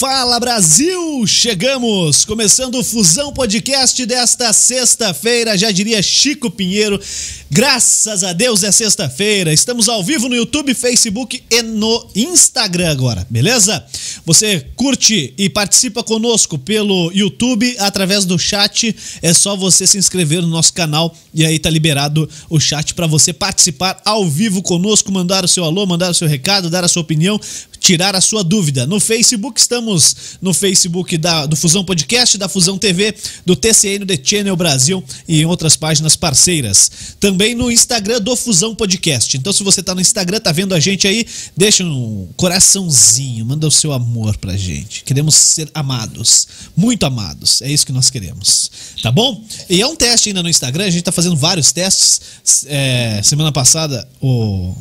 Fala Brasil, chegamos, começando o Fusão Podcast desta sexta-feira, já diria Chico Pinheiro, graças a Deus é sexta-feira, estamos ao vivo no YouTube, Facebook e no Instagram agora, beleza? Você curte e participa conosco pelo YouTube, através do chat, é só você se inscrever no nosso canal e aí tá liberado o chat para você participar ao vivo conosco, mandar o seu alô, mandar o seu recado, dar a sua opinião, tirar a sua dúvida. No Facebook, estamos no Facebook do Fusão Podcast, da Fusão TV, do TCN, The Channel Brasil e em outras páginas parceiras. Também no Instagram do Fusão Podcast. Então, se você tá no Instagram, tá vendo a gente aí, deixa um coraçãozinho, manda o seu amor pra gente. Queremos ser amados, muito amados. É isso que nós queremos, tá bom? E é um teste ainda no Instagram, a gente tá fazendo vários testes. Semana passada,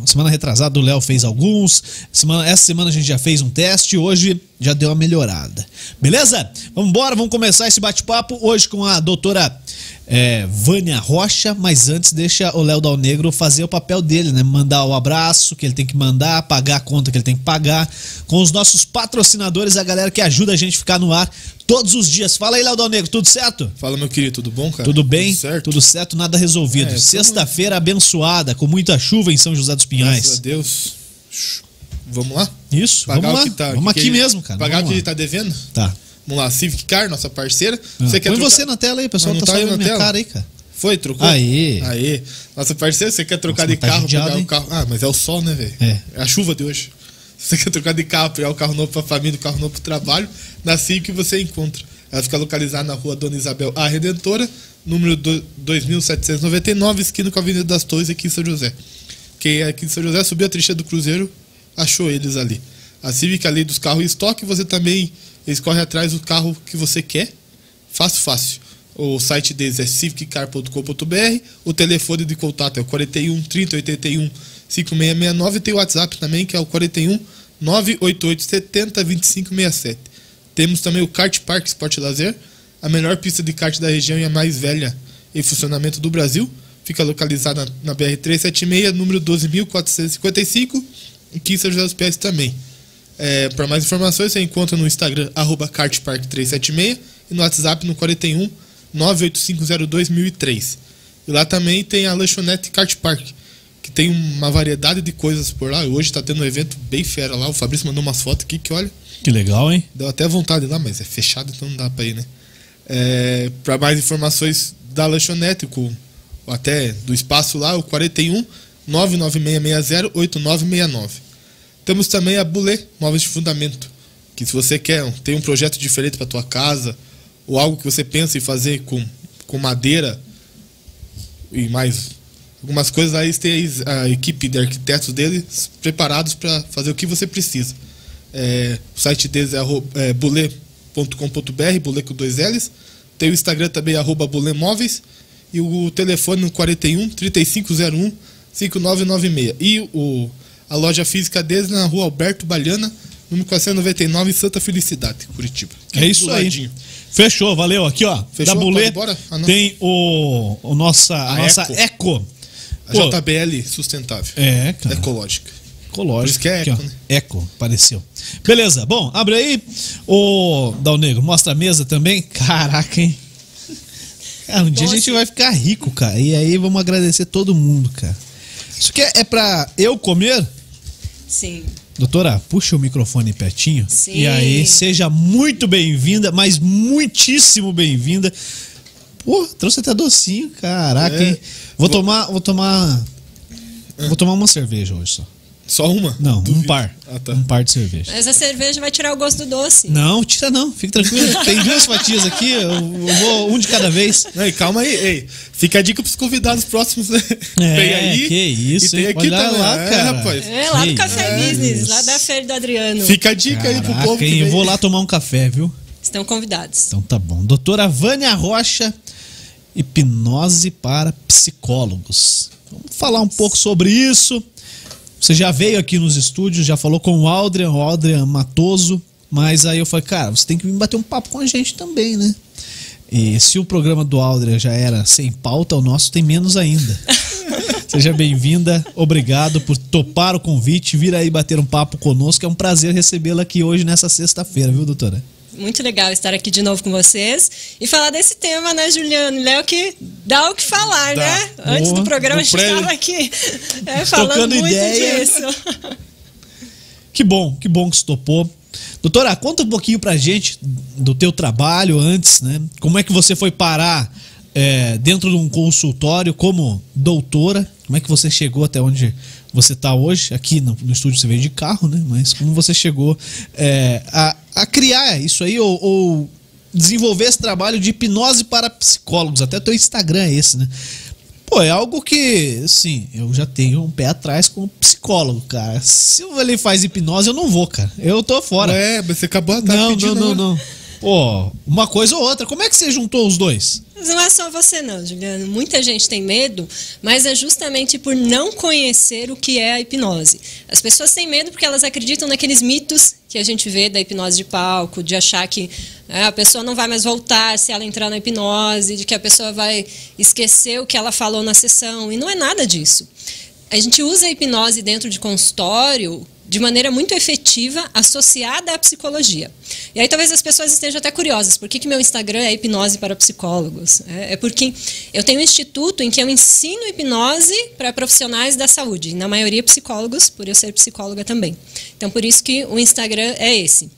semana retrasada, o Léo fez alguns. Essa semana a gente já fez um teste, hoje já deu uma melhorada, beleza? Vamos embora, vamos começar esse bate-papo hoje com a doutora Vânia Rocha, mas antes deixa o Léo Dal Negro fazer o papel dele, né? Mandar o abraço que ele tem que mandar, pagar a conta que ele tem que pagar, com os nossos patrocinadores, a galera que ajuda a gente a ficar no ar todos os dias. Fala aí, Léo Dal Negro, tudo certo? Fala, meu querido, tudo bom, cara? Tudo bem, tudo certo, nada resolvido. Sexta-feira abençoada, com muita chuva em São José dos Pinhais. Graças a Deus. Vamos lá? Isso, pagar vamos lá. Vamos aqui mesmo, cara. Pagar o que tá devendo? Tá. Vamos lá, Civic Car, nossa parceira. Você quer trocar... você na tela aí, pessoal. Não tá só na minha cara aí, cara. Foi, trocou? Aí. Nossa parceira, você quer trocar de carro, pegar o carro... Ah, mas é o sol, né, velho? É a chuva de hoje. Você quer trocar de carro, pegar o carro novo pra família, o carro novo pro trabalho, na Civic você encontra. Ela fica localizada na rua Dona Isabel A Redentora, número 2799, esquina com a Avenida das Torres, aqui em São José. Quem é aqui em São José, subiu a trilha do Cruzeiro, achou eles ali. A Civic, além dos carros em estoque, você também escorre atrás do carro que você quer. Fácil. O site deles é civiccar.com.br. O telefone de contato é o 41 30 81 5669. Tem o WhatsApp também, que é o 41 988 70 2567. Temos também o Kart Park Esporte Lazer, a melhor pista de kart da região e a mais velha em funcionamento do Brasil. Fica localizada na BR-376, número 12.455. E aqui em São José dos Pinhais também. Para mais informações, você encontra no Instagram @kartpark376 e no WhatsApp no 41 98502 1003. E lá também tem a lanchonete Kart Park, que tem uma variedade de coisas por lá. Hoje está tendo um evento bem fera lá. O Fabrício mandou umas fotos aqui que olha. Que legal, hein? Deu até vontade lá, mas é fechado, então não dá para ir, né? Para mais informações da lanchonete, ou até do espaço lá, o 41 996608969. Temos também a Bulê Móveis de Fundamento, que se você quer ter um projeto diferente para tua casa, ou algo que você pensa em fazer com madeira e mais algumas coisas, aí tem a equipe de arquitetos deles preparados para fazer o que você precisa. O site deles é bulê.com.br, bulê com dois L's. Tem o Instagram também, @bulê Móveis, e o telefone no 41 3501 5996. E a loja física deles na rua Alberto Baliana, número 499, Santa Felicidade, Curitiba. É isso aí. Fechou, valeu. Aqui, ó. Fechou, da Bulê, tem a nossa Eco. Pô, a JBL sustentável. Cara. Ecológica. Por isso que é Eco, aqui, né? Eco, apareceu. Beleza, bom, abre aí. Ô, Dal Negro, mostra a mesa também. Caraca, hein? Cara, um dia a gente vai ficar rico, cara. E aí vamos agradecer todo mundo, cara. Isso aqui é pra eu comer? Sim. Doutora, puxa o microfone pertinho. Sim. E aí, seja muito bem-vinda, mas muitíssimo bem-vinda. Pô, trouxe até docinho, caraca, hein? Vou tomar uma cerveja hoje só. Só uma? Não, duvido. Um par. Ah, tá. Um par de cerveja. Mas a cerveja vai tirar o gosto do doce. Não, tira não. Fica tranquilo. Tem duas fatias aqui. Eu vou um de cada vez. Ei, calma aí. Ei. Fica a dica pros convidados próximos. Tem aí. Que isso, e tem aqui também. Lá, cara. Rapaz. Lá do Café e Business. Lá da feira do Adriano. Fica a dica aí pro povo. Eu vou lá tomar um café, viu? Estão convidados. Então tá bom. Doutora Vânia Rocha, hipnose para psicólogos. Vamos falar um pouco sobre isso. Você já veio aqui nos estúdios, já falou com o Aldrian Matoso, mas aí eu falei, cara, você tem que vir bater um papo com a gente também, né? E se o programa do Aldrian já era sem pauta, o nosso tem menos ainda. Seja bem-vinda, obrigado por topar o convite, vir aí bater um papo conosco. É um prazer recebê-la aqui hoje nessa sexta-feira, viu, doutora? Muito legal estar aqui de novo com vocês e falar desse tema, né, Juliano? Léo, que dá o que falar, dá, né? Boa, antes do programa a gente estava aqui falando muito disso. Que bom que se topou. Doutora, conta um pouquinho pra gente do teu trabalho antes, né? Como é que você foi parar dentro de um consultório como doutora? Como é que você chegou até onde você está hoje? Aqui no estúdio você veio de carro, né? Mas como você chegou a criar isso aí ou desenvolver esse trabalho de hipnose para psicólogos? Até teu Instagram é esse, né? Pô, é algo que, assim, eu já tenho um pé atrás com o psicólogo, cara. Se ele faz hipnose, eu não vou, cara. Eu tô fora. É, você acabou a tarde pedindo. Não. Pô, uma coisa ou outra. Como é que você juntou os dois? Mas não é só você não, Juliano. Muita gente tem medo, mas é justamente por não conhecer o que é a hipnose. As pessoas têm medo porque elas acreditam naqueles mitos que a gente vê da hipnose de palco, de achar que a pessoa não vai mais voltar se ela entrar na hipnose, de que a pessoa vai esquecer o que ela falou na sessão. E não é nada disso. A gente usa a hipnose dentro de consultório de maneira muito efetiva, associada à psicologia. E aí talvez as pessoas estejam até curiosas, por que meu Instagram é hipnose para psicólogos? É porque eu tenho um instituto em que eu ensino hipnose para profissionais da saúde, na maioria psicólogos, por eu ser psicóloga também. Então por isso que o Instagram é esse.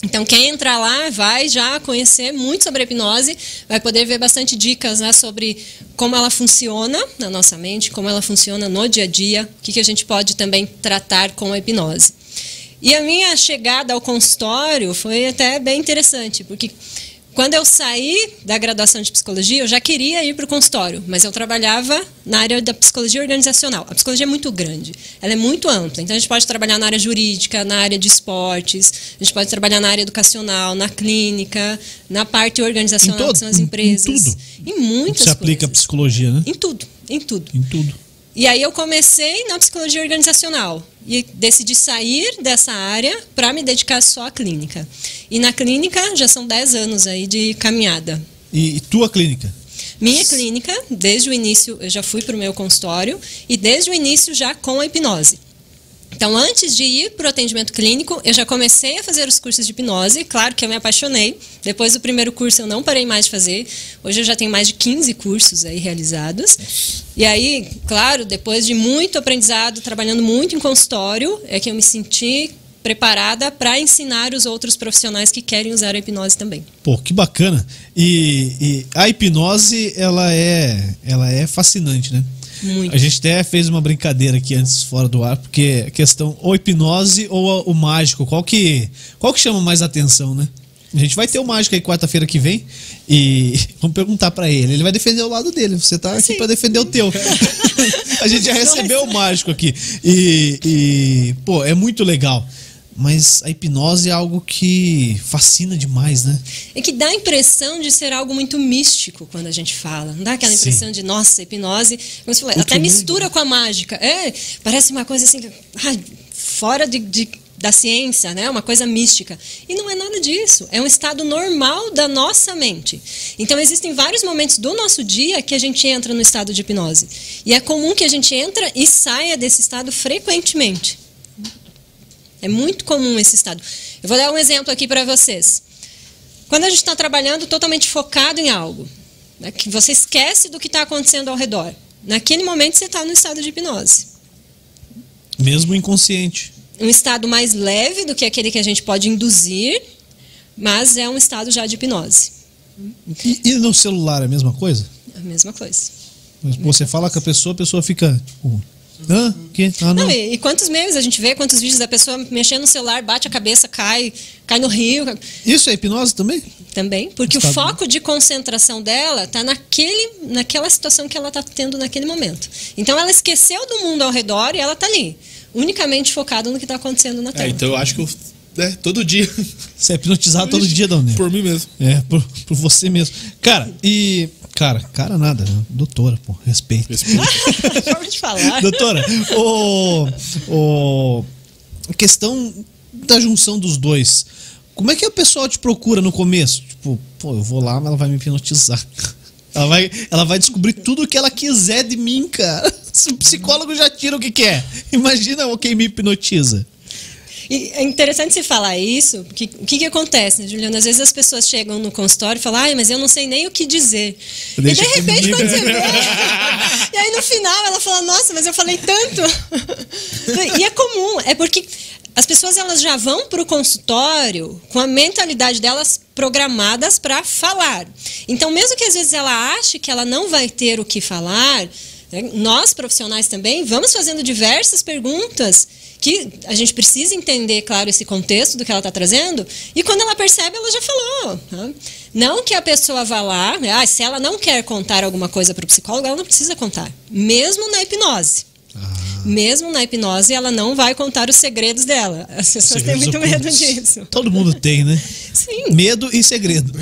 Então quem entrar lá vai já conhecer muito sobre a hipnose, vai poder ver bastante dicas, né, sobre como ela funciona na nossa mente, como ela funciona no dia a dia, o que a gente pode também tratar com a hipnose. E a minha chegada ao consultório foi até bem interessante, porque quando eu saí da graduação de psicologia, eu já queria ir para o consultório, mas eu trabalhava na área da psicologia organizacional. A psicologia é muito grande, ela é muito ampla, então a gente pode trabalhar na área jurídica, na área de esportes, a gente pode trabalhar na área educacional, na clínica, na parte organizacional, que são as empresas. Em muitas coisas. Se aplica a psicologia, né? Em tudo, em tudo. Em tudo. E aí eu comecei na psicologia organizacional e decidi sair dessa área para me dedicar só à clínica. E na clínica já são 10 anos aí de caminhada. E tua clínica? Minha clínica, desde o início eu já fui para o meu consultório e desde o início já com a hipnose. Então, antes de ir para o atendimento clínico, eu já comecei a fazer os cursos de hipnose. Claro que eu me apaixonei. Depois do primeiro curso, eu não parei mais de fazer. Hoje eu já tenho mais de 15 cursos aí realizados. E aí, claro, depois de muito aprendizado, trabalhando muito em consultório, é que eu me senti preparada para ensinar os outros profissionais que querem usar a hipnose também. Pô, que bacana. E a hipnose, ela é fascinante, né? Muito. A gente até fez uma brincadeira aqui antes fora do ar, porque a questão ou hipnose ou o mágico, qual que chama mais atenção, né? A gente vai ter o mágico aí quarta-feira que vem e vamos perguntar pra ele. Ele vai defender o lado dele, você tá aqui pra defender o teu. A gente já recebeu o mágico aqui e pô, é muito legal. Mas a hipnose é algo que fascina demais, né? É que dá a impressão de ser algo muito místico quando a gente fala. Não dá aquela impressão de, nossa, hipnose... Como você falou, até mistura com a mágica. É, parece uma coisa assim, fora da ciência, né? Uma coisa mística. E não é nada disso. É um estado normal da nossa mente. Então, existem vários momentos do nosso dia que a gente entra no estado de hipnose. E é comum que a gente entra e saia desse estado frequentemente. É muito comum esse estado. Eu vou dar um exemplo aqui para vocês. Quando a gente está trabalhando totalmente focado em algo, né, que você esquece do que está acontecendo ao redor. Naquele momento você está no estado de hipnose. Mesmo inconsciente. Um estado mais leve do que aquele que a gente pode induzir, mas é um estado já de hipnose. E no celular é a mesma coisa? É a mesma coisa. Você fala com a pessoa fica... Tipo, hã? Que? Ah, não. Não, e quantos memes a gente vê, quantos vídeos da pessoa mexendo no celular, bate a cabeça, cai no rio. Isso é hipnose também? Também, porque o foco de concentração dela está naquela situação que ela está tendo naquele momento. Então ela esqueceu do mundo ao redor e ela está ali, unicamente focada no que está acontecendo na tela. Então eu acho que todo dia. Você é hipnotizado todo dia, Dal Negro. Por mim mesmo. É, por você mesmo. Cara, e... Cara nada, né? Doutora, pô, respeito. Forma de falar. Doutora, a questão da junção dos dois, como é que a pessoa te procura no começo? Tipo, pô, eu vou lá, mas ela vai me hipnotizar. Ela vai descobrir tudo o que ela quiser de mim, cara. O psicólogo já tira o que é. Imagina quem me hipnotiza. E é interessante você falar isso, porque o que acontece, né, Juliana? Às vezes as pessoas chegam no consultório e falam, ai, mas eu não sei nem o que dizer. Deixa e de repente, quando você vê... E aí no final ela fala, nossa, mas eu falei tanto. E é comum, é porque as pessoas elas já vão para o consultório com a mentalidade delas programadas para falar. Então, mesmo que às vezes ela ache que ela não vai ter o que falar, né, nós profissionais também vamos fazendo diversas perguntas que a gente precisa entender, claro, esse contexto do que ela está trazendo, e quando ela percebe, ela já falou. Né? Não que a pessoa vá lá, né? Ah, se ela não quer contar alguma coisa para o psicólogo, ela não precisa contar, mesmo na hipnose. Mesmo na hipnose, ela não vai contar os segredos dela. As pessoas têm muito medo disso. Todo mundo tem, né? Sim. Medo e segredo.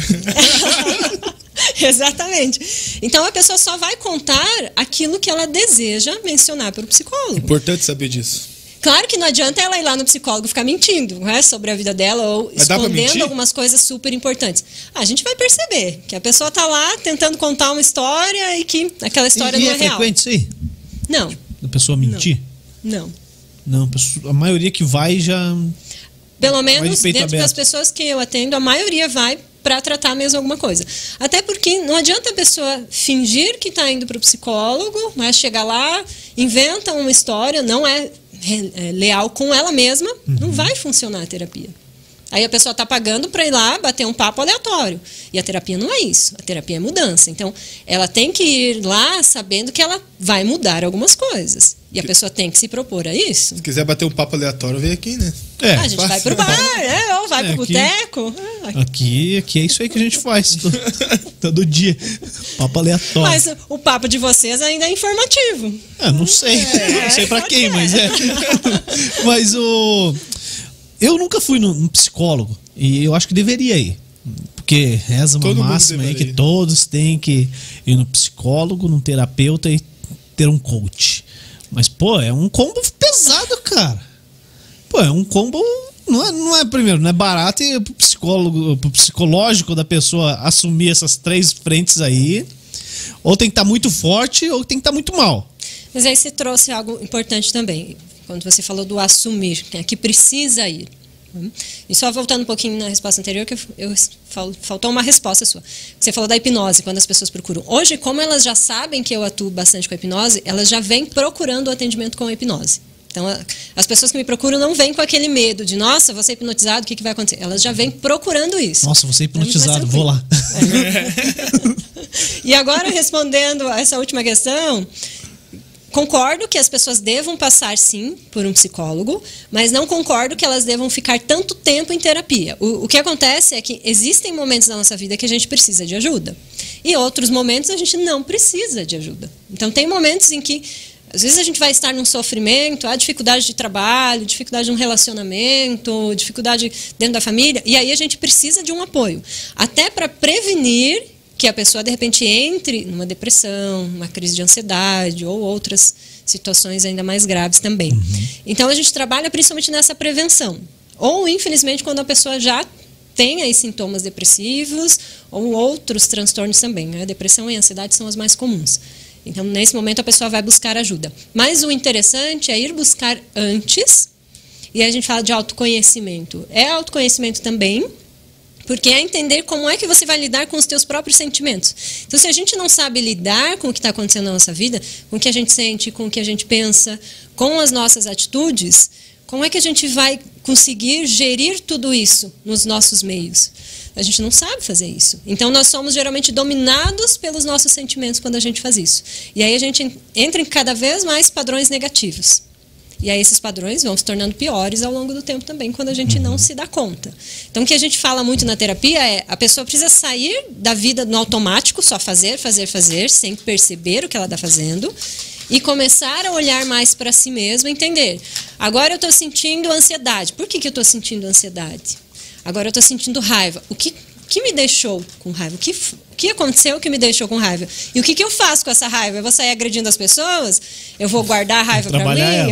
Exatamente. Então a pessoa só vai contar aquilo que ela deseja mencionar para o psicólogo. Importante saber disso. Claro que não adianta ela ir lá no psicólogo ficar mentindo, né, sobre a vida dela ou escondendo algumas coisas super importantes. A gente vai perceber que a pessoa está lá tentando contar uma história e que aquela história não é real. É frequente isso aí? Não. Da pessoa mentir? Não. Não, a maioria que vai já... Pelo menos dentro das pessoas que eu atendo, a maioria vai para tratar mesmo alguma coisa. Até porque não adianta a pessoa fingir que está indo para o psicólogo, né, chegar lá, inventa uma história, não é... leal com ela mesma, não vai funcionar a terapia. Aí a pessoa está pagando para ir lá bater um papo aleatório. E a terapia não é isso. A terapia é mudança. Então, ela tem que ir lá sabendo que ela vai mudar algumas coisas. E a pessoa tem que se propor a isso. Se quiser bater um papo aleatório, vem aqui, né? É, a gente vai pro bar, né? Ou vai pro boteco. Aqui é isso aí que a gente faz. Todo dia. Papo aleatório. Mas o papo de vocês ainda é informativo. Ah, não sei. Não sei pra quem, mas é. Mas o... Eu nunca fui num psicólogo e eu acho que deveria ir. Porque reza uma máxima aí que todos têm que ir no psicólogo, num terapeuta e ter um coach. Mas, pô, é um combo pesado, cara. Pô, é um combo... Primeiro, não é barato e pro psicológico da pessoa assumir essas três frentes aí. Ou tem que estar muito forte ou tem que estar muito mal. Mas aí você trouxe algo importante também. Quando você falou do assumir, que precisa ir. E só voltando um pouquinho na resposta anterior, que faltou uma resposta sua. Você falou da hipnose, quando as pessoas procuram. Hoje, como elas já sabem que eu atuo bastante com a hipnose, elas já vêm procurando o atendimento com a hipnose. Então, as pessoas que me procuram não vêm com aquele medo de, nossa, vou ser hipnotizado, o que vai acontecer? Elas já vêm procurando isso. Nossa, vou ser hipnotizado, vou lá. E agora, respondendo a essa última questão... Concordo que as pessoas devam passar, sim, por um psicólogo, mas não concordo que elas devam ficar tanto tempo em terapia. O que acontece é que existem momentos da nossa vida que a gente precisa de ajuda. E outros momentos a gente não precisa de ajuda. Então, tem momentos em que, às vezes, a gente vai estar num sofrimento, há dificuldade de trabalho, dificuldade de um relacionamento, dificuldade dentro da família, e aí a gente precisa de um apoio. Até para prevenir... que a pessoa, de repente, entre numa depressão, uma crise de ansiedade ou outras situações ainda mais graves também. Então, a gente trabalha principalmente nessa prevenção. Ou, infelizmente, quando a pessoa já tem aí sintomas depressivos ou outros transtornos também. Né? Depressão e ansiedade são as mais comuns. Então, nesse momento, a pessoa vai buscar ajuda. Mas o interessante é ir buscar antes. E aí a gente fala de autoconhecimento. É autoconhecimento também. Porque é entender como é que você vai lidar com os teus próprios sentimentos. Então, se a gente não sabe lidar com o que está acontecendo na nossa vida, com o que a gente sente, com o que a gente pensa, com as nossas atitudes, como é que a gente vai conseguir gerir tudo isso nos nossos meios? A gente não sabe fazer isso. Então, nós somos geralmente dominados pelos nossos sentimentos quando a gente faz isso. E aí a gente entra em cada vez mais padrões negativos. E aí esses padrões vão se tornando piores ao longo do tempo também, quando a gente não se dá conta. Então, o que a gente fala muito na terapia é a pessoa precisa sair da vida no automático, só fazer, fazer, fazer, sem perceber o que ela está fazendo, e começar a olhar mais para si mesma, entender. Agora eu estou sentindo ansiedade. Por que eu estou sentindo ansiedade? Agora eu estou sentindo raiva. O que me deixou com raiva? O que aconteceu que me deixou com raiva? E o que eu faço com essa raiva? Eu vou sair agredindo as pessoas? Eu vou guardar a raiva para mim?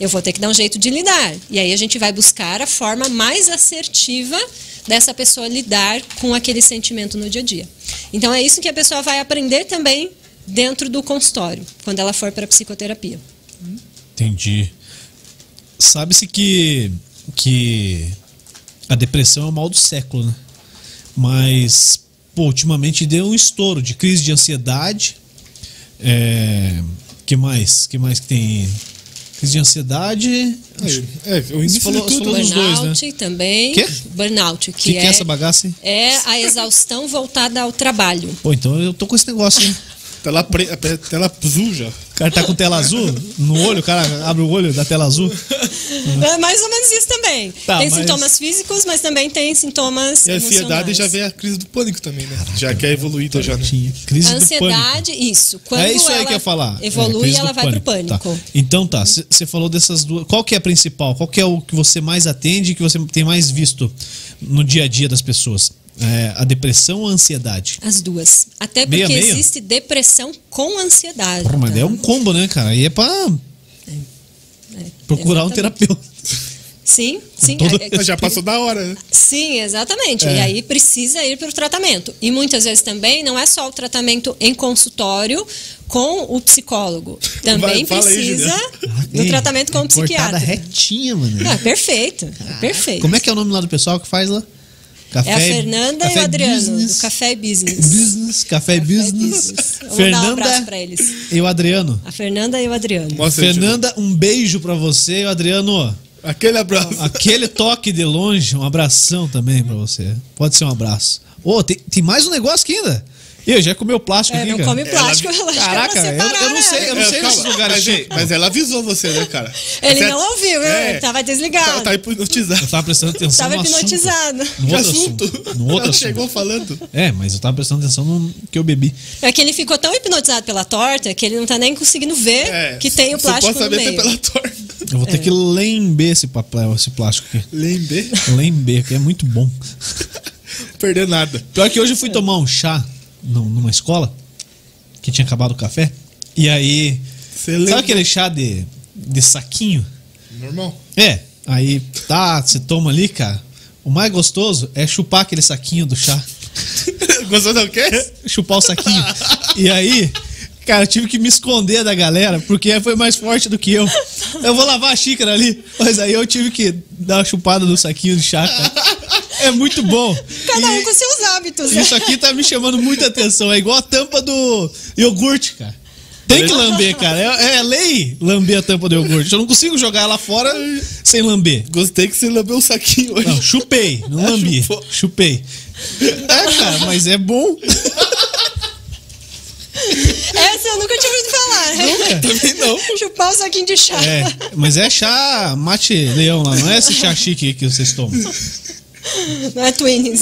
Eu vou ter que dar um jeito de lidar. E aí a gente vai buscar a forma mais assertiva dessa pessoa lidar com aquele sentimento no dia a dia. Então é isso que a pessoa vai aprender também dentro do consultório, quando ela for para psicoterapia. Entendi. Sabe-se que a depressão é o mal do século, né? Mas, pô, ultimamente deu um estouro de crise de ansiedade. Que mais que tem? Crise de ansiedade. O índice falou todos os dois, né? Burnout também. Que? Burnout. Que é essa bagaça, hein? É a exaustão voltada ao trabalho. Pô, então eu tô com esse negócio, hein? Tela azul já. O cara tá com tela azul no olho, o cara abre o olho da tela azul. É mais ou menos isso também. Tá, tem sintomas físicos, mas também tem sintomas emocionais. E a ansiedade já vem a crise do pânico também, né? Caraca, já quer evoluir, tá, já, né? Crise ansiedade, do pânico. Isso. Quando é isso aí que eu ia falar. Evolui, ela vai pânico. Pro pânico. Tá. Então tá, você falou dessas duas. Qual que é a principal? Qual que é o que você mais atende e que você tem mais visto no dia a dia das pessoas? A depressão ou a ansiedade? As duas. Até porque existe depressão com ansiedade. Pô, mas tá? É um combo, né, cara? E é pra procurar um terapeuta. Sim, sim. Já passou da hora, né? Sim, exatamente. E aí precisa ir para o tratamento. E muitas vezes também não é só o tratamento em consultório com o psicólogo. Também precisa do tratamento com o psiquiatra. Retinha, mano. Ah, perfeito. Caraca. Perfeito. Como é que é o nome lá do pessoal que faz lá? Café, é a Fernanda e o Adriano, business, do Café e Business. Café e Business. Fernanda, um abraço pra eles. E o Adriano. A Fernanda e o Adriano. Mostra, Fernanda, um beijo pra você e o Adriano. Aquele abraço. Aquele toque de longe, um abração também pra você. Pode ser um abraço. Oh, tem mais um negócio aqui ainda. Eu já comeu plástico aqui, cara. Não come plástico, ela... Caraca, eu não sei nesses lugares. Mas ela avisou você, né, cara? Ele não ouviu, ele tava desligado. Tava hipnotizado. Eu tava prestando atenção no assunto. No outro assunto. Chegou falando. Mas eu tava prestando atenção no que eu bebi. É que ele ficou tão hipnotizado pela torta que ele não tá nem conseguindo ver que tem o plástico no meio. Pela torta. Eu vou ter que lember esse papel, esse plástico aqui. Lember, que é muito bom. Não perder nada. Pior que hoje eu fui tomar um chá numa escola que tinha acabado o café. E aí, sabe aquele chá de saquinho? Normal. Aí você toma ali, cara. O mais gostoso é chupar aquele saquinho do chá. Gostoso é o quê? Chupar o saquinho. E aí, cara, eu tive que me esconder da galera, porque foi mais forte do que eu. Eu vou lavar a xícara ali, mas aí eu tive que dar uma chupada no saquinho do chá, cara. É muito bom. Cada um com seus hábitos, né? Isso aqui tá me chamando muita atenção. É igual a tampa do iogurte, cara. Tem que lamber, cara. É lei lamber a tampa do iogurte. Eu não consigo jogar ela fora sem lamber. Gostei que você lambeu um saquinho hoje. Não, chupei. Não lambi. Chupei. Cara, mas é bom. Essa eu nunca tinha ouvido falar. Nunca? Também não. Chupar o saquinho de chá. Mas é chá mate leão lá. Não é esse chá chique que vocês tomam. Não é Twinings.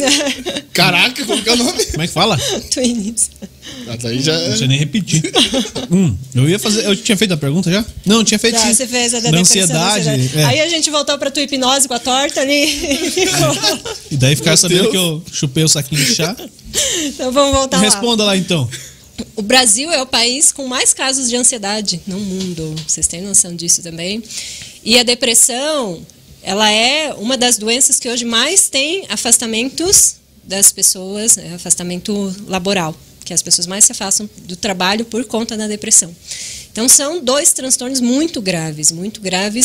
Caraca, como que é o nome? Como é que fala? Twinings. Aí já... Não sei nem repetir. Eu tinha feito a pergunta já? Não, tinha feito sim. Você fez a da ansiedade. Aí a gente voltou pra tua hipnose com a torta ali. E daí ficaram sabendo que eu chupei o saquinho de chá. Então vamos voltar lá. Responda lá então. O Brasil é o país com mais casos de ansiedade no mundo. Vocês têm noção disso também? E a depressão... Ela é uma das doenças que hoje mais tem afastamentos das pessoas, afastamento laboral, que as pessoas mais se afastam do trabalho por conta da depressão. Então, são dois transtornos muito graves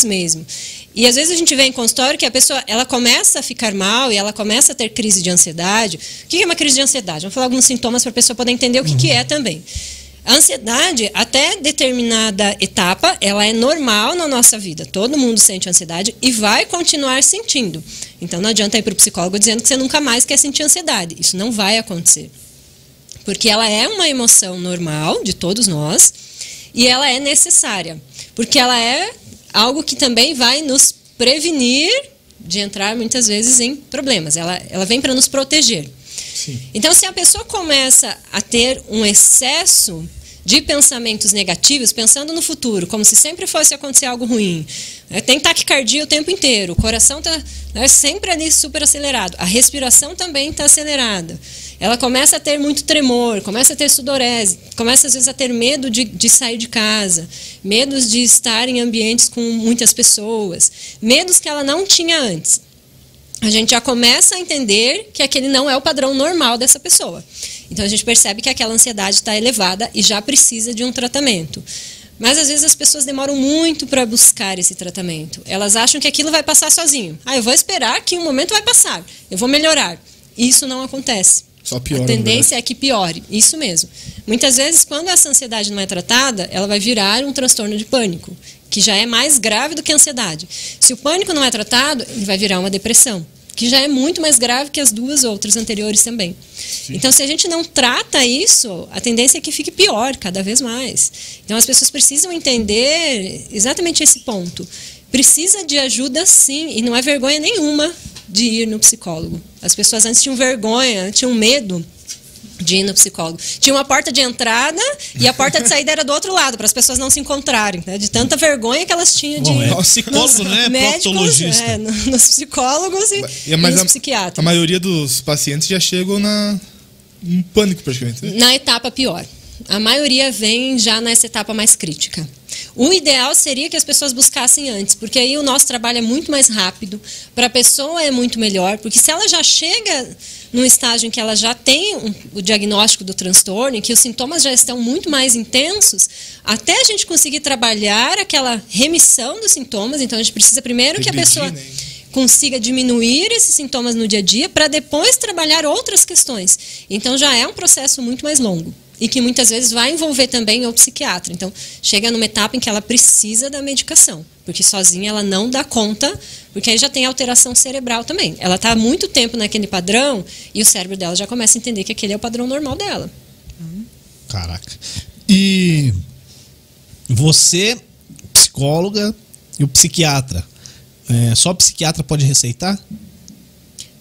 mesmo. E, às vezes, a gente vê em consultório que a pessoa ela começa a ficar mal e ela começa a ter crise de ansiedade. O que é uma crise de ansiedade? Vamos falar alguns sintomas para a pessoa poder entender o que é também. A ansiedade, até determinada etapa, ela é normal na nossa vida. Todo mundo sente ansiedade e vai continuar sentindo. Então, não adianta ir para o psicólogo dizendo que você nunca mais quer sentir ansiedade. Isso não vai acontecer. Porque ela é uma emoção normal de todos nós e ela é necessária. Porque ela é algo que também vai nos prevenir de entrar, muitas vezes, em problemas. Ela vem para nos proteger. Sim. Então, se a pessoa começa a ter um excesso de pensamentos negativos, pensando no futuro, como se sempre fosse acontecer algo ruim, tem taquicardia o tempo inteiro, o coração está sempre ali super acelerado, a respiração também está acelerada, ela começa a ter muito tremor, começa a ter sudorese, começa às vezes a ter medo de sair de casa, medos de estar em ambientes com muitas pessoas, medos que ela não tinha antes. A gente já começa a entender que aquele não é o padrão normal dessa pessoa. Então a gente percebe que aquela ansiedade está elevada e já precisa de um tratamento. Mas às vezes as pessoas demoram muito para buscar esse tratamento. Elas acham que aquilo vai passar sozinho. Ah, eu vou esperar que um momento vai passar, eu vou melhorar. Isso não acontece. Só piora, a tendência é que piore, isso mesmo. Muitas vezes, quando essa ansiedade não é tratada, ela vai virar um transtorno de pânico, que já é mais grave do que a ansiedade. Se o pânico não é tratado, ele vai virar uma depressão, que já é muito mais grave que as duas outras anteriores também. Sim. Então, se a gente não trata isso, a tendência é que fique pior, cada vez mais. Então, as pessoas precisam entender exatamente esse ponto. Precisa de ajuda, sim, e não é vergonha nenhuma de ir no psicólogo. As pessoas antes tinham vergonha, tinham medo de ir no psicólogo. Tinha uma porta de entrada e a porta de saída era do outro lado, para as pessoas não se encontrarem, né? De tanta vergonha que elas tinham de ir. É psicólogo, né? Proctologista. É, nos psicólogos e nos psiquiatras. A maioria dos pacientes já chegam em pânico, praticamente. Né? Na etapa pior. A maioria vem já nessa etapa mais crítica. O ideal seria que as pessoas buscassem antes, porque aí o nosso trabalho é muito mais rápido, para a pessoa é muito melhor, porque se ela já chega num estágio em que ela já tem o diagnóstico do transtorno, em que os sintomas já estão muito mais intensos, até a gente conseguir trabalhar aquela remissão dos sintomas, então a gente precisa primeiro que a pessoa consiga diminuir esses sintomas no dia a dia, para depois trabalhar outras questões. Então já é um processo muito mais longo. E que muitas vezes vai envolver também o psiquiatra. Então, chega numa etapa em que ela precisa da medicação. Porque sozinha ela não dá conta, porque aí já tem alteração cerebral também. Ela está há muito tempo naquele padrão e o cérebro dela já começa a entender que aquele é o padrão normal dela. Caraca. E você, psicóloga e o psiquiatra, só o psiquiatra pode receitar?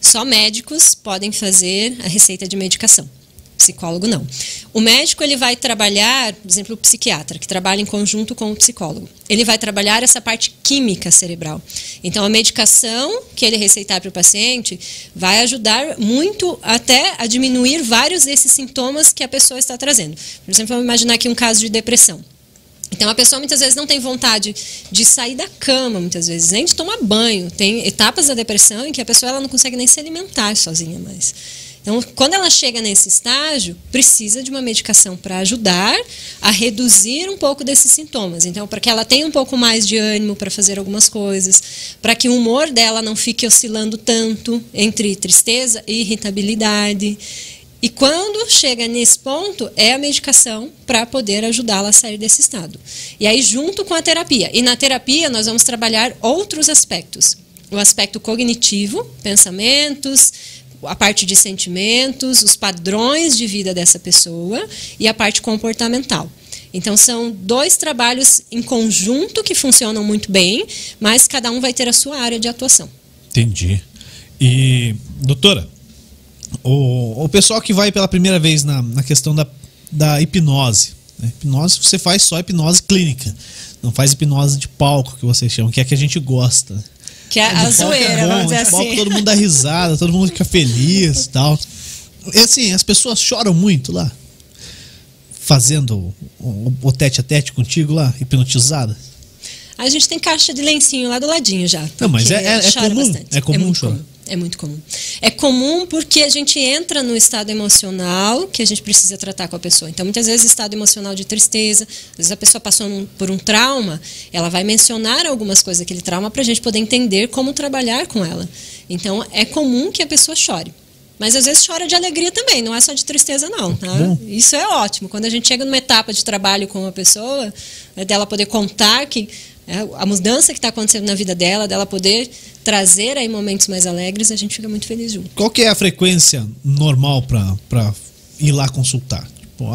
Só médicos podem fazer a receita de medicação. Psicólogo não. O médico, ele vai trabalhar, por exemplo, o psiquiatra, que trabalha em conjunto com o psicólogo. Ele vai trabalhar essa parte química cerebral. Então, a medicação que ele receitar para o paciente vai ajudar muito até a diminuir vários desses sintomas que a pessoa está trazendo. Por exemplo, vamos imaginar aqui um caso de depressão. Então, a pessoa muitas vezes não tem vontade de sair da cama, muitas vezes, nem de tomar banho. Tem etapas da depressão em que a pessoa ela não consegue nem se alimentar sozinha mais. Então, quando ela chega nesse estágio, precisa de uma medicação para ajudar a reduzir um pouco desses sintomas. Então, para que ela tenha um pouco mais de ânimo para fazer algumas coisas, para que o humor dela não fique oscilando tanto entre tristeza e irritabilidade. E quando chega nesse ponto, é a medicação para poder ajudá-la a sair desse estado. E aí, junto com a terapia. E na terapia, nós vamos trabalhar outros aspectos. O aspecto cognitivo, pensamentos, a parte de sentimentos, os padrões de vida dessa pessoa e a parte comportamental. Então, são dois trabalhos em conjunto que funcionam muito bem, mas cada um vai ter a sua área de atuação. Entendi. E, doutora, o pessoal que vai pela primeira vez na questão da hipnose, né? Hipnose, você faz só hipnose clínica, não faz hipnose de palco, que vocês chamam, que é que a gente gosta. Que é a zoeira, é bom, vamos dizer assim. Todo mundo dá risada, todo mundo fica feliz e tal. E assim, as pessoas choram muito lá, fazendo o tete-a-tete contigo lá, hipnotizada. A gente tem caixa de lencinho lá do ladinho já. Não, mas é comum, bastante. É comum chorar. É muito comum. É comum porque a gente entra no estado emocional que a gente precisa tratar com a pessoa. Então, muitas vezes, estado emocional de tristeza, às vezes a pessoa passou por um trauma, ela vai mencionar algumas coisas daquele trauma para a gente poder entender como trabalhar com ela. Então, é comum que a pessoa chore. Mas, às vezes, chora de alegria também, não é só de tristeza, não. Tá? Isso é ótimo. Quando a gente chega numa etapa de trabalho com uma pessoa, é dela poder contar que a mudança que está acontecendo na vida dela, dela poder trazer aí momentos mais alegres, a gente fica muito feliz junto. Qual que é a frequência normal para ir lá consultar? Tipo,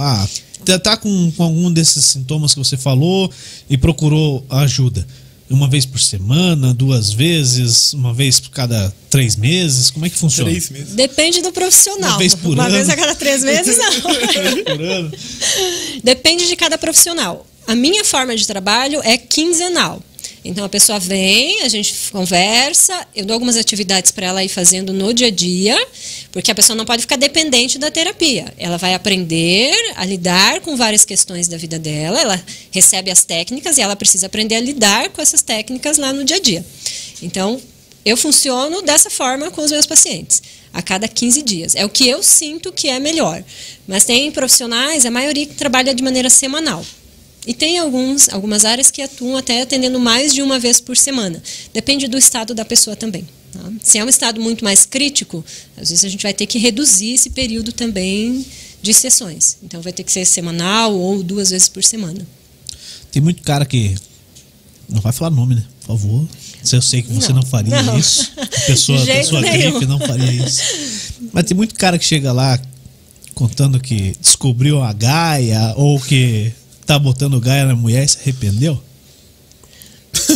tá com algum desses sintomas que você falou e procurou ajuda? Uma vez por semana, duas vezes, uma vez por cada 3 meses? Como é que funciona? 3 meses. Depende do profissional. Uma vez por ano. Uma vez a cada 3 meses, não. Por ano. Depende de cada profissional. A minha forma de trabalho é quinzenal. Então, a pessoa vem, a gente conversa, eu dou algumas atividades para ela ir fazendo no dia a dia, porque a pessoa não pode ficar dependente da terapia. Ela vai aprender a lidar com várias questões da vida dela, ela recebe as técnicas e ela precisa aprender a lidar com essas técnicas lá no dia a dia. Então, eu funciono dessa forma com os meus pacientes. a cada 15 dias. É o que eu sinto que é melhor. Mas tem profissionais, a maioria que trabalha de maneira semanal. E tem algumas áreas que atuam até atendendo mais de uma vez por semana. Depende do estado da pessoa também. Tá? Se é um estado muito mais crítico, às vezes a gente vai ter que reduzir esse período também de sessões. Então vai ter que ser semanal ou 2 vezes por semana. Tem muito cara que... Não vai falar nome, né? Por favor. Eu sei que você não faria isso. A pessoa grife não faria isso. Mas tem muito cara que chega lá contando que descobriu a gaia ou que tá botando gaia na mulher e se arrependeu.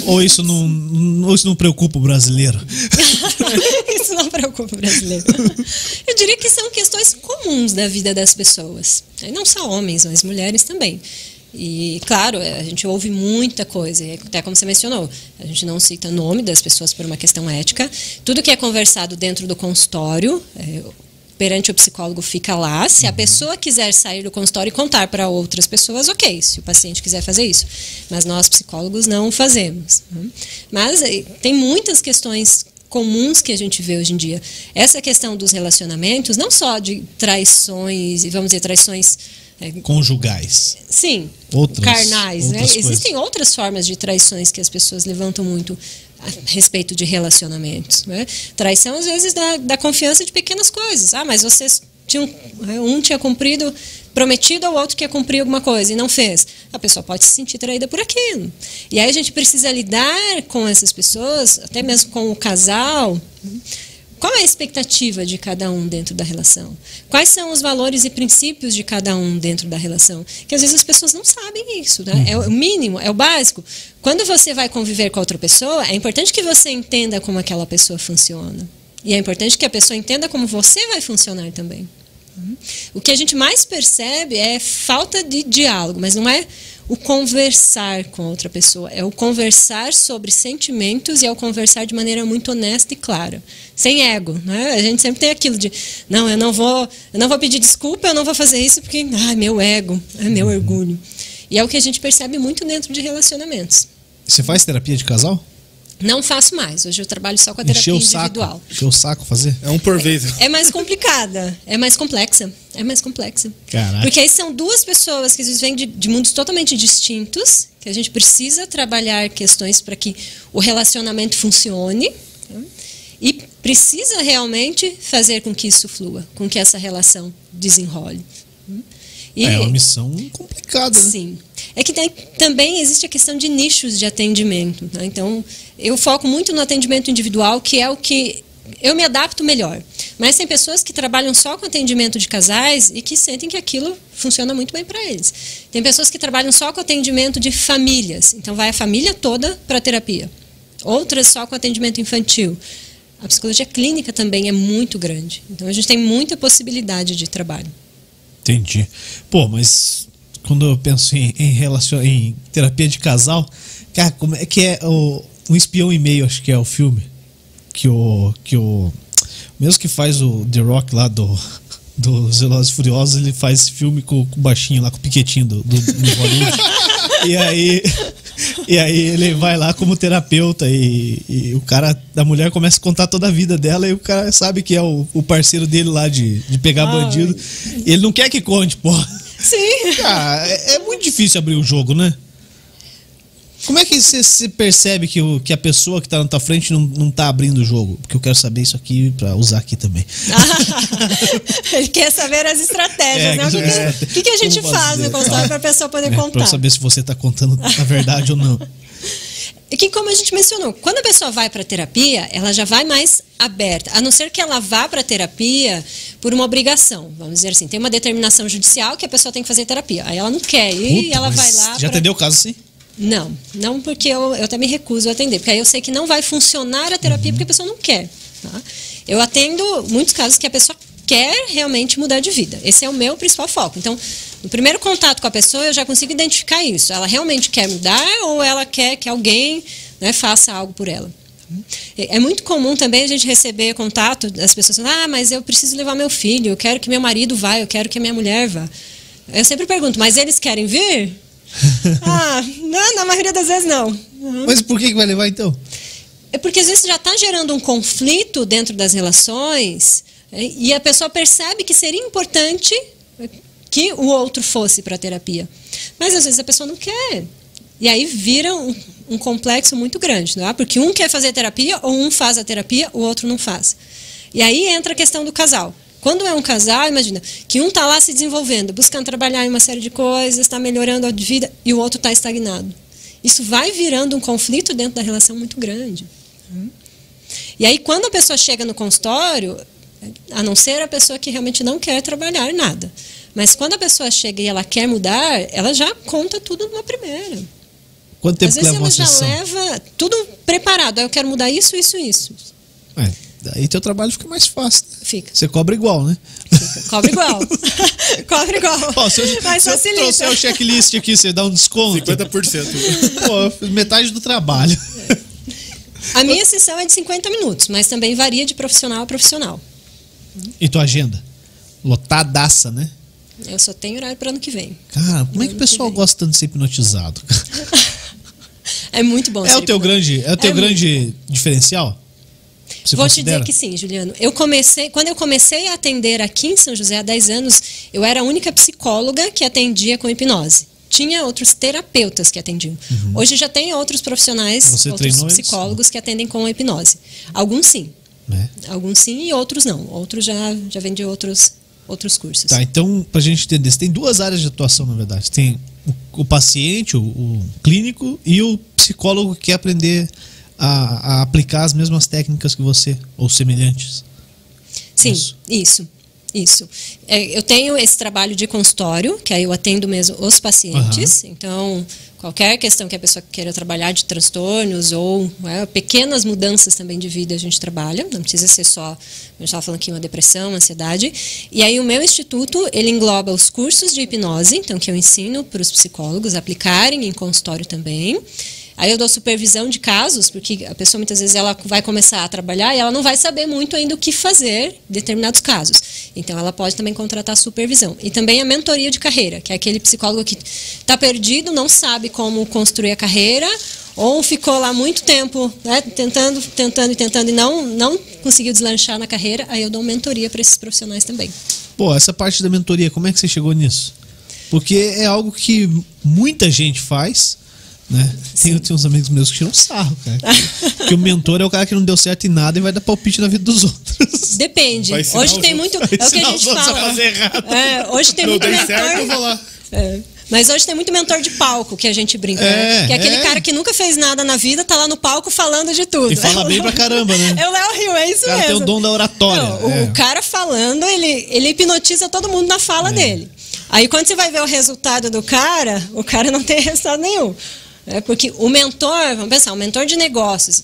Ou isso não preocupa o brasileiro? Isso não preocupa o brasileiro. Eu diria que são questões comuns da vida das pessoas. E não só homens, mas mulheres também. E, claro, a gente ouve muita coisa, até como você mencionou, a gente não cita nome das pessoas por uma questão ética. Tudo que é conversado dentro do consultório, perante o psicólogo fica lá. Se a pessoa quiser sair do consultório e contar para outras pessoas, ok, se o paciente quiser fazer isso. Mas nós, psicólogos, não fazemos. Mas tem muitas questões comuns que a gente vê hoje em dia. Essa questão dos relacionamentos, não só de traições, e vamos dizer, traições... conjugais. Sim. Carnais, né? Existem outras formas de traições que as pessoas levantam muito a respeito de relacionamentos, né? Traição, às vezes, da confiança de pequenas coisas. Ah, mas vocês tinham... Um tinha cumprido, prometido ao outro que ia cumprir alguma coisa e não fez. A pessoa pode se sentir traída por aquilo. E aí a gente precisa lidar com essas pessoas, até mesmo com o casal... Qual é a expectativa de cada um dentro da relação? Quais são os valores e princípios de cada um dentro da relação? Que às vezes as pessoas não sabem isso, né? É o mínimo, é o básico. Quando você vai conviver com outra pessoa, é importante que você entenda como aquela pessoa funciona. E é importante que a pessoa entenda como você vai funcionar também. O que a gente mais percebe é falta de diálogo, mas não é o conversar com outra pessoa, é o conversar sobre sentimentos e é o conversar de maneira muito honesta e clara, sem ego, né? A gente sempre tem aquilo de, não, eu não vou pedir desculpa, eu não vou fazer isso porque, ah, meu ego, é meu orgulho. E é o que a gente percebe muito dentro de relacionamentos. Você faz terapia de casal? Não faço mais. Hoje eu trabalho só com a terapia individual. Encheu o saco fazer? É um por vez. É mais complicada. É mais complexa. É mais complexa. Caraca. Porque aí são 2 pessoas que às vezes vêm de mundos totalmente distintos, que a gente precisa trabalhar questões para que o relacionamento funcione, tá? E precisa realmente fazer com que isso flua, com que essa relação desenrole. E é uma missão complicada, né? Sim. É que também existe a questão de nichos de atendimento, né? Então, eu foco muito no atendimento individual, que é o que eu me adapto melhor. Mas tem pessoas que trabalham só com atendimento de casais e que sentem que aquilo funciona muito bem para eles. Tem pessoas que trabalham só com atendimento de famílias. Então, vai a família toda para a terapia. Outras só com atendimento infantil. A psicologia clínica também é muito grande. Então, a gente tem muita possibilidade de trabalho. Entendi. Pô, mas... Quando eu penso em terapia de casal, cara, como é que é o Espião e Meio, acho que é o filme, que o mesmo que faz o The Rock lá do Velozes e Furiosos, ele faz esse filme com o baixinho lá, com o piquetinho do Hollywood. E aí ele vai lá como terapeuta e o cara, a mulher começa a contar toda a vida dela e o cara sabe que é o parceiro dele lá de pegar bandido. Ele não quer que conte, porra. Sim. Cara, é muito difícil abrir o jogo, né? Como é que você percebe que a pessoa que está na tua frente não está abrindo o jogo? Porque eu quero saber isso aqui para usar aqui também. Ele quer saber as estratégias, né? O que a gente faz no consultório para a pessoa poder contar? Para saber se você está contando a verdade ou não. E que, como a gente mencionou, quando a pessoa vai para a terapia, ela já vai mais aberta. A não ser que ela vá para a terapia por uma obrigação. Vamos dizer assim, tem uma determinação judicial que a pessoa tem que fazer terapia. Aí ela não quer ir, ela vai lá... Já atendeu o caso, sim? Não, não, porque eu também recuso a atender. Porque aí eu sei que não vai funcionar a terapia porque a pessoa não quer. Tá? Eu atendo muitos casos que a pessoa quer realmente mudar de vida. Esse é o meu principal foco. Então, no primeiro contato com a pessoa, eu já consigo identificar isso. Ela realmente quer mudar ou ela quer que alguém, né, faça algo por ela? É muito comum também a gente receber contato das pessoas falando, ah, mas eu preciso levar meu filho, eu quero que meu marido vá, eu quero que minha mulher vá. Eu sempre pergunto, mas eles querem vir? Ah, não, na maioria das vezes não. Mas por que vai levar então? É porque às vezes já está gerando um conflito dentro das relações... E a pessoa percebe que seria importante que o outro fosse para a terapia. Mas, às vezes, a pessoa não quer. E aí vira um complexo muito grande, não é? Porque um quer fazer terapia, ou um faz a terapia, o outro não faz. E aí entra a questão do casal. Quando é um casal, imagina, que um está lá se desenvolvendo, buscando trabalhar em uma série de coisas, está melhorando a vida, e o outro está estagnado. Isso vai virando um conflito dentro da relação muito grande. E aí, quando a pessoa chega no consultório, a não ser a pessoa que realmente não quer trabalhar nada, mas quando a pessoa chega e ela quer mudar, ela já conta tudo na primeira. Quanto tempo leva uma sessão? Às vezes ela já leva tudo preparado. Eu quero mudar isso, isso, isso. Daí teu trabalho fica mais fácil. Né? Fica. Você cobra igual, né? Fica. Cobra igual. Cobra igual. Ó, mas se facilita. Eu trouxer o checklist aqui, você dá um desconto. 50%. Pô, metade do trabalho. A minha sessão é de 50 minutos, mas também varia de profissional a profissional. E tua agenda? Lotadaça, né? Eu só tenho horário para ano que vem. Cara, como é que o pessoal gosta tanto de ser hipnotizado? É muito bom. É o teu grande, diferencial? Você Vou considera? Te dizer que sim, Juliano. Quando eu comecei a atender aqui em São José há 10 anos, eu era a única psicóloga que atendia com hipnose. Tinha outros terapeutas que atendiam. Uhum. Hoje já tem outros profissionais, outros psicólogos que atendem com hipnose. Alguns sim. Alguns sim e outros não. Outros já vêm de outros cursos. Tá, então, pra gente entender, você tem duas áreas de atuação, na verdade. Tem o paciente, o clínico e o psicólogo que quer aprender a aplicar as mesmas técnicas que você, ou semelhantes. Sim, isso. Eu tenho esse trabalho de consultório, que aí eu atendo mesmo os pacientes. Uhum. Então, qualquer questão que a pessoa queira trabalhar de transtornos ou pequenas mudanças também de vida a gente trabalha. Não precisa ser só, eu estava falando aqui, uma depressão, uma ansiedade. E aí o meu instituto, ele engloba os cursos de hipnose, então que eu ensino para os psicólogos aplicarem em consultório também. Aí eu dou supervisão de casos, porque a pessoa muitas vezes ela vai começar a trabalhar e ela não vai saber muito ainda o que fazer em determinados casos. Então ela pode também contratar supervisão. E também a mentoria de carreira, que é aquele psicólogo que está perdido, não sabe como construir a carreira, ou ficou lá muito tempo, né, tentando e não conseguiu deslanchar na carreira. Aí eu dou mentoria para esses profissionais também. Pô, essa parte da mentoria, como é que você chegou nisso? Porque é algo que muita gente faz... Né? Tem uns amigos meus que tiram sarro, cara. Que o mentor é o cara que não deu certo em nada e vai dar palpite na vida dos outros. Depende. Hoje tem muito. É o que a gente fala. Hoje tem muito mentor. Mas hoje tem muito mentor de palco que a gente brinca, né? Que é aquele cara que nunca fez nada na vida, tá lá no palco falando de tudo. E fala bem pra caramba, né? É o Léo Rio, é isso mesmo. O cara mesmo. Tem o dom da oratória. O cara falando, ele hipnotiza todo mundo na fala dele. Aí quando você vai ver o resultado do cara, o cara não tem resultado nenhum. É porque o mentor, vamos pensar, um mentor de negócios,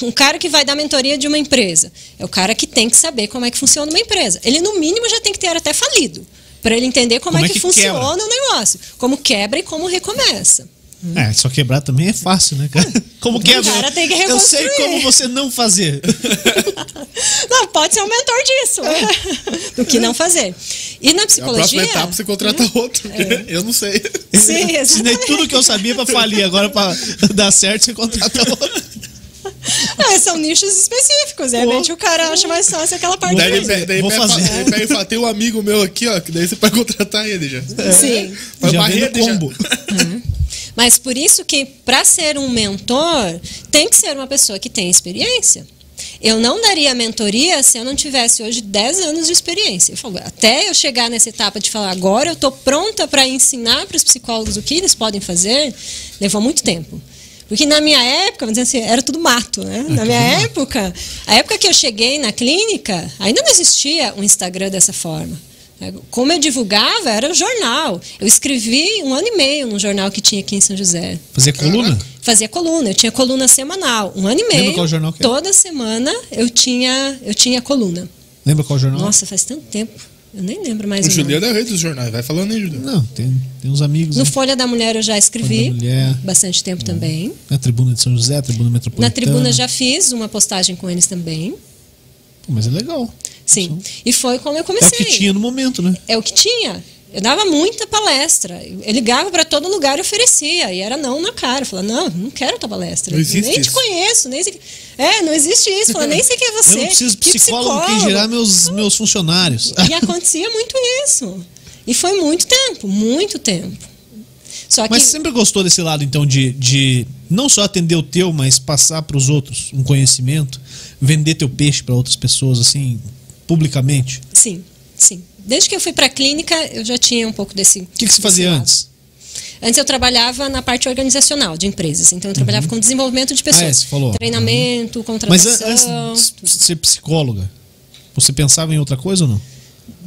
um cara que vai dar mentoria de uma empresa, é o cara que tem que saber como é que funciona uma empresa. Ele, no mínimo, já tem que ter até falido, para ele entender como é que funciona o negócio, como quebra e como recomeça. Só quebrar também é fácil, né, cara? Como quebra? O cara tem que reconstruir. Eu sei como você não fazer. Não, pode ser um mentor disso. Do que não fazer. E na psicologia... Na próxima etapa você contrata outro. Eu não sei. Sim, eu ensinei tudo que eu sabia pra falir. Agora pra dar certo você contrata outro. São nichos específicos. De repente o cara acha mais fácil aquela parte dele. Daí tem um amigo meu aqui, ó, que daí você pode contratar ele já. Sim. Vai barrer no combo. Mas por isso que, para ser um mentor, tem que ser uma pessoa que tem experiência. Eu não daria mentoria se eu não tivesse hoje 10 anos de experiência. Eu falo, até eu chegar nessa etapa de falar, agora eu estou pronta para ensinar para os psicólogos o que eles podem fazer, levou muito tempo. Porque na minha época, vamos dizer assim, era tudo mato, né? Na minha época, a época que eu cheguei na clínica, ainda não existia um Instagram dessa forma. Como eu divulgava, era um jornal. Eu escrevi 1 ano e meio num jornal que tinha aqui em São José. Fazia coluna? Fazia coluna. Eu tinha coluna semanal. 1 ano e meio. Lembra qual jornal que era? Toda semana eu tinha coluna. Lembra qual jornal? Nossa, faz tanto tempo. Eu nem lembro mais. O Juliano é o rei dos jornais. Vai falando aí, Juliano. Não, tem uns amigos. No Folha da Mulher eu já escrevi. Bastante tempo também. Na Tribuna de São José, a Tribuna Metropolitana. Na Tribuna já fiz uma postagem com eles também. Mas é legal. Sim, e foi como eu comecei. É o que tinha no momento, né? É o que tinha. Eu dava muita palestra. Eu ligava para todo lugar e oferecia. E era não na cara. Eu falava, não, não quero tua palestra. Não existe nem isso. Te conheço. Nem sei... É, não existe isso. Eu falava, nem sei quem é você. Eu não preciso de psicólogo que gerar meus funcionários. E acontecia muito isso. E foi muito tempo, muito tempo. Só que... Mas você sempre gostou desse lado, então, de não só atender o teu, mas passar para os outros um conhecimento, vender teu peixe para outras pessoas, assim, publicamente? Sim, sim. Desde que eu fui para a clínica, eu já tinha um pouco desse... O que você fazia antes? Antes eu trabalhava na parte organizacional de empresas. Então eu trabalhava com desenvolvimento de pessoas. Ah, é, você falou. Treinamento, contratação... Mas antes de ser psicóloga, você pensava em outra coisa ou não?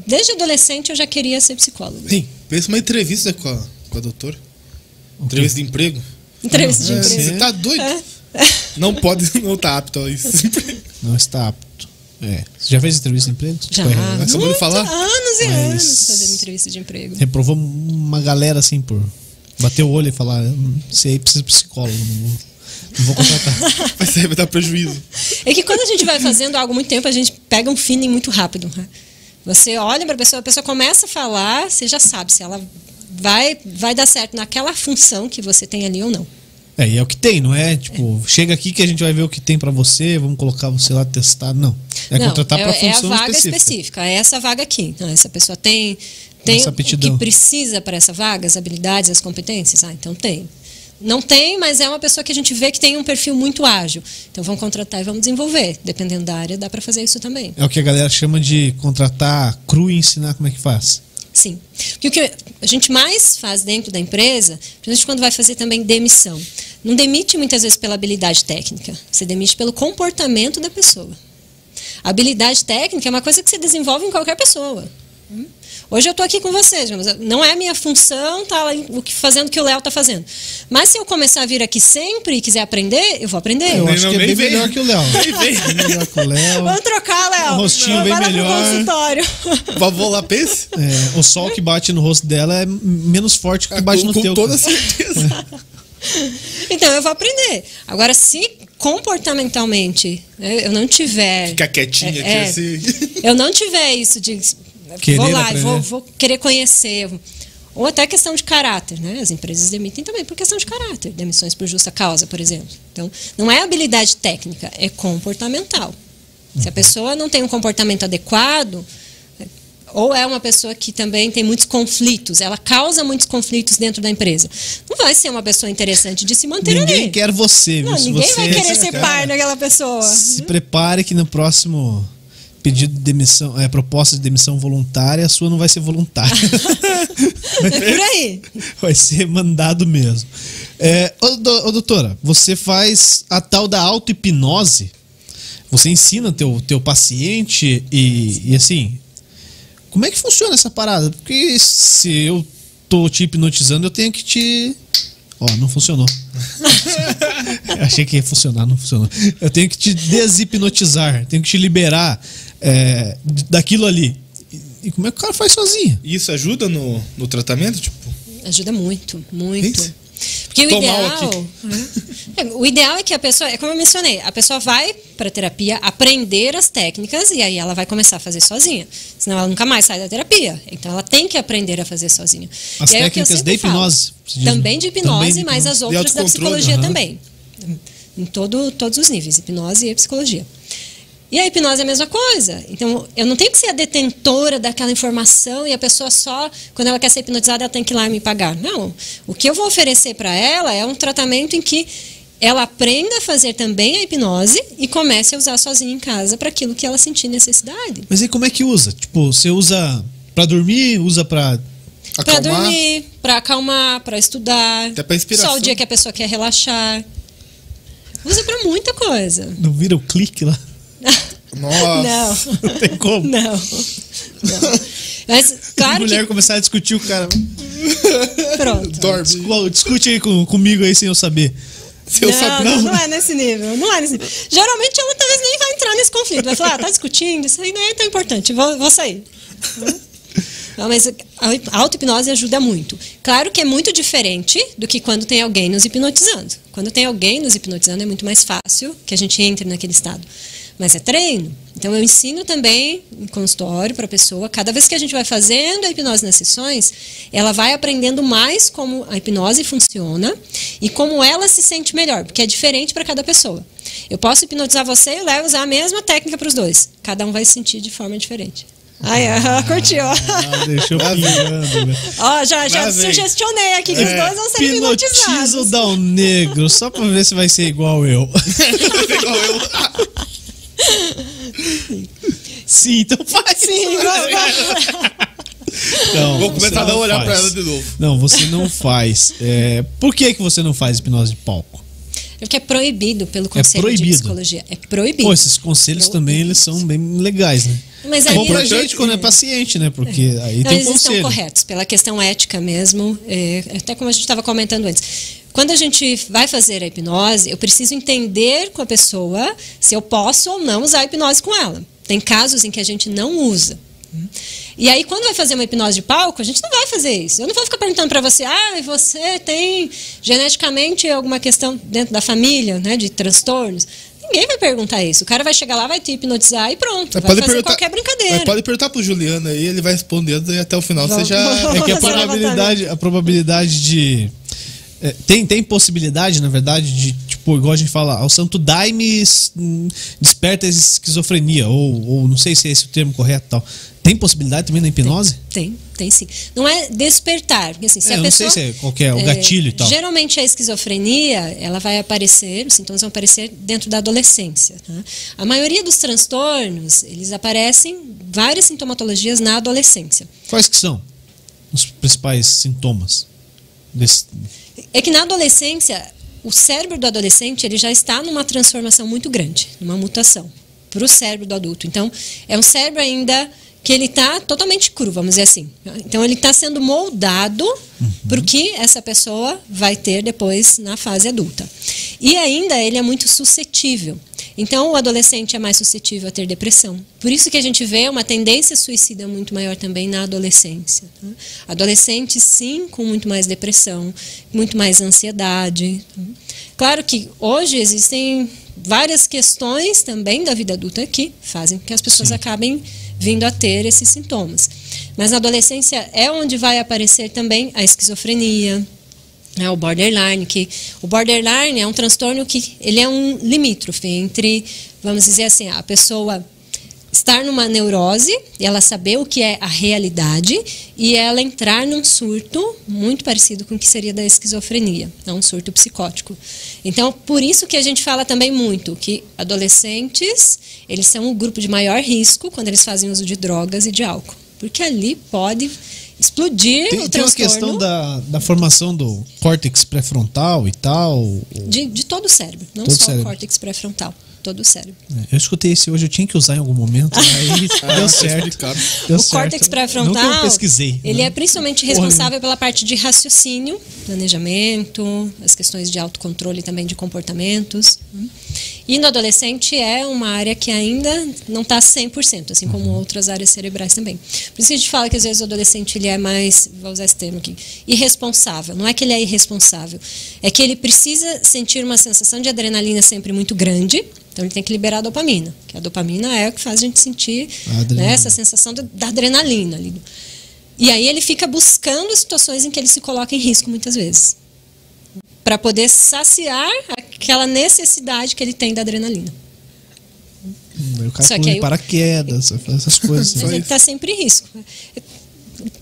Desde adolescente eu já queria ser psicóloga. Sim, fez uma entrevista com a doutora. Entrevista de emprego. Entrevista de emprego. Você tá doido? É. Não pode, não tá apto a isso. Não está apto. É. Você já fez entrevista de emprego? Já. Acabou de falar? Anos e anos fazendo entrevista de emprego. Reprovou uma galera assim por bater o olho e falar: você aí precisa de psicólogo, não vou contratar. Mas aí vai dar prejuízo. É que quando a gente vai fazendo algo muito tempo, a gente pega um feeling muito rápido. Você olha para a pessoa começa a falar, você já sabe se ela vai dar certo naquela função que você tem ali ou não. É, e é o que tem, não é? Tipo, chega aqui que a gente vai ver o que tem pra você, vamos colocar você lá testar. Não. É não, contratar pra função específica. É a vaga específica. É essa vaga aqui. Então, essa pessoa tem o que precisa para essa vaga, as habilidades, as competências? Ah, então tem. Não tem, mas é uma pessoa que a gente vê que tem um perfil muito ágil. Então vamos contratar e vamos desenvolver. Dependendo da área, dá pra fazer isso também. É o que a galera chama de contratar cru e ensinar como é que faz. Sim. Porque o que a gente mais faz dentro da empresa, principalmente quando vai fazer também demissão, não demite muitas vezes pela habilidade técnica. Você demite pelo comportamento da pessoa. A habilidade técnica é uma coisa que você desenvolve em qualquer pessoa. Hoje eu estou aqui com vocês, mas não é minha função fazendo o que o Léo está fazendo. Mas se eu começar a vir aqui sempre e quiser aprender, eu vou aprender. Eu acho que é bem melhor que o Léo. Vamos trocar, Léo. O rostinho bem melhor. Vou lá, pense. É, o sol que bate no rosto dela é menos forte que o que bate no teu. Com toda certeza. Então eu vou aprender. Agora, se comportamentalmente eu não tiver... Fica quietinha aqui assim. Eu não tiver isso de... Vou querer conhecer. Ou até questão de caráter, né? As empresas demitem também por questão de caráter. Demissões por justa causa, por exemplo. Então, não é habilidade técnica, é comportamental. Se a pessoa não tem um comportamento adequado, ou é uma pessoa que também tem muitos conflitos, ela causa muitos conflitos dentro da empresa, não vai ser uma pessoa interessante de se manter ali. Ninguém quer você. Não, ninguém vai querer ser par daquela pessoa. Se prepare que no próximo... pedido de demissão, proposta de demissão voluntária, a sua não vai ser voluntária. É por aí. Vai ser mandado mesmo. Ô doutora, você faz a tal da auto-hipnose? Você ensina teu paciente e assim, como é que funciona essa parada? Porque se eu tô te hipnotizando, eu tenho que te... não funcionou. Achei que ia funcionar, não funcionou. Eu tenho que te deshipnotizar, tenho que te liberar daquilo ali. E como é que o cara faz sozinho? Isso ajuda no tratamento? Ajuda muito, muito. Sim. Porque o ideal, o ideal é que a pessoa, é como eu mencionei, a pessoa vai para a terapia aprender as técnicas e aí ela vai começar a fazer sozinha. Senão ela nunca mais sai da terapia. Então ela tem que aprender a fazer sozinha. As técnicas de hipnose. Também de hipnose, mas as outras da psicologia também. Em todos os níveis, hipnose e psicologia. E a hipnose é a mesma coisa. Então, eu não tenho que ser a detentora daquela informação e a pessoa só, quando ela quer ser hipnotizada, ela tem que ir lá e me pagar. Não. O que eu vou oferecer para ela é um tratamento em que ela aprenda a fazer também a hipnose e comece a usar sozinha em casa para aquilo que ela sentir necessidade. Mas aí como é que usa? Tipo, você usa para dormir, usa para... Para dormir, para acalmar, para estudar. Até para inspiração. Só o dia que a pessoa quer relaxar. Usa para muita coisa. Não vira o clique lá? Nossa, não tem como. Não. Mas, claro, a mulher começar a discutir o cara. Pronto. Dorme. Discute aí comigo aí sem eu saber. Não é nesse nível. Geralmente ela talvez nem vai entrar nesse conflito. Vai falar, tá discutindo, isso aí não é tão importante, vou sair. Não, mas a auto-hipnose ajuda muito. Claro que é muito diferente do que quando tem alguém nos hipnotizando. Quando tem alguém nos hipnotizando é muito mais fácil que a gente entre naquele estado. Mas é treino. Então eu ensino também em consultório para a pessoa. Cada vez que a gente vai fazendo a hipnose nas sessões, ela vai aprendendo mais como a hipnose funciona e como ela se sente melhor, porque é diferente para cada pessoa. Eu posso hipnotizar você e o Léo usar a mesma técnica para os dois. Cada um vai se sentir de forma diferente. Ai, curtiu, ó. Deixou pirando, né? Ó, já sugestionei aqui que os dois vão ser hipnotizados. Hipnotizo o Dal Negro, só para ver se vai ser igual eu. Sim, então faz. Sim, não, vou começar a dar uma olhada pra ela de novo. Não, você não faz. Por que que você não faz hipnose de palco? Porque é proibido pelo conselho de psicologia. É proibido. Pô, esses conselhos também, eles são bem legais, né? Mas aí, bom pra gente quando é paciente, né? Porque aí tem um conselho. Eles estão corretos, pela questão ética mesmo. Até como a gente estava comentando antes. Quando a gente vai fazer a hipnose, eu preciso entender com a pessoa se eu posso ou não usar a hipnose com ela. Tem casos em que a gente não usa. E aí, quando vai fazer uma hipnose de palco, a gente não vai fazer isso. Eu não vou ficar perguntando para você, você tem geneticamente alguma questão dentro da família, né, de transtornos? Ninguém vai perguntar isso. O cara vai chegar lá, vai te hipnotizar e pronto. Vai fazer qualquer brincadeira. Pode perguntar pro Juliano aí, ele vai respondendo e até o final você já... É que a probabilidade de... Tem possibilidade, na verdade, de, tipo, igual a gente fala, o Santo Daime desperta esquizofrenia, ou não sei se é esse o termo correto e tal. Tem possibilidade também na hipnose? Tem sim. Não é despertar. Assim, se a pessoa, não sei se é qualquer, o gatilho e tal. Geralmente a esquizofrenia, ela vai aparecer, os sintomas vão aparecer dentro da adolescência. Tá? A maioria dos transtornos, eles aparecem várias sintomatologias na adolescência. Quais que são os principais sintomas desse... É que na adolescência, o cérebro do adolescente ele já está numa transformação muito grande, numa mutação, para o cérebro do adulto. Então, é um cérebro ainda que ele está totalmente cru, vamos dizer assim. Então, ele está sendo moldado para o que essa pessoa vai ter depois na fase adulta. E ainda ele é muito suscetível. Então, o adolescente é mais suscetível a ter depressão. Por isso que a gente vê uma tendência suicida muito maior também na adolescência. Adolescentes, sim, com muito mais depressão, muito mais ansiedade. Claro que hoje existem várias questões também da vida adulta que fazem com que as pessoas acabem vindo a ter esses sintomas. Mas na adolescência é onde vai aparecer também a esquizofrenia, o borderline, que o borderline é um transtorno que ele é um limítrofe entre, vamos dizer assim, a pessoa estar numa neurose, ela saber o que é a realidade e ela entrar num surto muito parecido com o que seria da esquizofrenia, um surto psicótico. Então, por isso que a gente fala também muito que adolescentes, eles são o grupo de maior risco quando eles fazem uso de drogas e de álcool, porque ali pode explodir o transtorno. Tem uma questão da formação do córtex pré-frontal e tal? De todo o cérebro, não só o córtex pré-frontal, todo o cérebro. Eu escutei esse hoje, eu tinha que usar em algum momento, aí deu certo. O córtex pré-frontal, ele é principalmente responsável pela parte de raciocínio, planejamento, as questões de autocontrole também de comportamentos. E no adolescente é uma área que ainda não está 100%, assim como outras áreas cerebrais também. Por isso que a gente fala que às vezes o adolescente ele é mais, vou usar esse termo aqui, irresponsável. Não é que ele é irresponsável, é que ele precisa sentir uma sensação de adrenalina sempre muito grande, então ele tem que liberar a dopamina, que a dopamina é o que faz a gente sentir essa sensação da adrenalina. E aí ele fica buscando situações em que ele se coloca em risco muitas vezes, para poder saciar aquela necessidade que ele tem da adrenalina. O cara pula paraquedas, essas coisas. Mas ele está sempre em risco.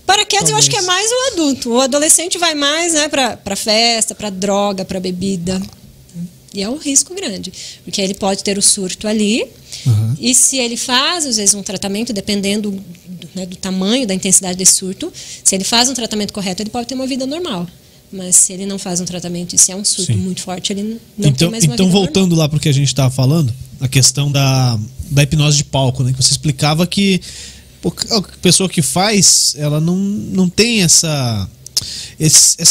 Paraquedas eu acho que é mais o adulto. O adolescente vai mais, né, para festa, para droga, para bebida. E é um risco grande, porque ele pode ter o surto ali. E se ele faz, às vezes, um tratamento, dependendo do tamanho, da intensidade desse surto, se ele faz um tratamento correto, ele pode ter uma vida normal. Mas se ele não faz um tratamento e se é um surto muito forte, ele não tem mais uma vida normal. Então, voltando lá para o que a gente estava falando, a questão da hipnose de palco, né? Que você explicava que a pessoa que faz, ela não tem essa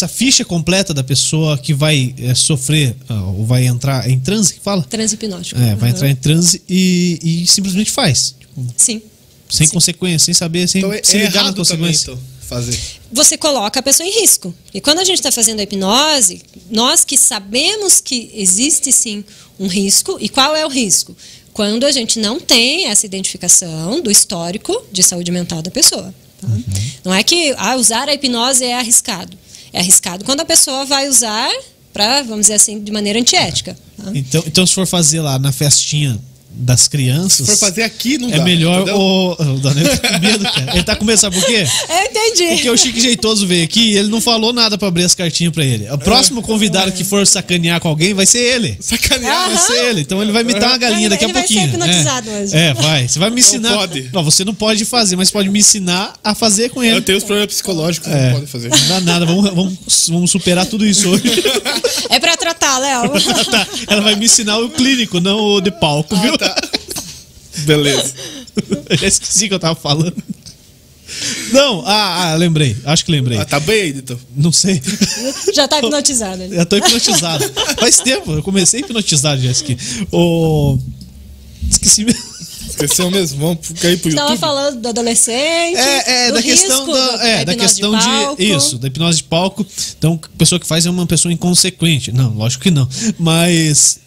ficha completa da pessoa que vai sofrer ou vai entrar em transe, que fala? Transe hipnótico. Vai entrar em transe e simplesmente faz. Sim. sem consequência, sem saber, sem então, se ligar na consequência. Fazer. Você coloca a pessoa em risco. E quando a gente está fazendo a hipnose, nós que sabemos que existe sim um risco. E qual é o risco? Quando a gente não tem essa identificação do histórico de saúde mental da pessoa. Tá? Uhum. Não é que usar a hipnose é arriscado. É arriscado quando a pessoa vai usar para, vamos dizer assim, de maneira antiética. Tá? Então, se for fazer lá na festinha das crianças... Se for fazer aqui, não dá. É melhor o... O Daniel tá com medo, cara. Ele tá com medo, sabe por quê? Eu entendi. Porque o Chique Jeitoso veio aqui e ele não falou nada pra abrir as cartinhas pra ele. O próximo convidado que for sacanear com alguém vai ser ele. Sacanear? Vai ser ele. Então ele vai imitar uma galinha daqui a pouquinho. Ele vai ser hipnotizado hoje. Vai. Você vai me ensinar... Não pode. Não, você não pode fazer, mas pode me ensinar a fazer com ele. Eu tenho os problemas psicológicos, não pode fazer. Não dá nada. Vamos superar tudo isso hoje. É pra tratar, Léo. Ela vai me ensinar o clínico, não o de palco, viu? Tá. Beleza. Eu já esqueci o que eu tava falando. Não, lembrei. Acho que lembrei. Tá bem aí, então? Não sei. Já tá hipnotizado. Já tô hipnotizado. Faz tempo, eu comecei hipnotizado, Jéssica. Esqueci mesmo. Esqueceu mesmo, vamos cair pro YouTube. Estava falando do adolescente, da questão da questão de isso, da hipnose de palco. Então, a pessoa que faz é uma pessoa inconsequente. Não, lógico que não. Mas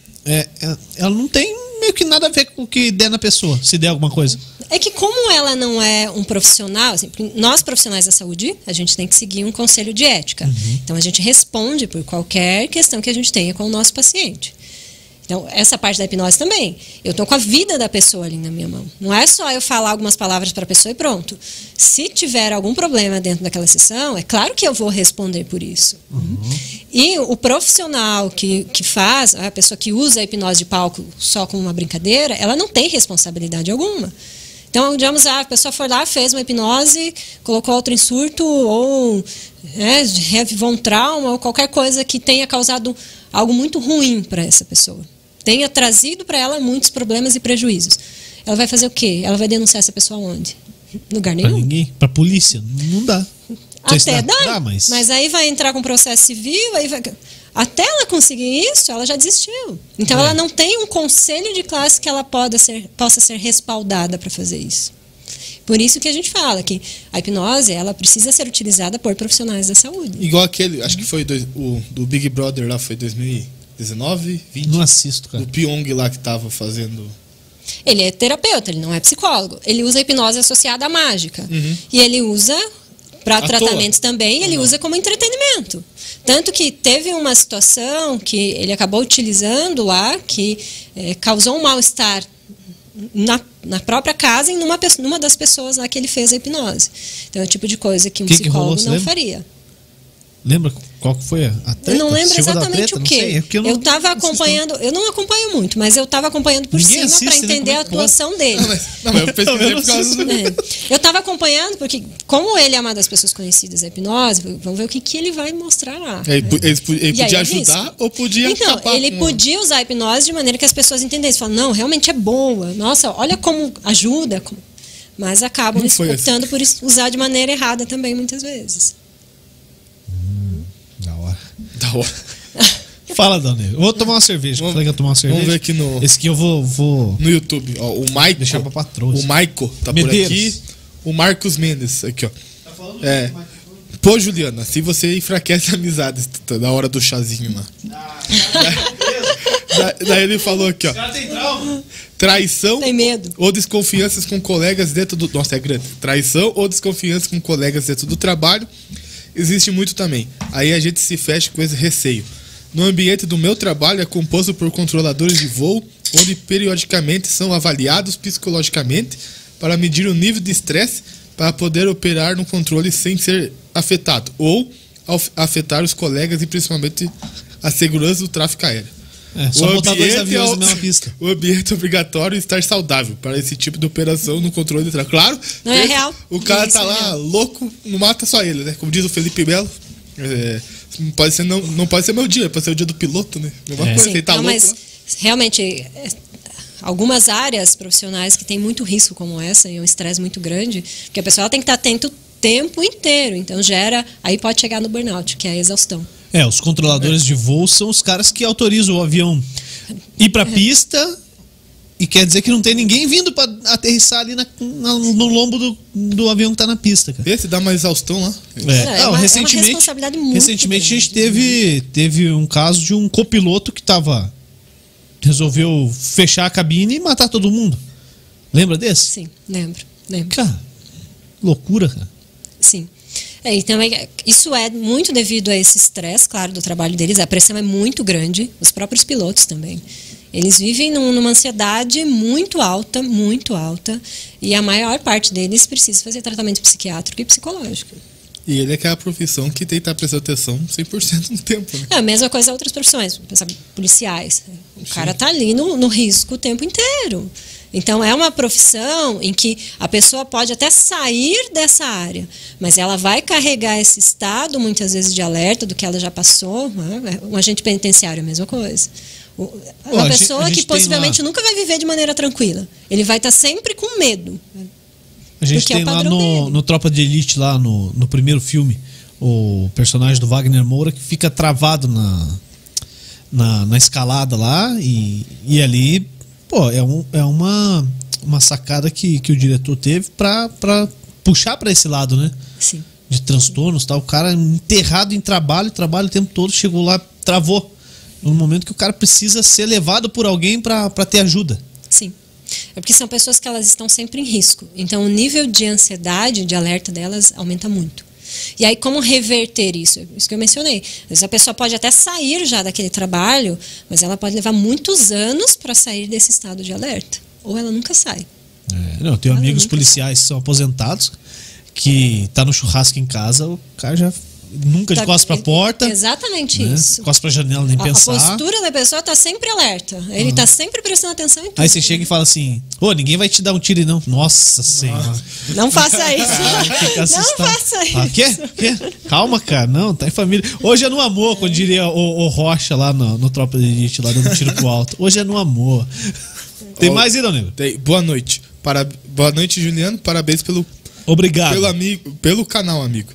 ela não tem meio que nada a ver com o que der na pessoa, se der alguma coisa. É que como ela não é um profissional, assim, nós profissionais da saúde, a gente tem que seguir um conselho de ética. Uhum. Então, a gente responde por qualquer questão que a gente tenha com o nosso paciente. Então, essa parte da hipnose também. Eu estou com a vida da pessoa ali na minha mão. Não é só eu falar algumas palavras para a pessoa e pronto. Se tiver algum problema dentro daquela sessão, é claro que eu vou responder por isso. Uhum. E o profissional que faz, a pessoa que usa a hipnose de palco só como uma brincadeira, ela não tem responsabilidade alguma. Então, digamos, a pessoa foi lá, fez uma hipnose, colocou outro insurto, ou reavivou um trauma, ou qualquer coisa que tenha causado algo muito ruim para essa pessoa. Tenha trazido para ela muitos problemas e prejuízos. Ela vai fazer o quê? Ela vai denunciar essa pessoa onde? Lugar nenhum. Para ninguém? Para polícia? Não dá. Até dá, mas aí vai entrar com processo civil, aí vai... Até ela conseguir isso, ela já desistiu. Então, ela não tem um conselho de classe que ela possa ser respaldada para fazer isso. Por isso que a gente fala que a hipnose, ela precisa ser utilizada por profissionais da saúde. Igual aquele, acho que foi do Big Brother lá, foi 2019, 20? Não assisto, cara. Do Pyong lá que tava fazendo... Ele é terapeuta, ele não é psicólogo. Ele usa a hipnose associada à mágica. Uhum. E ele usa... Para tratamento também, ele usa como entretenimento. Tanto que teve uma situação que ele acabou utilizando lá, que causou um mal-estar na própria casa e numa das pessoas lá que ele fez a hipnose. Então é o tipo de coisa que um psicólogo não faria. Lembra qual que foi a treta? Eu não lembro exatamente o que. Eu estava acompanhando, eu não acompanho muito, mas eu estava acompanhando por cima para entender a atuação dele. Eu estava acompanhando porque, como ele é uma das pessoas conhecidas da hipnose, vamos ver o que ele vai mostrar lá. Ele podia ajudar ou podia acabar? Então, ele podia usar a hipnose de maneira que as pessoas entendessem. Falam, não, realmente é boa. Nossa, olha como ajuda. Mas acabam optando por usar de maneira errada também, muitas vezes. Fala, Daniel. Eu vou tomar uma cerveja. Vamos ver aqui no... Esse aqui eu vou... No YouTube. Ó, o Maico. Deixar pra patroa. O Maico tá Medeiros. Por aqui. O Marcos Mendes. Aqui, ó. Tá falando do Maico. Pô, Juliana, se você enfraquece amizades na hora do chazinho lá. Daí ele falou aqui, ó. Já tem trauma. Traição tem medo. Ou desconfianças com colegas dentro do... Nossa, é grande. Traição ou desconfiança com colegas dentro do trabalho. Existe muito também. Aí a gente se fecha com esse receio. No ambiente do meu trabalho é composto por controladores de voo, onde periodicamente são avaliados psicologicamente para medir o nível de estresse para poder operar no controle sem ser afetado ou afetar os colegas e principalmente a segurança do tráfego aéreo. Só botar dois aviões na mesma pista. O ambiente obrigatório estar saudável para esse tipo de operação no controle de tráfego. Claro, não é real. O cara tá lá louco, não mata só ele, né? Como diz o Felipe Belo, não pode ser meu dia, pode ser o dia do piloto, né? Ele tá louco, mas realmente, algumas áreas profissionais que tem muito risco como essa e um estresse muito grande, porque a pessoa tem que estar atento o tempo inteiro, então aí pode chegar no burnout, que é a exaustão. Os controladores de voo são os caras que autorizam o avião ir para a pista E quer dizer que não tem ninguém vindo pra aterrissar ali no lombo do avião que tá na pista, cara. Esse dá uma exaustão lá. É. Não, recentemente, é uma responsabilidade muito grande. A gente teve um caso de um copiloto que tava... Resolveu fechar a cabine e matar todo mundo. Lembra desse? Sim, lembro. Cara, loucura, cara. Sim. É, e também, isso é muito devido a esse estresse, claro, do trabalho deles. A pressão é muito grande. Os próprios pilotos também. Eles vivem numa ansiedade muito alta. E a maior parte deles precisa fazer tratamento psiquiátrico e psicológico. E ele é aquela profissão que tem que estar prestando atenção 100% do tempo, né? É a mesma coisa em outras profissões, policiais. O cara tá ali no risco o tempo inteiro. Então é uma profissão em que a pessoa pode até sair dessa área, mas ela vai carregar esse estado, muitas vezes, de alerta do que ela já passou. Um agente penitenciário é a mesma coisa. Uma pessoa que possivelmente nunca vai viver de maneira tranquila. Ele vai estar sempre com medo. A gente tem lá no Tropa de Elite, lá no primeiro filme, o personagem do Wagner Moura que fica travado na escalada lá e ali, pô, é uma sacada que o diretor teve pra puxar pra esse lado, né? Sim. De transtornos, tá? O cara enterrado em trabalho o tempo todo, chegou lá, travou. No momento que o cara precisa ser levado por alguém pra ter ajuda. Sim. É porque são pessoas que elas estão sempre em risco. Então o nível de ansiedade, de alerta delas aumenta muito. E aí como reverter isso? Isso que eu mencionei. Às vezes a pessoa pode até sair já daquele trabalho, mas ela pode levar muitos anos para sair desse estado de alerta. Ou ela nunca sai. Eu tenho amigos policiais que são aposentados, que tá no churrasco em casa, o cara já... Nunca encosta pra porta. Exatamente, né? Isso. Encosta pra janela, nem pensar. A postura da pessoa tá sempre alerta. Ele tá sempre prestando atenção em tudo. Aí você chega e fala assim: ô, ninguém vai te dar um tiro, não. Nossa Senhora. Não faça isso. Não faça isso. Quê? Calma, cara. Não, tá em família. Hoje é no amor, como diria o Rocha lá no Tropa de Elite, lá dando um tiro pro alto. Hoje é no amor. Tem mais aí, Léo Negro? Tem. Boa noite. Boa noite, Juliano. Parabéns pelo... Obrigado. Pelo canal, amigo.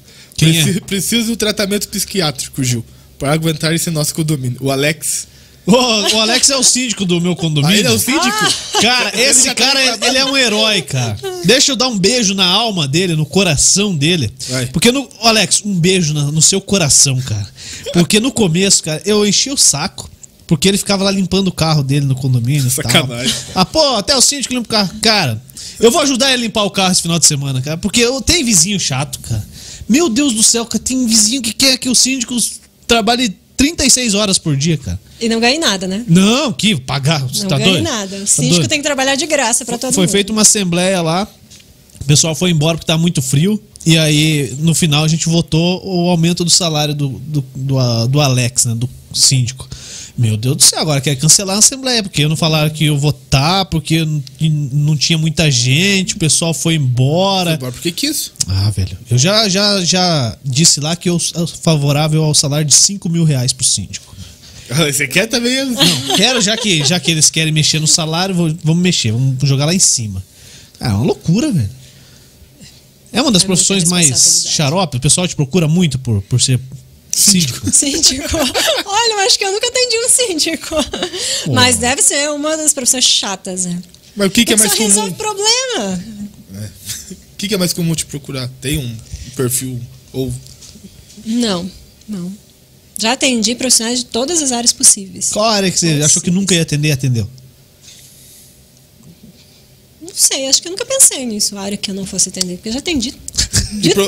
Preciso de um tratamento psiquiátrico, Gil, para aguentar esse nosso condomínio. O Alex. O Alex é o síndico do meu condomínio. Ah, ele é o síndico? Cara, esse cara, ele é um herói, cara. Deixa eu dar um beijo na alma dele, no coração dele. Vai. Porque, Alex, um beijo no seu coração, cara. Porque no começo, cara, eu enchi o saco. Porque ele ficava lá limpando o carro dele no condomínio. Sacanagem. Tal. Até o síndico limpa o carro. Cara, eu vou ajudar ele a limpar o carro esse final de semana, cara. Porque tem vizinho chato, cara. Meu Deus do céu, cara, tem um vizinho que quer que o síndico trabalhe 36 horas por dia, cara. E não ganhe nada, né? Não, que pagar. Não tá ganhe doido? Nada. O síndico tem que trabalhar de graça pra todo mundo. Foi feita uma assembleia lá, o pessoal foi embora porque tá muito frio. E aí, no final, a gente votou o aumento do salário do Alex, né? Do síndico. Meu Deus do céu, agora quer cancelar a assembleia, porque eu não falaram que eu votar, porque não tinha muita gente, o pessoal foi embora. Por que isso? Ah, velho, eu já disse lá que eu sou favorável ao salário de 5 mil reais pro síndico. Você quer também? Não, quero, já que eles querem mexer no salário, vamos mexer, vamos jogar lá em cima. Ah, é uma loucura, velho. É uma das profissões mais xarope, o pessoal te procura muito por ser... Síndico. Olha, eu acho que eu nunca atendi um síndico. Pô. Mas deve ser uma das profissões chatas, né? Mas o que é mais comum? Resolve problema. O que é mais comum te procurar? Tem um perfil ou... Não. Já atendi profissionais de todas as áreas possíveis. Qual área que você achou que nunca ia atender e atendeu? Não sei, acho que eu nunca pensei nisso. A área que eu não fosse atender, porque eu já atendi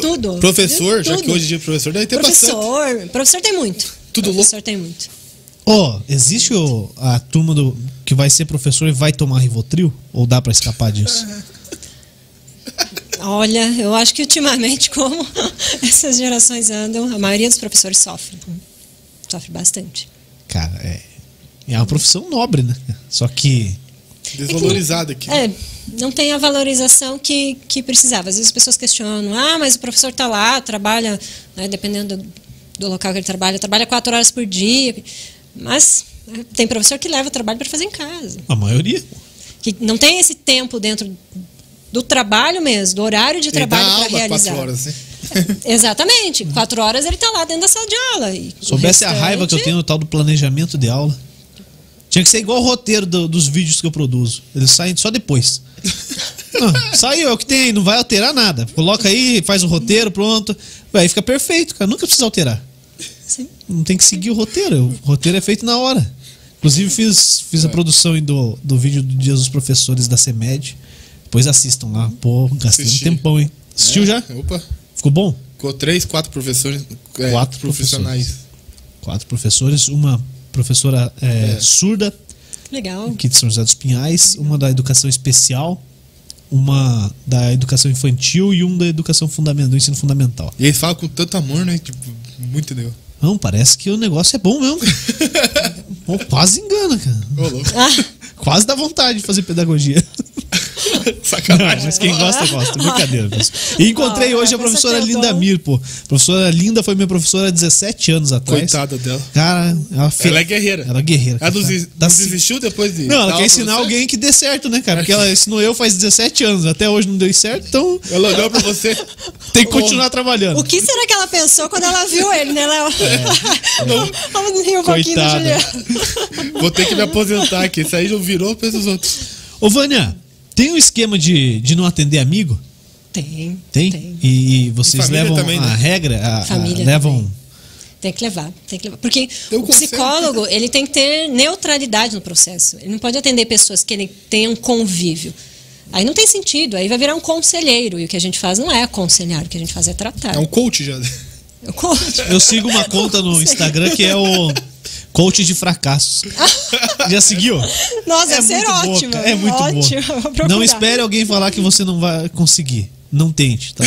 tudo. Professor, já que hoje em dia professor deve ter bastante. Professor tem muito. Tudo louco. Professor tem muito. Ó, existe a turma que vai ser professor e vai tomar Rivotril? Ou dá pra escapar disso? Olha, eu acho que ultimamente, como essas gerações andam, a maioria dos professores sofre. Sofre bastante. Cara, é uma profissão nobre, né? Só que... desvalorizada aqui. É, não tem a valorização que precisava. Às vezes as pessoas questionam: ah, mas o professor está lá, trabalha, né, dependendo do local que ele trabalha 4 horas por dia. Mas tem professor que leva trabalho para fazer em casa. A maioria. Que não tem esse tempo dentro do trabalho mesmo, do horário de trabalho para realizar. 4 horas, né? Exatamente. 4 horas ele está lá dentro da sala de aula. Soubesse a raiva que eu tenho no tal do planejamento de aula. Tinha que ser igual o roteiro dos vídeos que eu produzo. Eles saem só depois. Não, saiu, é o que tem, não vai alterar nada. Coloca aí, faz o roteiro, pronto. Aí fica perfeito, cara. Nunca precisa alterar. Sim. Não tem que seguir o roteiro. O roteiro é feito na hora. Inclusive, fiz a produção do vídeo do Dia dos Professores da CEMED. Depois assistam lá. Pô, gastei um tempão, hein? Assistiu já? Opa. Ficou bom? Ficou 3, 4 professores. 4 profissionais. Professores. 4 professores, uma professora surda. Legal. Aqui de São José dos Pinhais. Uma da educação especial. Uma da educação infantil e um da educação fundamental, do ensino fundamental. E eles falam com tanto amor, né? Tipo, muito legal. Não, parece que o negócio é bom mesmo. Pô, quase engana, cara. Ô, louco. Quase dá vontade de fazer pedagogia. Sacanagem. Não, mas quem gosta, gosta. Brincadeira. E encontrei hoje a professora Linda Mir, pô. A professora Linda foi minha professora há 17 anos atrás. Coitada dela. Cara, ela é guerreira. Ela é guerreira. Cara. Ela desistiu depois de... Não, ela quer ensinar alguém que dê certo, né, cara? Porque ela ensinou eu faz 17 anos. Até hoje não deu certo, então... Ela olhou pra você. Tem que continuar trabalhando. O que será que ela pensou quando ela viu ele, né, Léo? Vamos rir um pouquinho, Juliano. Vou ter que me aposentar aqui. Isso aí já virou para os outros. Ô, Vânia... Tem um esquema de não atender amigo? Tem. E vocês levam também, a regra? Família levam... Também. Tem que levar. Porque o psicólogo, ele tem que ter neutralidade no processo. Ele não pode atender pessoas que ele tenha um convívio. Aí não tem sentido, aí vai virar um conselheiro. E o que a gente faz não é aconselhar, o que a gente faz é tratar. É um coach já. É um coach. Eu sigo uma conta no Instagram que é o... Coach de fracassos. Já seguiu? Nossa, é ser ótimo. É muito bom. Não espere alguém falar que você não vai conseguir. Não tente, tá?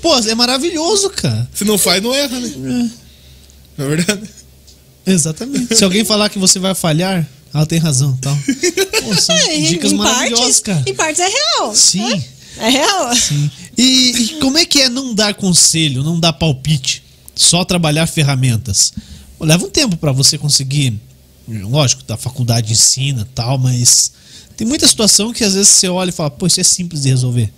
Pô, é maravilhoso, cara. Se não faz, não erra, né? É verdade. Exatamente. Se alguém falar que você vai falhar, ela tem razão, tá? Pô, são dicas maravilhosas, cara. Em partes é real. Sim. É real. Sim. E como é que é não dar conselho, não dar palpite? Só trabalhar ferramentas? Leva um tempo pra você conseguir. Lógico, da faculdade ensina e tal, mas tem muita situação que às vezes você olha e fala, pô, isso é simples de resolver.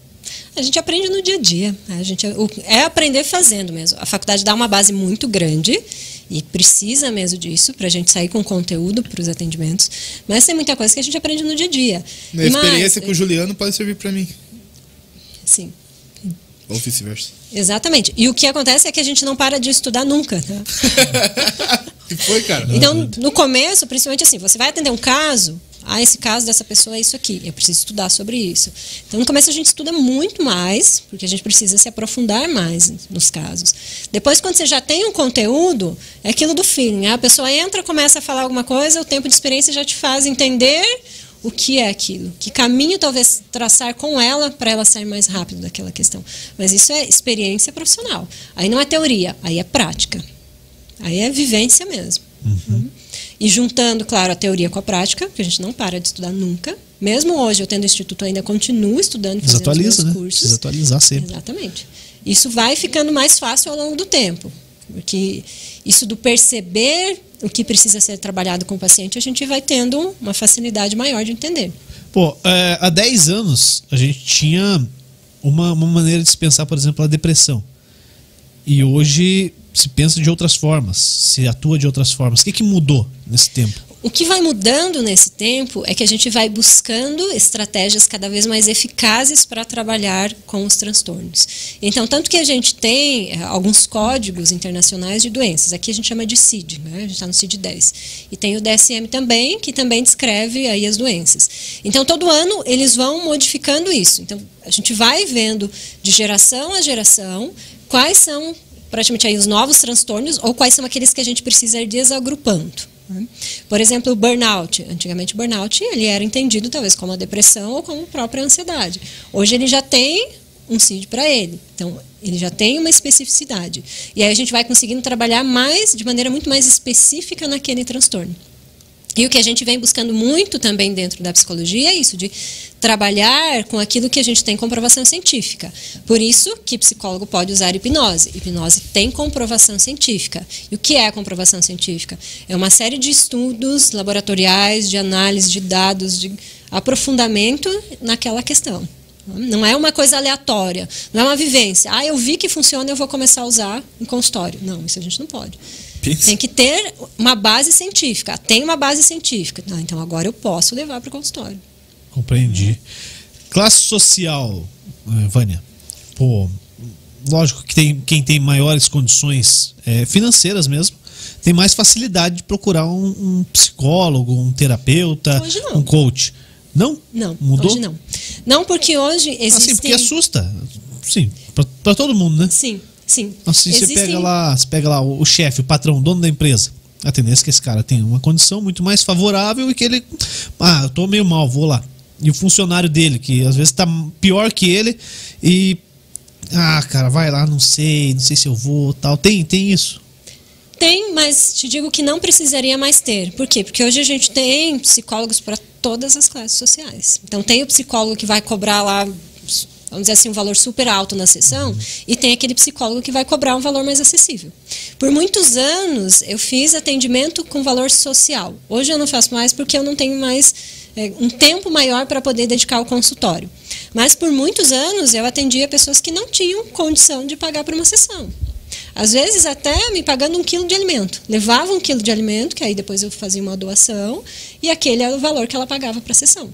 A gente aprende no dia a dia. A gente é aprender fazendo mesmo. A faculdade dá uma base muito grande e precisa mesmo disso pra gente sair com conteúdo pros atendimentos. Mas tem muita coisa que a gente aprende no dia a dia. A experiência com o Juliano pode servir pra mim. Sim. Ou vice-versa. Exatamente. E o que acontece é que a gente não para de estudar nunca. Né? Que foi, cara? Então, no começo, principalmente assim, você vai atender um caso, esse caso dessa pessoa é isso aqui, eu preciso estudar sobre isso. Então, no começo a gente estuda muito mais, porque a gente precisa se aprofundar mais nos casos. Depois, quando você já tem um conteúdo, é aquilo do feeling. A pessoa entra, começa a falar alguma coisa, o tempo de experiência já te faz entender... O que é aquilo? Que caminho talvez traçar com ela para ela sair mais rápido daquela questão? Mas isso é experiência profissional. Aí não é teoria, aí é prática. Aí é vivência mesmo. Uhum. E juntando, claro, a teoria com a prática, porque a gente não para de estudar nunca. Mesmo hoje, eu tendo instituto, ainda continuo estudando e fazendo os meus cursos. Desatualizar sempre. Exatamente. Isso vai ficando mais fácil ao longo do tempo. Porque isso do perceber... o que precisa ser trabalhado com o paciente, a gente vai tendo uma facilidade maior de entender. Pô, há 10 anos a gente tinha uma maneira de se pensar, por exemplo, a depressão. E hoje se pensa de outras formas, se atua de outras formas. O que mudou nesse tempo? O que vai mudando nesse tempo é que a gente vai buscando estratégias cada vez mais eficazes para trabalhar com os transtornos. Então, tanto que a gente tem alguns códigos internacionais de doenças. Aqui a gente chama de CID, né? A gente está no CID 10. E tem o DSM também, que também descreve aí as doenças. Então, todo ano eles vão modificando isso. Então, a gente vai vendo de geração a geração quais são praticamente aí os novos transtornos ou quais são aqueles que a gente precisa ir desagrupando. Por exemplo, o burnout. Antigamente, o burnout ele era entendido talvez como a depressão ou como a própria ansiedade. Hoje ele já tem um CID para ele. Então, ele já tem uma especificidade. E aí a gente vai conseguindo trabalhar mais, de maneira muito mais específica naquele transtorno. E o que a gente vem buscando muito também dentro da psicologia é isso, de trabalhar com aquilo que a gente tem comprovação científica. Por isso que psicólogo pode usar hipnose. Hipnose tem comprovação científica. E o que é a comprovação científica? É uma série de estudos laboratoriais, de análise de dados, de aprofundamento naquela questão. Não é uma coisa aleatória, não é uma vivência. Ah, eu vi que funciona, eu vou começar a usar em consultório. Não, isso a gente não pode. Tem que ter uma base científica. Tem uma base científica. Não, então agora eu posso levar para o consultório. Compreendi. Classe social, Vânia. Pô, lógico que tem, quem tem maiores condições financeiras mesmo, tem mais facilidade de procurar um psicólogo, um terapeuta, um coach. Não? Não, mudou? Hoje não. Não, porque hoje existem... Assim, porque assusta. Sim, para todo mundo, né? Sim, sim. Assim, existem... você pega lá o chefe, o patrão, o dono da empresa. A tendência é que esse cara tem uma condição muito mais favorável e que ele... Ah, eu tô meio mal, vou lá. E o funcionário dele, que às vezes tá pior que ele e... Ah, cara, vai lá, não sei se eu vou, tal. Tem isso? Tem, mas te digo que não precisaria mais ter. Por quê? Porque hoje a gente tem psicólogos para todas as classes sociais. Então tem o psicólogo que vai cobrar lá, vamos dizer assim, um valor super alto na sessão, e tem aquele psicólogo que vai cobrar um valor mais acessível. Por muitos anos eu fiz atendimento com valor social. Hoje eu não faço mais porque eu não tenho mais um tempo maior para poder dedicar ao consultório. Mas por muitos anos eu atendia pessoas que não tinham condição de pagar por uma sessão. Às vezes até me pagando 1 quilo de alimento. Levava 1 quilo de alimento, que aí depois eu fazia uma doação, e aquele era o valor que ela pagava para a sessão.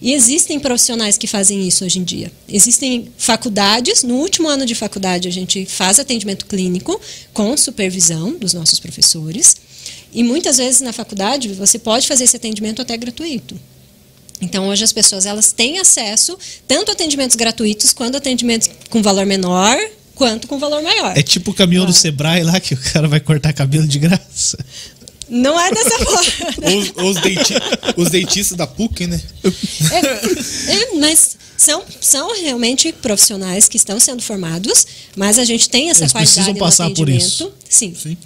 E existem profissionais que fazem isso hoje em dia. Existem faculdades, no último ano de faculdade a gente faz atendimento clínico com supervisão dos nossos professores, e muitas vezes na faculdade você pode fazer esse atendimento até gratuito. Então, hoje as pessoas elas têm acesso tanto a atendimentos gratuitos quanto a atendimentos com valor menor, quanto com valor maior. É tipo o caminhão do Sebrae lá, que o cara vai cortar cabelo de graça. Não é dessa forma. Os dentistas da PUC, né? Mas são realmente profissionais que estão sendo formados, mas a gente tem essa qualidade no atendimento. Por isso. Sim. Sim.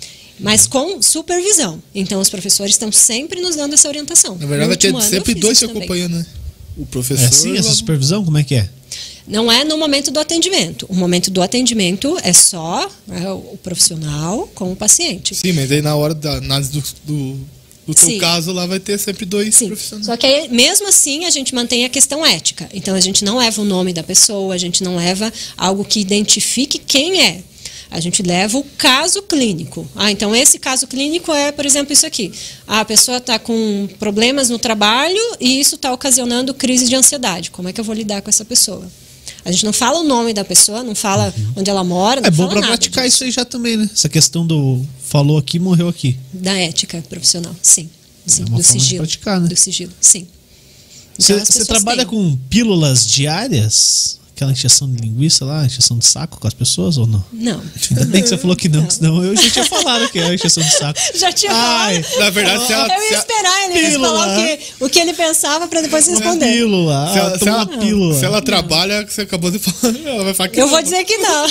Mas com supervisão. Então, os professores estão sempre nos dando essa orientação. Na verdade, tinha sempre dois se acompanhando, né? O professor... É assim, essa supervisão? Como é que é? Não é no momento do atendimento. O momento do atendimento é só o profissional com o paciente. Sim, mas aí na hora da análise do seu caso, lá vai ter sempre dois profissionais. Só que aí, mesmo assim, a gente mantém a questão ética. Então, a gente não leva o nome da pessoa, a gente não leva algo que identifique quem é. A gente leva o caso clínico. Ah, então esse caso clínico é, por exemplo, isso aqui. Ah, a pessoa está com problemas no trabalho e isso está ocasionando crise de ansiedade. Como é que eu vou lidar com essa pessoa? A gente não fala o nome da pessoa, não fala onde ela mora, não fala nada. É bom para praticar isso aí já também, né? Essa questão do falou aqui, morreu aqui. Da ética profissional, sim. É uma forma de praticar, né? Do sigilo, sim. Então, você trabalha com pílulas diárias? Aquela injeção de linguiça lá, injeção de saco com as pessoas ou não? Não. Ainda bem que você falou que não, não. Senão eu já tinha falado que era injeção de saco. Já tinha falado. Na verdade, eu ia esperar ele falar o que ele pensava para depois responder. Pílula. Se ela trabalha, você acabou de falar, ela vai falar que eu vou dizer que não.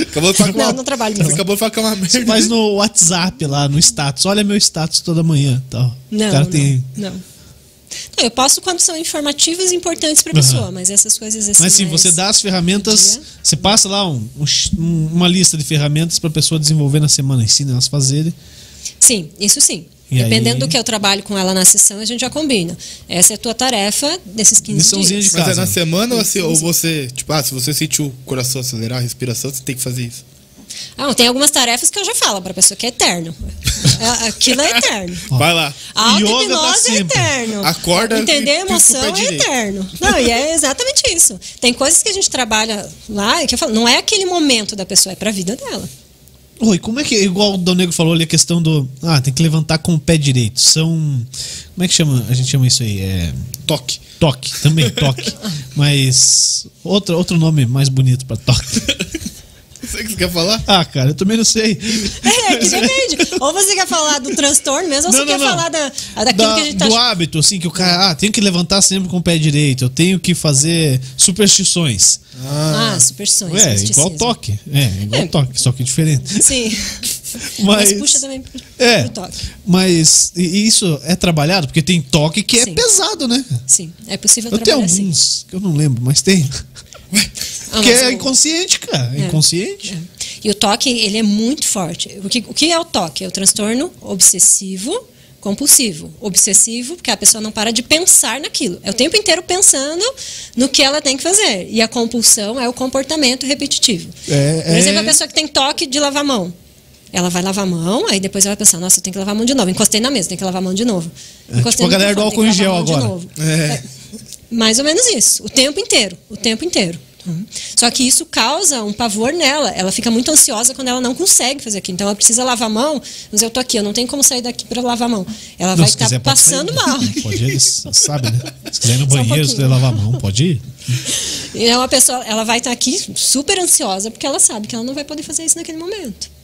Acabou de falar que não trabalho. Você acabou de falar que é uma merda. Você faz no WhatsApp lá, no status. Olha meu status toda manhã. Então, não, o cara tem... não. Não, eu posso quando são informativos e importantes para a pessoa, mas essas coisas assim... Mas sim, você dá as ferramentas, você passa lá uma lista de ferramentas para a pessoa desenvolver na semana, ensina elas a fazerem. Sim, isso sim. E dependendo do que eu trabalho com ela na sessão, a gente já combina. Essa é a tua tarefa desses 15 missãozinha dias. De casa. Mas é na semana ou você... Tipo, se você sentir o coração acelerar, a respiração, você tem que fazer isso? Ah, tem algumas tarefas que eu já falo para a pessoa que é eterno. Aquilo é eterno. Vai lá. A auto-hipnose é eterno. Acorda. Entender a emoção é eterno. Não, e é exatamente isso. Tem coisas que a gente trabalha lá que eu falo, não é aquele momento da pessoa, é para a vida dela. Oi, como é que, igual o Dal Negro falou ali, a questão do... Ah, tem que levantar com o pé direito. São... Como é que chama? A gente chama isso aí? Toque. Toque, também toque. Mas outro nome mais bonito para toque. Não sei o que você quer falar. Ah, cara, eu também não sei. Que depende. Ou você quer falar do transtorno mesmo, ou você quer falar daquilo que a gente tá... Do hábito, assim, que o cara... Ah, tenho que levantar sempre com o pé direito. Eu tenho que fazer superstições. Ah, superstições. Igual toque. Igual toque, só que é diferente. Sim. Mas puxa também pro toque. Mas isso é trabalhado? Porque tem toque que é pesado, né? Sim, é possível trabalhar. Eu tenho alguns, que eu não lembro, mas tem... Porque é inconsciente, cara. É inconsciente. E o toque, ele é muito forte. O que é o toque? É o transtorno obsessivo compulsivo. Obsessivo, porque a pessoa não para de pensar naquilo. É o tempo inteiro pensando no que ela tem que fazer. E a compulsão é o comportamento repetitivo. Por exemplo, a pessoa que tem toque de lavar a mão. Ela vai lavar a mão, aí depois ela vai pensar, nossa, eu tenho que lavar a mão de novo. Encostei na mesa, tem que lavar a mão de novo. Encostei tipo a galera do álcool em gel agora. É. Mais ou menos isso. O tempo inteiro. O tempo inteiro. Só que isso causa um pavor nela. Ela fica muito ansiosa quando ela não consegue fazer aquilo. Então ela precisa lavar a mão, mas eu tô aqui, eu não tenho como sair daqui para lavar a mão. Ela não, vai estar passando mal. Pode ir, sabe, né? Se quiser ir no banheiro, se quiser lavar a mão, pode ir. Então a pessoa, ela vai estar aqui super ansiosa, porque ela sabe que ela não vai poder fazer isso naquele momento.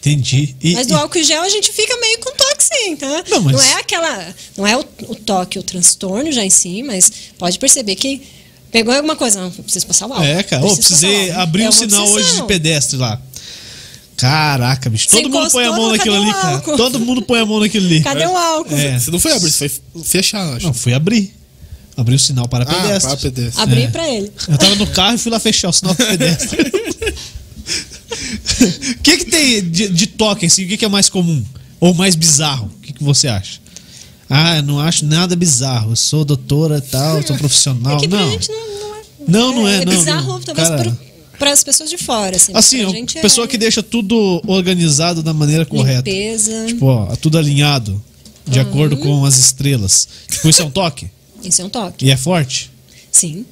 Entendi. Mas do álcool gel a gente fica meio com toque, sim, tá? Não, mas... não é aquela, não é o toque, o transtorno já em si, mas pode perceber que pegou alguma coisa, não, preciso passar o álcool. É, cara, precisei abrir um sinal obsessão. Hoje de pedestre lá. Caraca, bicho, todo mundo põe a mão naquilo ali, cara. Todo mundo põe a mão naquilo ali. Cadê o álcool? É. Você não foi abrir, você foi fechar, acho. Não, fui abrir. Abri o sinal para pedestres. Para pedestre. Abri pra ele. Eu tava no carro e fui lá fechar o sinal para pedestre. O que tem de toque, assim? O que é mais comum? Ou mais bizarro? O que você acha? Ah, eu não acho nada bizarro. Eu sou doutora e tal, sou profissional. É que pra gente não é. É bizarro, não. Talvez para as pessoas de fora. Assim, a pessoa que deixa tudo organizado da maneira correta. Limpeza. Tipo, ó, tudo alinhado, de acordo com as estrelas. Tipo, isso é um toque? Isso é um toque. E é forte? Sim.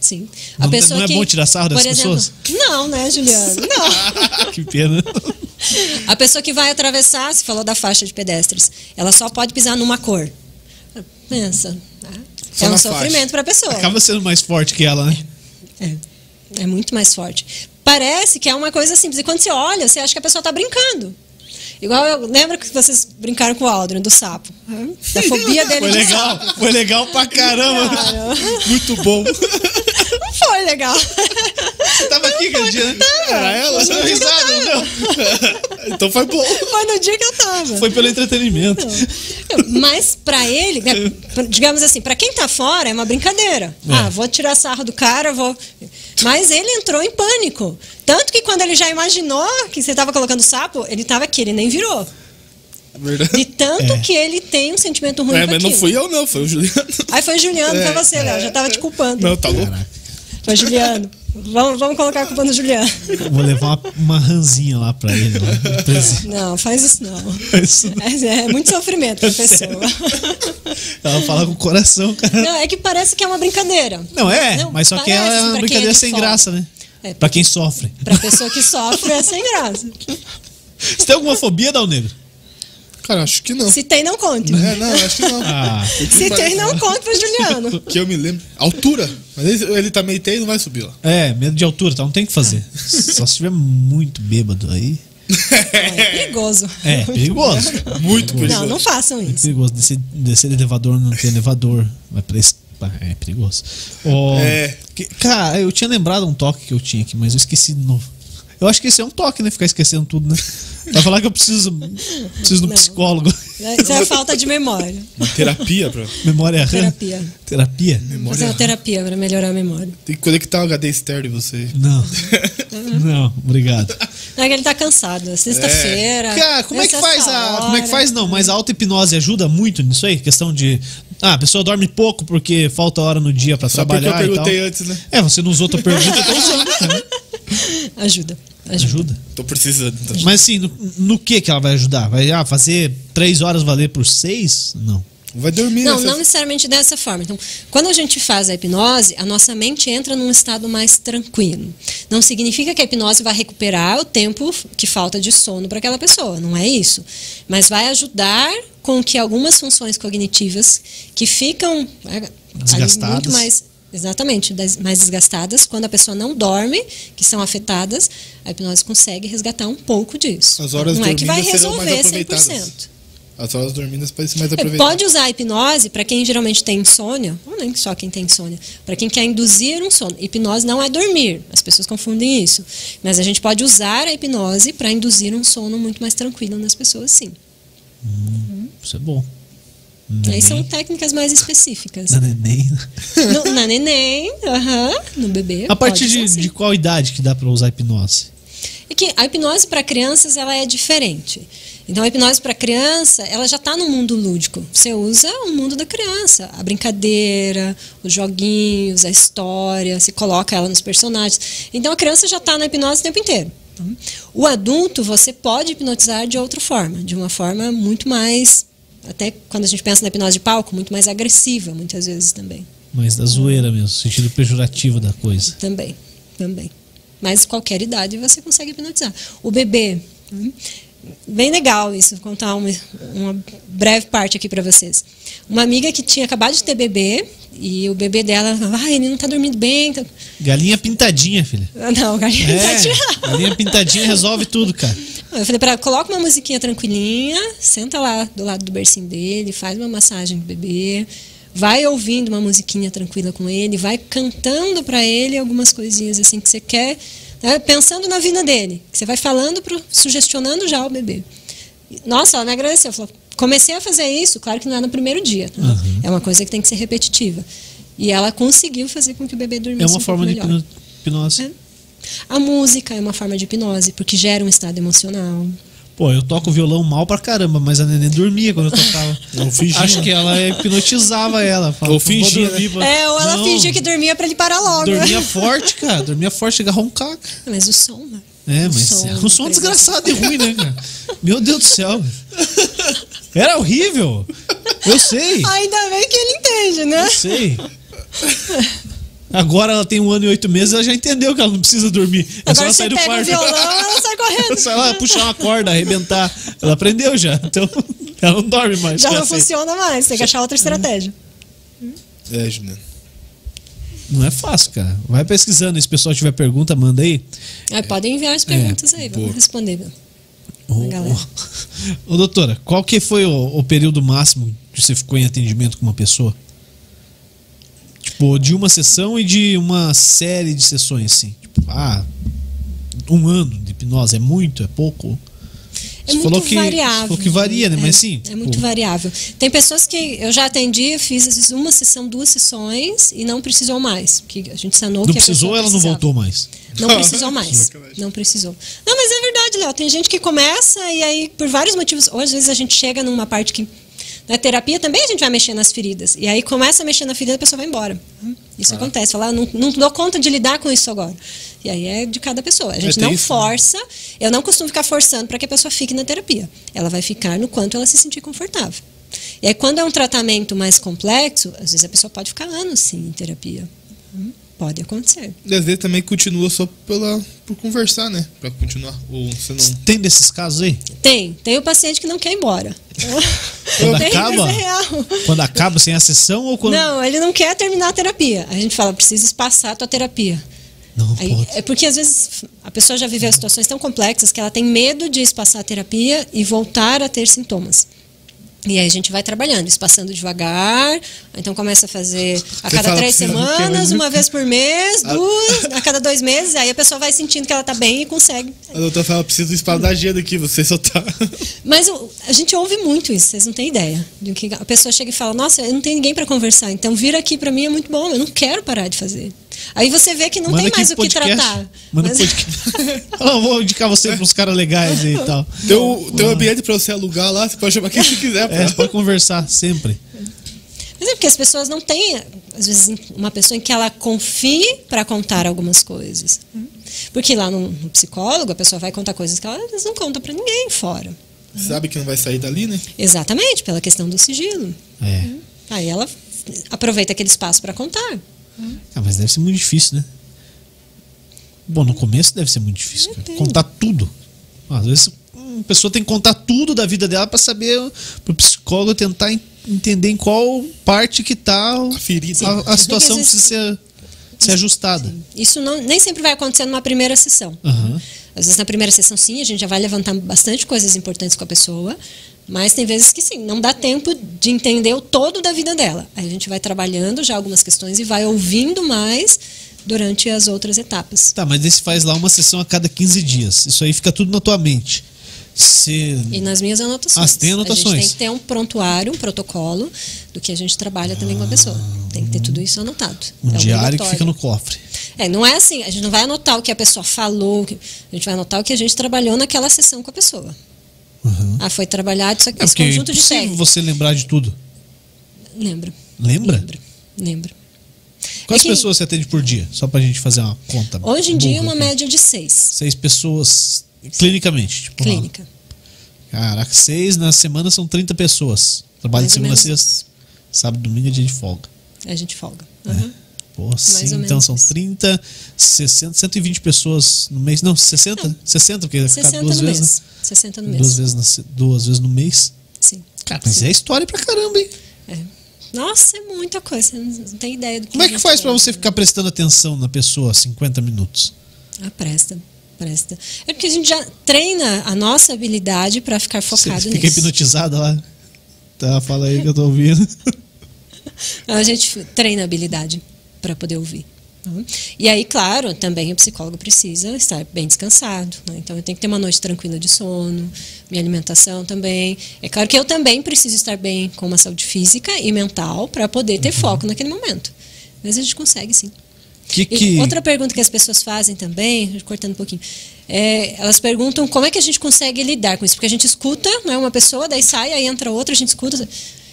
Sim. A não, pessoa não é bom tirar sarro das pessoas? Não, né, Juliana? Não. Que pena. A pessoa que vai atravessar, você falou da faixa de pedestres, ela só pode pisar numa cor. Pensa. Só é um sofrimento para a pessoa. Acaba sendo mais forte que ela, né? É muito mais forte. Parece que é uma coisa simples. E quando você olha, você acha que a pessoa está brincando. Igual eu lembro que vocês brincaram com o Aldrian do sapo. Da fobia dele. Foi legal, sapo. Foi legal pra caramba. Claro. Muito bom. Não foi legal. Você tava aqui, Gandinha? Era ela? Você não risada, não? Então foi bom. Foi no dia que eu tava. Foi pelo entretenimento. Não. Mas pra ele, né, digamos assim, pra quem tá fora é uma brincadeira. É. Ah, vou tirar sarro do cara, vou... Mas ele entrou em pânico. Tanto que quando ele já imaginou que você tava colocando sapo, ele tava aqui, ele nem virou. De tanto que ele tem um sentimento ruim pra aquilo. Mas não fui eu, não. Foi o Juliano. Aí foi o Juliano, foi você, Léo. Já tava te culpando. Não, tá louco. Foi o Juliano. Vamos colocar a culpa no Juliano. Vou levar uma ranzinha lá pra ele. Não, faz isso não. É muito sofrimento pra pessoa. Ela fala com o coração, cara. Não, é que parece que é uma brincadeira. Não, mas só que ela é uma brincadeira sem graça, né? É, pra quem sofre. Pra pessoa que sofre é sem graça. Você tem alguma fobia, Dal Negro? Cara, acho que não. Se tem, não conte. Não, acho que não. Se tem, não conte pro Juliano. Que eu me lembro. Altura. Mas ele também tem e não vai subir lá. É, medo de altura, então não tem o que fazer. Só se estiver muito bêbado aí. É perigoso. É, perigoso. Muito perigoso. Não façam isso. É perigoso. Descer de elevador, não tem elevador. É perigoso. Cara, eu tinha lembrado um toque que eu tinha aqui, mas eu esqueci de novo. Eu acho que esse é um toque, né? Ficar esquecendo tudo, né? Vai falar que eu preciso do psicólogo. Isso é falta de memória. Terapia, pra... Memória RAM? Terapia? Memória RAM. Terapia pra melhorar a memória. Tem que conectar o HD externo em você. Não. Não, obrigado. Não, é que ele tá cansado. Sexta-feira. Cara, como é que faz a... Como é que faz? Não, mas a auto-hipnose ajuda muito nisso aí? Questão de... Ah, a pessoa dorme pouco porque falta hora no dia pra trabalhar e tal. Só porque eu perguntei antes, né? É, você não usou outra pergunta, eu tô usando, né? Ajuda. Tô precisando. Mas assim, no que ela vai ajudar? Vai fazer 3 horas valer por 6? Não. Vai dormir. Não, não necessariamente dessa forma. Então, quando a gente faz a hipnose, a nossa mente entra num estado mais tranquilo. Não significa que a hipnose vai recuperar o tempo que falta de sono para aquela pessoa. Não é isso. Mas vai ajudar com que algumas funções cognitivas que ficam desgastadas. Muito mais... Exatamente, mais desgastadas, quando a pessoa não dorme, que são afetadas, a hipnose consegue resgatar um pouco disso. As horas não é que vai resolver 100%. As horas dormidas podem ser mais aproveitadas. Pode usar a hipnose para quem geralmente tem insônia, ou nem só quem tem insônia, para quem quer induzir um sono. Hipnose não é dormir, as pessoas confundem isso. Mas a gente pode usar a hipnose para induzir um sono muito mais tranquilo nas pessoas, sim. Isso é bom. Aí são técnicas mais específicas. Na neném? Na neném, no bebê. A partir de qual idade que dá para usar a hipnose? É que a hipnose para crianças ela é diferente. Então a hipnose para criança, ela já está no mundo lúdico. Você usa o mundo da criança. A brincadeira, os joguinhos, a história, você coloca ela nos personagens. Então a criança já está na hipnose o tempo inteiro. O adulto você pode hipnotizar de outra forma, de uma forma muito mais, até quando a gente pensa na hipnose de palco, muito mais agressiva muitas vezes também. Mais da zoeira mesmo, sentido pejorativo da coisa. Também, também. Mas qualquer idade você consegue hipnotizar. O bebê, bem legal isso, vou contar uma breve parte aqui para vocês. Uma amiga que tinha acabado de ter bebê, e o bebê dela, ah, ele não tá dormindo bem. Tá... Galinha pintadinha, filha. Não, galinha pintadinha não. Galinha pintadinha resolve tudo, cara. Eu falei pra ela, coloca uma musiquinha tranquilinha, senta lá do lado do bercinho dele, faz uma massagem do bebê, vai ouvindo uma musiquinha tranquila com ele, vai cantando pra ele algumas coisinhas assim que você quer, né, pensando na vida dele. Que você vai falando, sugestionando já o bebê. Nossa, ela me agradeceu, falou... Comecei a fazer isso, claro que não é no primeiro dia. Tá? Uhum. É uma coisa que tem que ser repetitiva. E ela conseguiu fazer com que o bebê dormisse. É uma forma de hipnose. É. A música é uma forma de hipnose, porque gera um estado emocional. Pô, eu toco violão mal pra caramba, mas a neném dormia quando eu tocava. Eu fingia. Acho que ela hipnotizava ela. Falava, eu fingia. É, ou ela fingia que dormia pra ele parar logo. Dormia forte, cara. Dormia forte, chega a roncar. Mas o som, mano. É, mas o som desgraçado e ruim, né, cara? Meu Deus do céu. Era horrível. Eu sei. Ainda bem que ele entende, né? Eu sei. Agora ela tem 1 ano e 8 meses, ela já entendeu que ela não precisa dormir. É só ela sair do quarto. Violão, ela sai correndo. É só ela puxar uma corda, arrebentar. Ela aprendeu já. Então, ela não dorme mais. Já não funciona mais. Tem que achar outra estratégia. É, Juliana. Não é fácil, cara. Vai pesquisando. Se o pessoal tiver pergunta, manda aí. Podem enviar as perguntas aí. Vamos responder. Ô, doutora, qual que foi o período máximo que você ficou em atendimento com uma pessoa? Tipo, de uma sessão e de uma série de sessões, assim. Tipo, 1 ano de hipnose é muito, é pouco? É muito variável. Você falou que varia, né? Mas sim. É muito variável. Tem pessoas que eu já atendi, fiz às vezes 1 sessão, 2 sessões e não precisou mais. Porque a gente sanou que a pessoa ela não voltou mais? Não precisou mais. Não precisou. Não, mas é verdade, Léo. Tem gente que começa e aí, por vários motivos, ou às vezes a gente chega numa parte que... Na terapia também a gente vai mexer nas feridas. E aí começa a mexer na ferida e a pessoa vai embora. Isso acontece. Falar, não dou conta de lidar com isso agora. E aí é de cada pessoa. A gente não força. Eu não costumo ficar forçando para que a pessoa fique na terapia. Ela vai ficar no quanto ela se sentir confortável. E aí quando é um tratamento mais complexo, às vezes a pessoa pode ficar anos sim em terapia. Pode acontecer. E às vezes também continua só por conversar, né? Pra continuar. Ou você não... Tem desses casos aí? Tem. Tem o paciente que não quer ir embora. Quando acaba? Real. Quando acaba sem a sessão ou quando... Não, ele não quer terminar a terapia. A gente fala, precisa espaçar a tua terapia. Não aí, pode. É porque às vezes a pessoa já viveu situações tão complexas que ela tem medo de espaçar a terapia e voltar a ter sintomas. E aí a gente vai trabalhando, espaçando devagar. Então começa a fazer a cada 3 semanas, uma vez por mês, 2, a cada 2 meses. Aí a pessoa vai sentindo que ela tá bem e consegue. A doutora fala, preciso do espaço da agenda aqui, você só tá... Mas a gente ouve muito isso, vocês não têm ideia. De que a pessoa chega e fala, nossa, eu não tenho ninguém para conversar, então vir aqui para mim é muito bom, eu não quero parar de fazer. Aí você vê que não tem mais o que tratar. Manda podcast. Eu vou indicar você para uns caras legais aí e tal. Tem um ambiente para você alugar lá, você pode chamar quem você quiser. Você pode conversar sempre. Mas é porque as pessoas não têm, às vezes, uma pessoa em que ela confie para contar algumas coisas. Porque lá no psicólogo, a pessoa vai contar coisas que ela não conta para ninguém fora. Sabe que não vai sair dali, né? Exatamente, pela questão do sigilo. Aí ela aproveita aquele espaço para contar. Mas deve ser muito difícil, né? Bom, no começo deve ser muito difícil, cara. Contar tudo. Às vezes uma pessoa tem que contar tudo da vida dela para saber, para o psicólogo tentar entender em qual parte que está a situação precisa ser ajustada. Sim. Isso nem sempre vai acontecer numa primeira sessão. Às vezes na primeira sessão sim, a gente já vai levantar bastante coisas importantes com a pessoa. Mas tem vezes que sim, não dá tempo de entender o todo da vida dela. Aí a gente vai trabalhando já algumas questões e vai ouvindo mais durante as outras etapas. Tá, mas você faz lá uma sessão a cada 15 dias. Isso aí fica tudo na tua mente. E nas minhas anotações. Tem anotações. A gente tem que ter um prontuário, um protocolo do que a gente trabalha também com a pessoa. Tem que ter tudo isso anotado. Um diário que fica no cofre. Não é assim. A gente não vai anotar o que a pessoa falou. A gente vai anotar o que a gente trabalhou naquela sessão com a pessoa. Foi trabalhado isso aqui, esse conjunto de técnicas. É impossível você lembrar de tudo? Lembro. Lembra? Lembro. Quantas pessoas você atende por dia? Só pra gente fazer uma conta. Hoje em dia, uma média de 6. 6 pessoas, clinicamente. Tipo, clínica. Caraca, 6 na semana são 30 pessoas. Trabalho de segunda a sexta, sábado, domingo é dia de folga. É, a gente folga. Uhum. É. Pô, sim, então são 30, 60, 120 pessoas no mês. Não, 60? Não. 60, porque vai ficar duas vezes, mês. Né? 60 no mês. Duas vezes no mês? Sim. Cara, mas é história pra caramba, hein? É. Nossa, é muita coisa, você não tem ideia do que. Como é que faz pra você ficar prestando atenção na pessoa 50 minutos? Ah, presta. É porque a gente já treina a nossa habilidade pra ficar focado nisso. Você fica hipnotizada lá? Tá, fala aí que eu tô ouvindo. A gente treina a habilidade para poder ouvir. Uhum. E aí, claro, também o psicólogo precisa estar bem descansado, né? Então eu tenho que ter uma noite tranquila de sono, minha alimentação também. É claro que eu também preciso estar bem com uma saúde física e mental para poder ter foco naquele momento. Mas a gente consegue, sim. Outra pergunta que as pessoas fazem também, cortando um pouquinho, elas perguntam como é que a gente consegue lidar com isso, porque a gente escuta, né, uma pessoa, daí sai, aí entra outra, a gente escuta.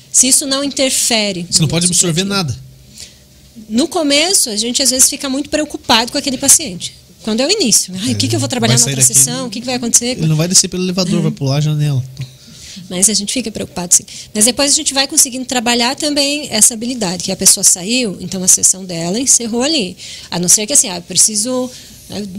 Se isso não interfere... Você não pode absorver nada. No começo, a gente às vezes fica muito preocupado com aquele paciente. Quando é o início. Ai, o que, que eu vou trabalhar na outra sessão? O que, que vai acontecer? Ele não vai descer pelo elevador, vai pular a janela. Mas a gente fica preocupado, sim. Mas depois a gente vai conseguindo trabalhar também essa habilidade. Que a pessoa saiu, então a sessão dela encerrou ali. A não ser que assim, eu preciso...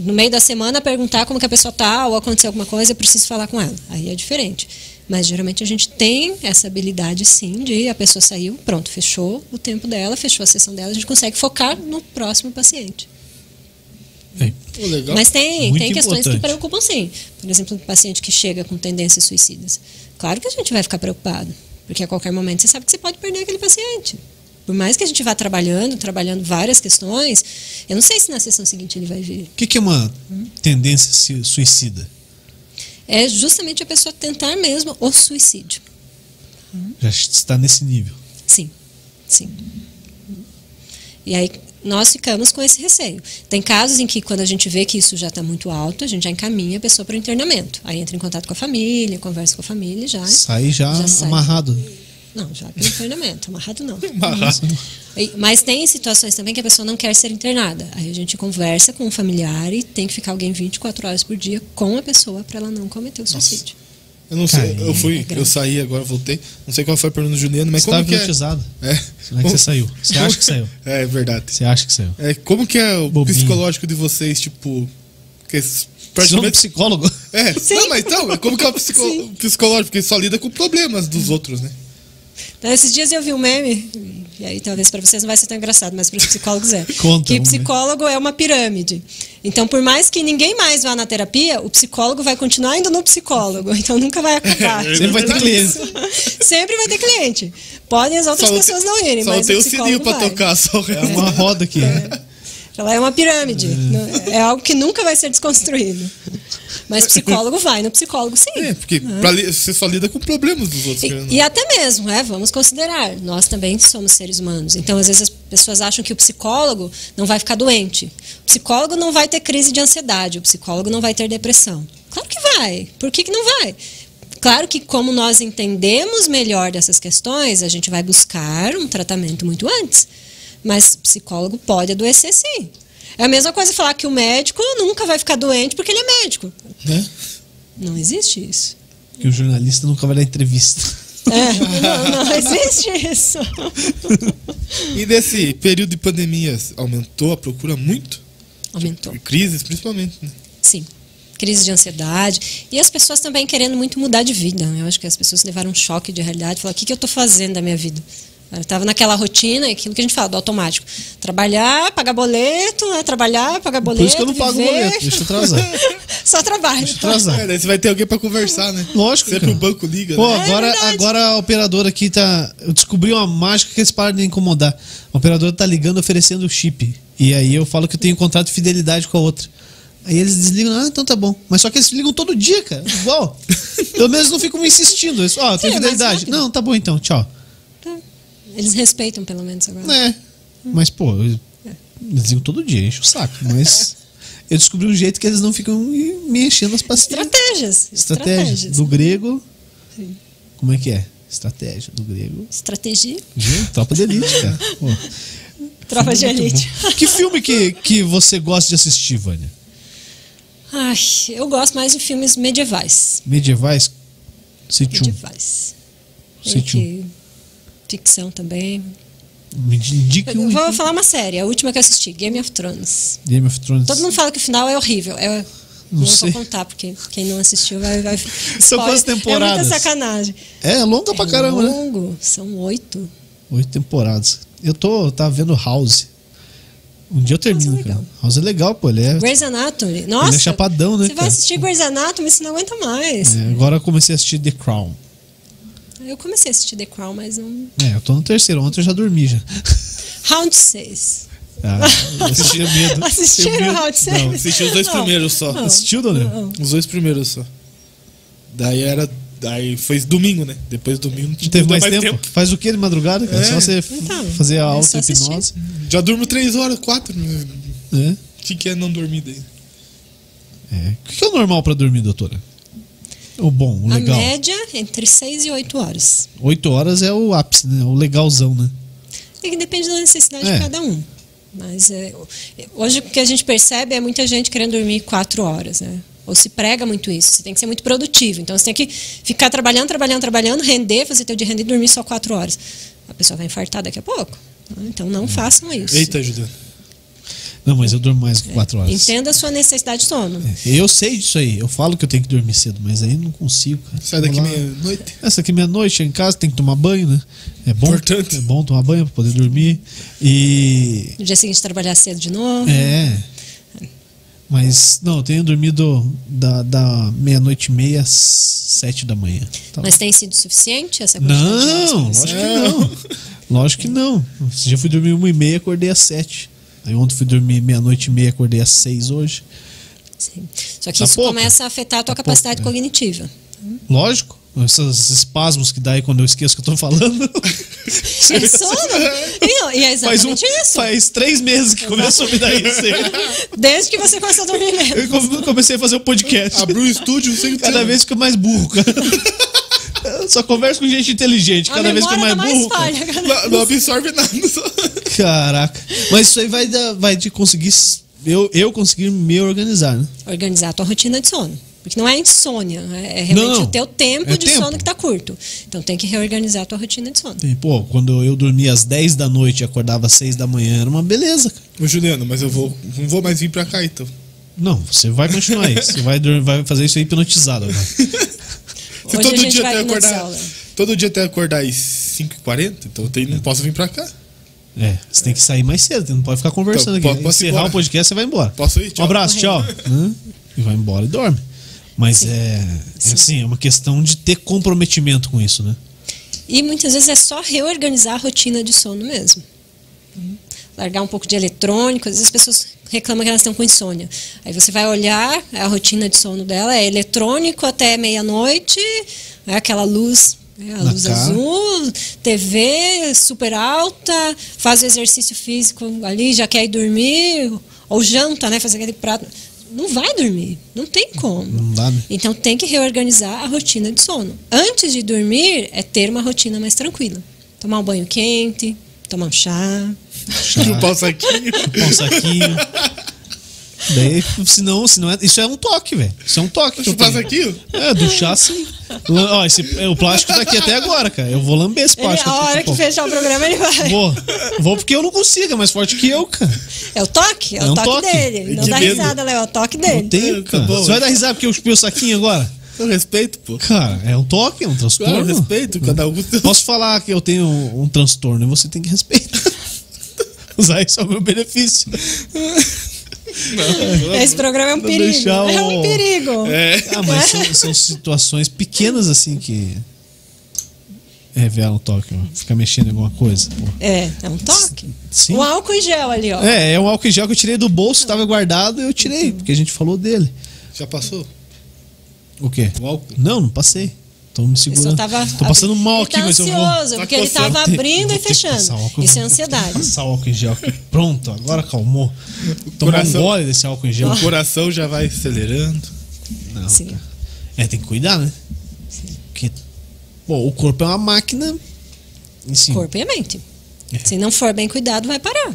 No meio da semana perguntar como que a pessoa está, ou aconteceu alguma coisa, eu preciso falar com ela. Aí é diferente. Mas geralmente a gente tem essa habilidade, sim, de a pessoa saiu, pronto, fechou o tempo dela, fechou a sessão dela, a gente consegue focar no próximo paciente. Legal. Mas tem questões que preocupam, sim. Por exemplo, um paciente que chega com tendências suicidas. Claro que a gente vai ficar preocupado, porque a qualquer momento você sabe que você pode perder aquele paciente. Por mais que a gente vá trabalhando várias questões, eu não sei se na sessão seguinte ele vai vir. O que é uma tendência suicida? É justamente a pessoa tentar mesmo o suicídio. Já está nesse nível? Sim. E aí nós ficamos com esse receio. Tem casos em que, quando a gente vê que isso já está muito alto, a gente já encaminha a pessoa para o internamento. Aí entra em contato com a família, conversa com a família e já... Sai já amarrado, sai. Não, já tem internamento, amarrado não. Mas tem situações também que a pessoa não quer ser internada. Aí a gente conversa com o familiar e tem que ficar alguém 24 horas por dia com a pessoa para ela não cometer o suicídio. Eu não sei, eu saí agora, voltei. Não sei qual foi a pergunta do Juliano, mas como que é? Você estava hipnotizado. Como é que você saiu? Você acha que saiu? É verdade. Você acha que saiu? Como que é o psicológico de vocês, tipo... Praticamente... psicólogo? Não, mas então, como que é o psicológico? Porque só lida com problemas dos outros, né? Então, esses dias eu vi um meme, e aí talvez para vocês não vai ser tão engraçado, mas para os psicólogos é. Conta, que psicólogo é uma pirâmide. Então, por mais que ninguém mais vá na terapia, o psicólogo vai continuar indo no psicólogo. Então, nunca vai acabar. Sempre vai ter cliente. Sempre vai ter cliente. Podem as outras pessoas não irem, mas o psicólogo vai. Só tem o sininho para tocar, só é uma roda aqui. Ela é uma pirâmide. É algo que nunca vai ser desconstruído. Mas psicólogo vai, no psicólogo sim. Porque você só lida com problemas dos outros. E até mesmo, vamos considerar. Nós também somos seres humanos. Então, às vezes, as pessoas acham que o psicólogo não vai ficar doente. O psicólogo não vai ter crise de ansiedade. O psicólogo não vai ter depressão. Claro que vai. Por que não vai? Claro que, como nós entendemos melhor dessas questões, a gente vai buscar um tratamento muito antes. Mas psicólogo pode adoecer, sim. É a mesma coisa falar que o médico nunca vai ficar doente porque ele é médico. Não existe isso. Que o jornalista nunca vai dar entrevista. Não existe isso. E nesse período de pandemias, aumentou a procura muito? Aumentou. E crises, principalmente, né? Sim. Crise de ansiedade. E as pessoas também querendo muito mudar de vida. Eu acho que as pessoas levaram um choque de realidade. Falaram, o que eu estou fazendo da minha vida? Eu estava naquela rotina, aquilo que a gente fala, do automático. Trabalhar, pagar boleto, né? Trabalhar, pagar boleto. Por isso que eu não pago boleto, deixa eu atrasar. Só trabalho. Deixa eu atrasar. Daí você vai ter alguém para conversar, né? Lógico. Sempre o banco liga. Pô, né? Agora a operadora aqui tá. Eu descobri uma mágica que eles param de incomodar. A operadora tá ligando, oferecendo o chip. E aí eu falo que eu tenho contrato de fidelidade com a outra. Aí eles desligam, então tá bom. Mas só que eles ligam todo dia, cara. Igual. Pelo menos não ficam me insistindo. Eu tenho fidelidade. Não, tá bom então, tchau. Eles respeitam, pelo menos, agora. Mas, pô, eles ligam todo dia, enche o saco. Mas eu descobri um jeito que eles não ficam me enchendo as pastilhas. Estratégias. Do grego... Sim. Como é que é? Estratégia do grego. Estratégia. Tropa de elite, cara. Tropa de Elite. Que filme que você gosta de assistir, Vânia? Ai, eu gosto mais de filmes medievais. Medievais? Sítio. Medievais. Sítio. Ficção também. Me indique um. Vou falar uma série, a última que eu assisti, Game of Thrones. Game of Thrones. Todo mundo fala que o final é horrível. É, não sei. Vou contar, porque quem não assistiu vai... São quantas temporadas? É muita sacanagem. É longa pra caramba, né? É longo, são 8. 8 temporadas. Eu tava vendo House. Um dia eu termino, cara. House é legal, pô. Ele é... Grey's Anatomy. Nossa, ele é chapadão, né, você vai cara? Assistir Grey's Anatomy, você não aguenta mais. É, agora eu comecei a assistir The Crown. Eu comecei a assistir The Crown, mas não... É, eu tô no terceiro. Ontem eu já dormi, já. Round 6. Ah, assistiu medo. Assistiram o Round 6? Não, assisti os dois primeiros só. Não. Assistiu, Daniel? Os dois primeiros só. Daí era... Daí foi domingo, né? Depois do domingo não teve mais tempo. Faz o que de madrugada, cara? É. Só você fazer a auto-hipnose. Já durmo 3 horas, 4. É. O que é não dormir daí? É. O que é o normal pra dormir, doutora? O bom, o legal? A média entre 6 e 8 horas. 8 horas é o ápice, né? O legalzão, né? É que depende da necessidade de cada um. Mas hoje o que a gente percebe é muita gente querendo dormir 4 horas, né? Ou se prega muito isso. Você tem que ser muito produtivo. Então, você tem que ficar trabalhando, render, fazer teu dia render e dormir só 4 horas. A pessoa vai infartar daqui a pouco. Então, não façam isso. Eita, Juliana. Não, mas eu durmo mais que 4 horas. Entenda a sua necessidade de sono. É, eu sei disso aí. Eu falo que eu tenho que dormir cedo, mas aí não consigo. Cara. Sai daqui meia-noite. Essa aqui meia-noite, em casa, tem que tomar banho, né? É bom, importante. É bom tomar banho para poder dormir. E... No dia seguinte, trabalhar cedo de novo. É... Mas, não, eu tenho dormido da meia-noite e meia às 7 da manhã. Tá. Mas tem sido suficiente essa quantidade? Não, lógico que não. Lógico que não. Esse dia eu fui dormir 1h30, acordei às 7. Aí ontem fui dormir meia-noite e meia, acordei às 6 hoje. Sim. Só que isso começa a afetar a tua capacidade cognitiva. Lógico. Esses espasmos que dá aí quando eu esqueço que eu tô falando. É sono? E é exatamente isso. Faz 3 meses que começou a me dar isso. Desde que você começou a dormir mesmo. Eu comecei a fazer o podcast. Abriu um estúdio, não sei o que. Cada vez fica mais burro, cara. Eu só converso com gente inteligente. Cada vez fica mais burro. Não absorve nada. Só. Caraca. Mas isso aí vai de conseguir... Eu conseguir me organizar, né? Organizar a tua rotina de sono. Porque não é insônia, é realmente o teu tempo de sono que tá curto. Então tem que reorganizar a tua rotina de sono. Tem, pô, quando eu dormia às 10 da noite e acordava às 6 da manhã, era uma beleza, cara. Ô, Juliano, mas eu não vou mais vir pra cá, então. Não, você vai continuar isso. Você vai fazer isso aí hipnotizado agora. Se todo dia até acordar às 5h40, então não posso vir pra cá. É, você tem que sair mais cedo, não pode ficar conversando então, aqui. Se encerrar o podcast, você vai embora. Posso ir? Tchau. Um abraço, tchau. E vai embora e dorme. Mas é assim, é uma questão de ter comprometimento com isso, né? E muitas vezes é só reorganizar a rotina de sono mesmo. Largar um pouco de eletrônico. Às vezes as pessoas reclamam que elas estão com insônia. Aí você vai olhar, a rotina de sono dela é eletrônico até meia-noite, é aquela luz... a luz azul, TV super alta, faz o exercício físico ali, já quer ir dormir, ou janta, né, fazer aquele prato. Não vai dormir, não tem como. Não dá, né? Então tem que reorganizar a rotina de sono. Antes de dormir, é ter uma rotina mais tranquila. Tomar um banho quente, tomar um chá. Um pau saquinho. Daí, senão isso é um toque, velho. Isso é um toque. Você faz aqui? É, do chá sim. Ó, o plástico tá aqui até agora, cara. Eu vou lamber esse plástico. A hora que fechar o programa ele vai. Vou porque eu não consigo, é mais forte que eu, cara. É o toque? É o toque dele. Não dá risada, Léo, é o toque dele. Não tenho, cara. Você vai dar risada porque eu chupei o saquinho agora? Eu respeito, pô. Cara, é um toque, é um transtorno. Cara, eu respeito, cada um. Posso falar que eu tenho um transtorno e você tem que respeitar. Usar isso ao meu benefício. Não, esse programa é um perigo. É um perigo. Mas são situações pequenas assim que revelam o toque. Ficar mexendo em alguma coisa. Pô. É um toque. Sim. Um álcool em gel ali, ó. É um álcool em gel que eu tirei do bolso, estava guardado, eu tirei, porque a gente falou dele. Já passou? O quê? O álcool? Não passei. Tô me segurando. Tô passando mal aqui, mas eu vou... ansioso, porque ele tava abrindo e fechando. Isso é ansiedade. Passar o álcool em gel aqui. Pronto, agora acalmou. Tomar um gole desse álcool em gel. O coração já vai acelerando. Não, sim. Tem que cuidar, né? Sim. Porque, o corpo é uma máquina. Assim, corpo e a mente. Se não for bem cuidado, vai parar.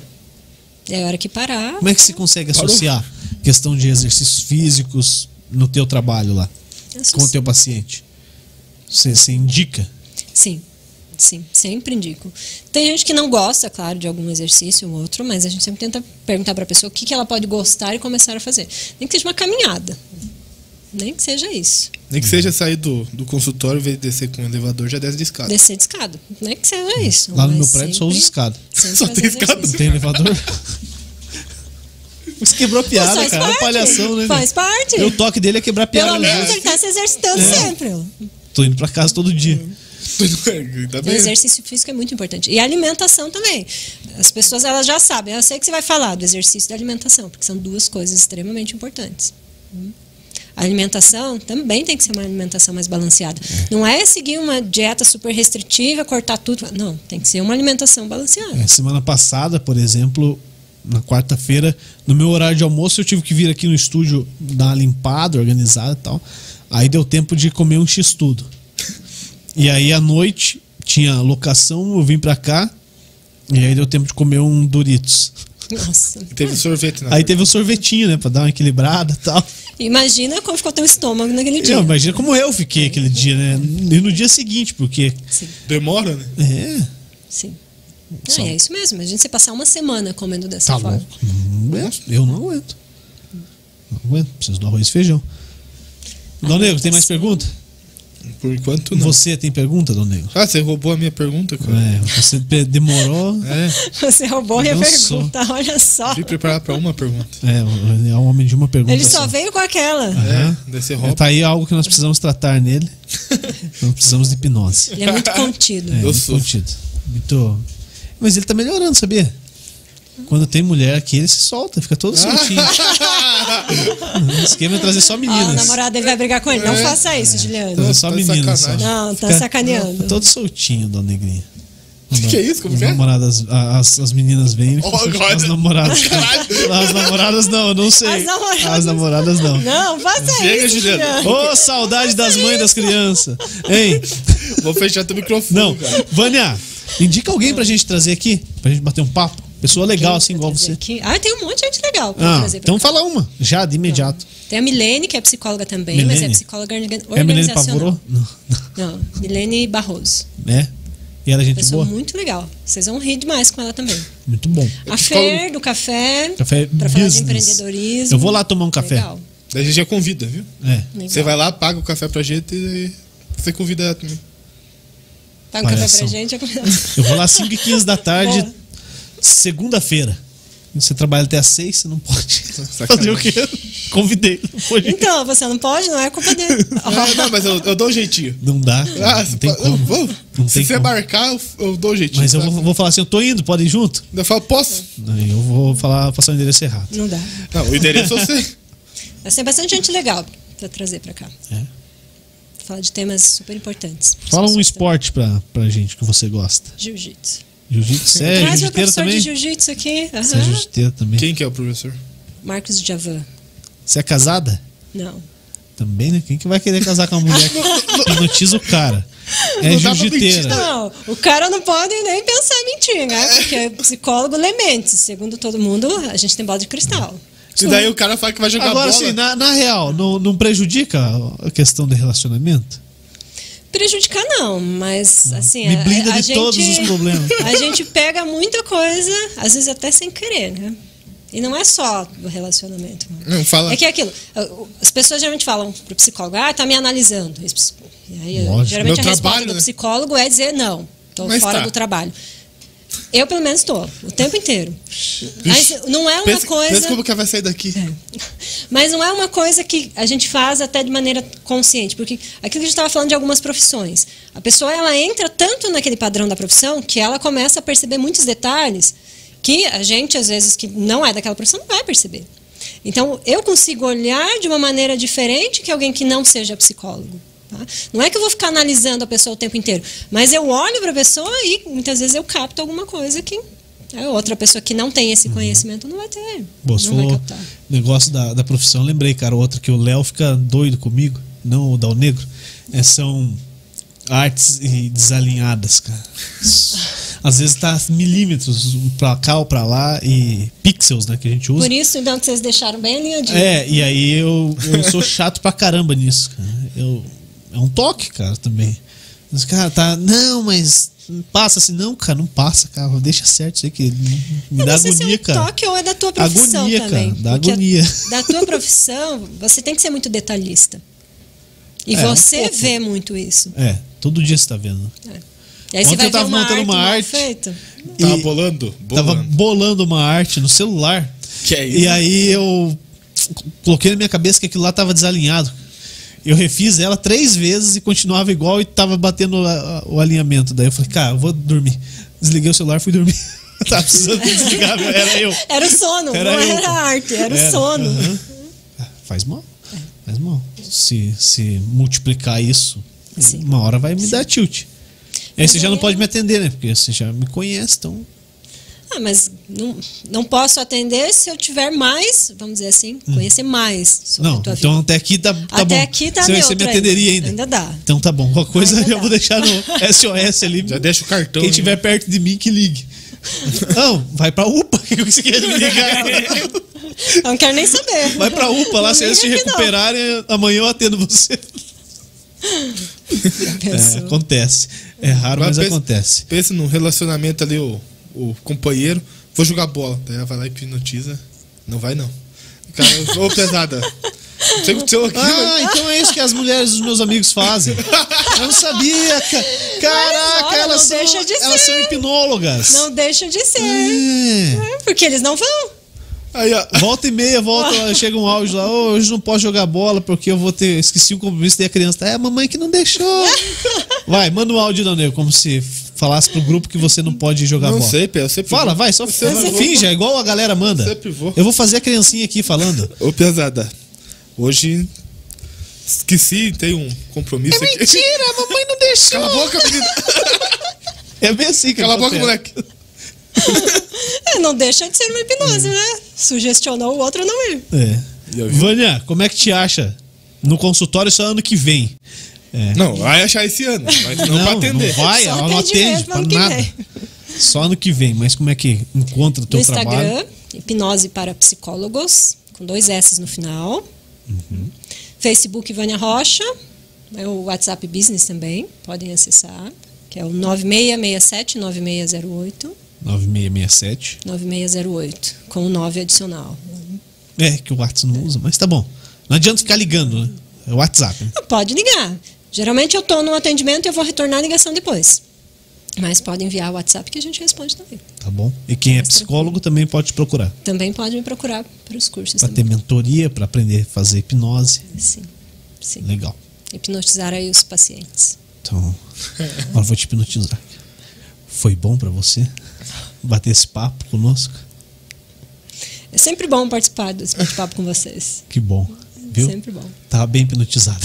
É hora que parar. Como é que se consegue associar questão de exercícios físicos no teu trabalho lá? Com o teu paciente? Você indica? Sim. Sim, sempre indico. Tem gente que não gosta, claro, de algum exercício ou outro, mas a gente sempre tenta perguntar para a pessoa o que ela pode gostar e começar a fazer. Nem que seja uma caminhada. Nem que seja isso. Nem que seja sair do consultório, em vez de descer com o elevador, já desce de escada. Descer de escada. Nem que seja isso. Lá no meu prédio só usa escada. Só tem escada. Não tem elevador. Isso quebrou a piada, cara. Parte. É uma palhação, né? Faz parte. O toque dele é quebrar a piada. Pelo menos ele tá se exercitando sempre. Tô indo para casa todo dia. O exercício físico é muito importante. E a alimentação também. As pessoas, elas já sabem. Eu sei que você vai falar do exercício e da alimentação, porque são duas coisas extremamente importantes. A alimentação também tem que ser uma alimentação mais balanceada. Não é seguir uma dieta super restritiva, cortar tudo. Não, tem que ser uma alimentação balanceada. Semana passada, por exemplo, na quarta-feira, no meu horário de almoço, eu tive que vir aqui no estúdio dar uma limpada, organizada e tal. Aí deu tempo de comer um x-tudo. E aí à noite tinha locação, eu vim pra cá e aí deu tempo de comer um Doritos. Nossa. Teve sorvete, né? Aí teve um sorvetinho, né? Pra dar uma equilibrada e tal. Imagina como ficou teu estômago naquele dia. Não, imagina como eu fiquei aquele dia, né? E no dia seguinte, porque... Sim. Demora, né? É. Sim. Ah, é isso mesmo. Imagina você passar uma semana comendo dessa forma. Eu não aguento. Não aguento. Preciso do arroz e feijão. Dal Negro, tem mais pergunta? Por enquanto não. Você tem pergunta, Dal Negro? Ah, você roubou a minha pergunta, cara. Você demorou. Você roubou a minha pergunta, olha só. Vim preparar pra uma pergunta. É um homem de uma pergunta. Ele só veio com aquela. Desse roubo. Tá aí algo que nós precisamos tratar nele. Não precisamos de hipnose. Ele é muito contido. Eu sou. Muito. Mas ele tá melhorando, sabia? Quando tem mulher aqui, ele se solta, fica todo soltinho. O esquema é trazer só meninas. O namorado dele vai brigar com ele. Não faça isso, Juliano. Trazer só meninas. Só. Não, tá sacaneando. Fica todo soltinho, Dal Negrinho. Que é isso? Como que é? As meninas vêm. As namoradas. As namoradas não, eu não sei. As namoradas não. Não, faça isso, Juliano. Ô, saudade das mães das crianças. Hein? Vou fechar teu microfone, não, cara. Vânia, indica alguém pra gente trazer aqui, pra gente bater um papo. Pessoa legal, assim, igual você. Aqui? Ah, tem um monte de gente legal pra trazer pra cá. Fala uma, já, de imediato. Não. Tem a Milene, que é psicóloga também, mas é psicóloga organizacional. É a Milene Pavorô? Não. Milene Barroso. É? E ela é gente boa? Muito legal. Vocês vão rir demais com ela também. Muito bom. A Fer, do Café pra falar de empreendedorismo. Eu vou lá tomar um café. Legal. Daí a gente já convida, viu? É. Você vai lá, paga o café pra gente e você convida ela também. Paga o café pra gente e já convida. Eu vou lá às 5h15 da tarde... Segunda-feira. Você trabalha até às 6, você não pode fazer o quê? Convidei. Então, você não pode, não é culpa dele. Não, mas eu dou um jeitinho. Não dá. Não tem como. Se você marcar, eu dou um jeitinho. Mas eu vou falar assim, eu tô indo, pode ir junto? Eu falo, posso? Eu vou passar o endereço errado. Não dá. Não, o endereço é você. Mas tem bastante gente legal pra trazer pra cá. Fala de temas super importantes. Fala um esporte pra gente que você gosta. Jiu-jitsu. Jiu-jitsu, traz meu professor também? De jiu-jitsu aqui. Você é jiu-jiteiro também. Quem que é o professor? Marcos Javan. Você é casada? Não. Também, né? Quem que vai querer casar com uma mulher que hipnotiza o cara? É jiu-jiteira. Não, o cara não pode nem pensar em mentir, né? Porque é psicólogo lemente. Segundo todo mundo, a gente tem bola de cristal. E daí o cara fala que vai jogar bola. Agora sim, na real, não prejudica a questão do relacionamento? Prejudicar não, mas assim... Me blinda de todos os problemas. A gente pega muita coisa, às vezes até sem querer, né? E não é só o relacionamento. Não, fala... É que é aquilo, as pessoas geralmente falam pro psicólogo, tá me analisando. E aí, geralmente a resposta do psicólogo é dizer não, tô fora do trabalho. Eu, pelo menos, tô. O tempo inteiro. Mas não é uma coisa... Desculpa que vai sair daqui. Mas não é uma coisa que a gente faz até de maneira consciente. Porque aquilo que a gente estava falando de algumas profissões. A pessoa, ela entra tanto naquele padrão da profissão que ela começa a perceber muitos detalhes que a gente, às vezes, que não é daquela profissão, não vai perceber. Então, eu consigo olhar de uma maneira diferente que alguém que não seja psicólogo. Não é que eu vou ficar analisando a pessoa o tempo inteiro, mas eu olho para a pessoa e muitas vezes eu capto alguma coisa que a outra pessoa que não tem esse conhecimento não vai ter. Você falou negócio da profissão, lembrei, cara, outra que o Léo fica doido comigo, não o Dal Negro, são artes desalinhadas, cara. às vezes tá milímetros pra cá ou pra lá e pixels, né, que a gente usa. Por isso, então, que vocês deixaram bem alinhadinho. É, e aí eu sou chato pra caramba nisso, cara. É um toque, cara, também. Mas, cara, tá... Não, mas... Passa assim, não, cara, não passa, cara. Deixa certo isso aí que me dá agonia, se é um cara. Toque ou é da tua profissão agonia, também. Cara, dá agonia. Da tua profissão, você tem que ser muito detalhista. E você vê muito isso. É, todo dia você tá vendo. E aí ontem você vai eu tava montando uma arte. Tava bolando? Tava bolando uma arte no celular. Que é isso? E aí eu coloquei na minha cabeça que aquilo lá tava desalinhado. Eu refiz ela 3 vezes e continuava igual e tava batendo o alinhamento. Daí eu falei, cara, eu vou dormir. Desliguei o celular e fui dormir. Tava precisando desligar, era eu. Era o sono, não era a arte, era o sono. Uh-huh. Faz mal, faz mal. Se multiplicar isso, sim, uma hora vai me dar tilt. Aí você já não pode me atender, né? Porque você já me conhece, então... Ah, mas não posso atender se eu tiver mais, vamos dizer assim, conhecer mais sobre a tua vida. Então até aqui tá bom. Aqui tá você me atenderia ainda dá. Então tá bom. Qualquer coisa eu vou deixar no SOS ali. Já deixa o cartão. Quem estiver perto de mim que ligue. Não, vai pra UPA. Que você quer me ligar? Eu não quero nem saber. Vai pra UPA lá, se eles te recuperarem, amanhã eu atendo você. Acontece. É raro, mas acontece. Pensa num relacionamento ali, o companheiro, vou jogar bola. Daí ela vai lá e hipnotiza. Não vai, não. Cara, ô pesada. Não sei o que aconteceu aqui. Então é isso que as mulheres dos meus amigos fazem. Eu não sabia, cara. Caraca, olha, elas são hipnólogas. Não deixa de ser. É. Porque eles não vão. Aí, ó. Volta e meia, chega um áudio lá. Hoje não posso jogar bola porque eu vou ter. Esqueci o compromisso da criança. É a mamãe que não deixou. Vai, manda um áudio, não, nego, como se falasse pro grupo que você não pode jogar bola. Não sei, Pia, eu sempre fala, vou. Vai, só finge, é igual a galera manda. Eu vou fazer a criancinha aqui falando. Ô, pesada, hoje esqueci, tem um compromisso aqui. É mentira, a mamãe não deixou. Cala a boca, menina. É bem assim, cara. Cala a boca, moleque. Não deixa de ser uma hipnose, né? Sugestionou o outro não ir. Vânia, como é que te acha? No consultório só ano que vem. É. Não, vai achar esse ano, mas não vai atender. Não vai, ela não atende pra nada. Só ano que vem, mas como é que encontra o teu trabalho? No Instagram, Hipnose para Psicólogos, com 2 S's no final. Uhum. Facebook, Vânia Rocha. O WhatsApp Business também, podem acessar. Que é o 9667-9608. 9667. 9608, com o 9 adicional. É, que o WhatsApp não usa, mas tá bom. Não adianta ficar ligando, né? É o WhatsApp. Né? Pode ligar. Geralmente eu estou num atendimento e eu vou retornar a ligação depois. Mas pode enviar o WhatsApp que a gente responde também. Tá bom. E quem é psicólogo também pode te procurar. Também pode me procurar para os cursos. Para ter mentoria, para aprender a fazer hipnose. Sim, sim. Legal. Hipnotizar aí os pacientes. Então, agora eu vou te hipnotizar. Foi bom para você bater esse papo conosco? É sempre bom participar desse bate-papo com vocês. Que bom. Viu? Sempre bom. Tava bem hipnotizado.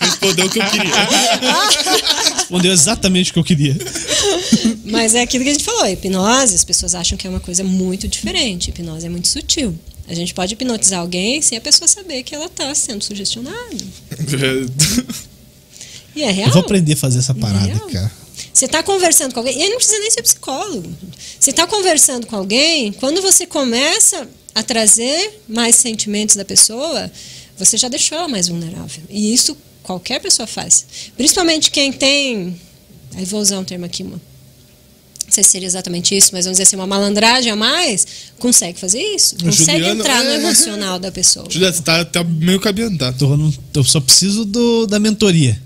Respondeu o que eu queria. Respondeu exatamente o que eu queria. Mas é aquilo que a gente falou. Hipnose, as pessoas acham que é uma coisa muito diferente. Hipnose é muito sutil. A gente pode hipnotizar alguém sem a pessoa saber que ela tá sendo sugestionada. E é real. Eu vou aprender a fazer essa parada, cara. Você tá conversando com alguém. E aí não precisa nem ser psicólogo. Você tá conversando com alguém, quando você começa a trazer mais sentimentos da pessoa, você já deixou ela mais vulnerável. E isso qualquer pessoa faz. Principalmente quem tem... Aí vou usar um termo aqui, não sei se seria exatamente isso, mas vamos dizer assim, uma malandragem a mais, consegue fazer isso. Consegue entrar no emocional da pessoa. Juliana, você tá meio cabeando, tá? Eu só preciso da mentoria.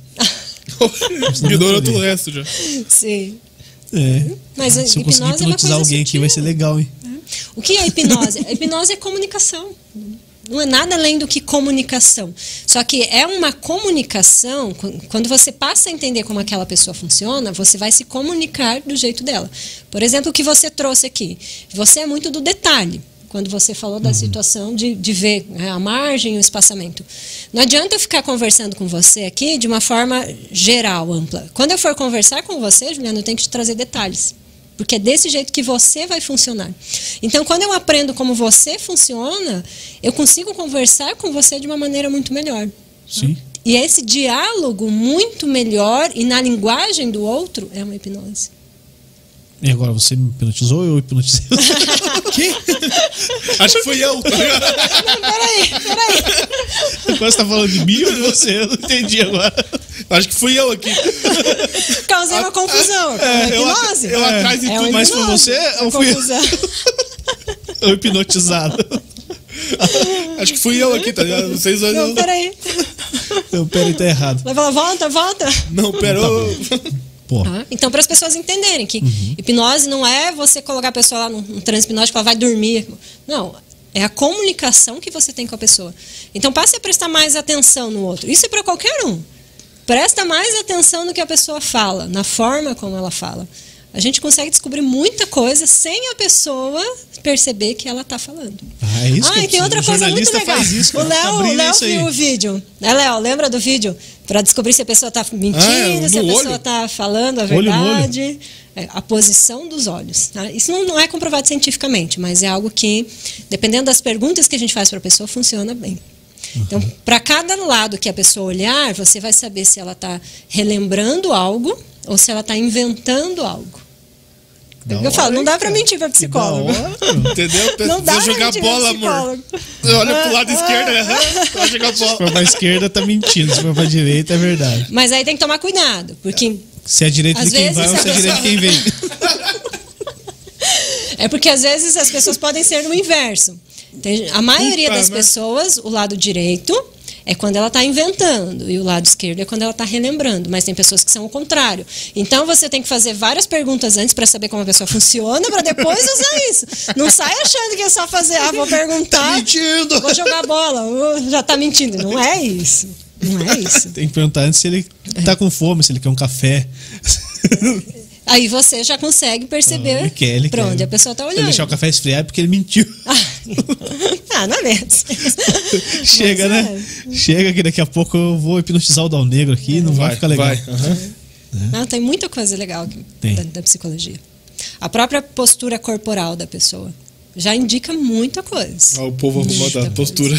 Ignorou todo o resto já. Sim. É. Mas se eu conseguir hipnotizar alguém aqui, vai ser legal, hein? O que é a hipnose? A hipnose é comunicação. Não é nada além do que comunicação. Só que é uma comunicação, quando você passa a entender como aquela pessoa funciona, você vai se comunicar do jeito dela. Por exemplo, o que você trouxe aqui. Você é muito do detalhe. Quando você falou da situação de ver a margem e o espaçamento. Não adianta eu ficar conversando com você aqui de uma forma geral, ampla. Quando eu for conversar com você, Juliana, eu tenho que te trazer detalhes. Porque é desse jeito que você vai funcionar. Então, quando eu aprendo como você funciona, eu consigo conversar com você de uma maneira muito melhor. Sim. E esse diálogo muito melhor e na linguagem do outro é uma hipnose. E agora você me hipnotizou ou eu hipnotizei? Que? Acho que foi eu. Não, peraí. Agora você tá falando de mim ou de você? Eu não entendi agora. Acho que fui eu aqui. Causei uma confusão. Eu atrás de tudo, mas foi você ou fui eu? Eu hipnotizado. Acho que fui eu aqui, tá ligado? Vocês olham. Não, peraí. Não, peraí, tá errado. Vai falar, volta. Não, pera. Tá. Então, para as pessoas entenderem que hipnose não é você colocar a pessoa lá num transe hipnótico, ela vai dormir. Não, é a comunicação que você tem com a pessoa. Então, passe a prestar mais atenção no outro. Isso é para qualquer um. Presta mais atenção no que a pessoa fala, na forma como ela fala. A gente consegue descobrir muita coisa sem a pessoa perceber que ela tá falando. É isso. E tem outra coisa muito legal. Isso, o Léo viu o vídeo. É, Léo, lembra do vídeo? Para descobrir se a pessoa tá mentindo, se a pessoa tá falando a verdade. Olho. É, a posição dos olhos. Tá? Isso não é comprovado cientificamente, mas é algo que, dependendo das perguntas que a gente faz para a pessoa, funciona bem. Então, para cada lado que a pessoa olhar, você vai saber se ela tá relembrando algo ou se ela está inventando algo. Eu falo, não dá pra mentir pra psicólogo. Entendeu? Não dá pra jogar bola, amor. Olha pro lado esquerdo, pra jogar bola. Se for pra esquerda, tá mentindo. Se for pra direita, é verdade. Mas aí tem que tomar cuidado, porque... Se é direita de quem vai ou se é direita de quem vem. É porque às vezes as pessoas podem ser no inverso. A maioria das pessoas, o lado direito... é quando ela está inventando. E o lado esquerdo é quando ela está relembrando. Mas tem pessoas que são o contrário. Então, você tem que fazer várias perguntas antes para saber como a pessoa funciona, para depois usar isso. Não sai achando que é só fazer, vou perguntar. Tá mentindo. Vou jogar bola. Já está mentindo. Não é isso. Não é isso. Tem que perguntar antes se ele está com fome, se ele quer um café. Aí você já consegue perceber para onde a pessoa está olhando. Se deixar o café esfriar é porque ele mentiu. Não é mesmo. Chega, Chega que daqui a pouco eu vou hipnotizar o Dal Negro aqui e não vai ficar legal. Não, tem muita coisa legal da psicologia. A própria postura corporal da pessoa já indica muita coisa. O povo arrumou da postura.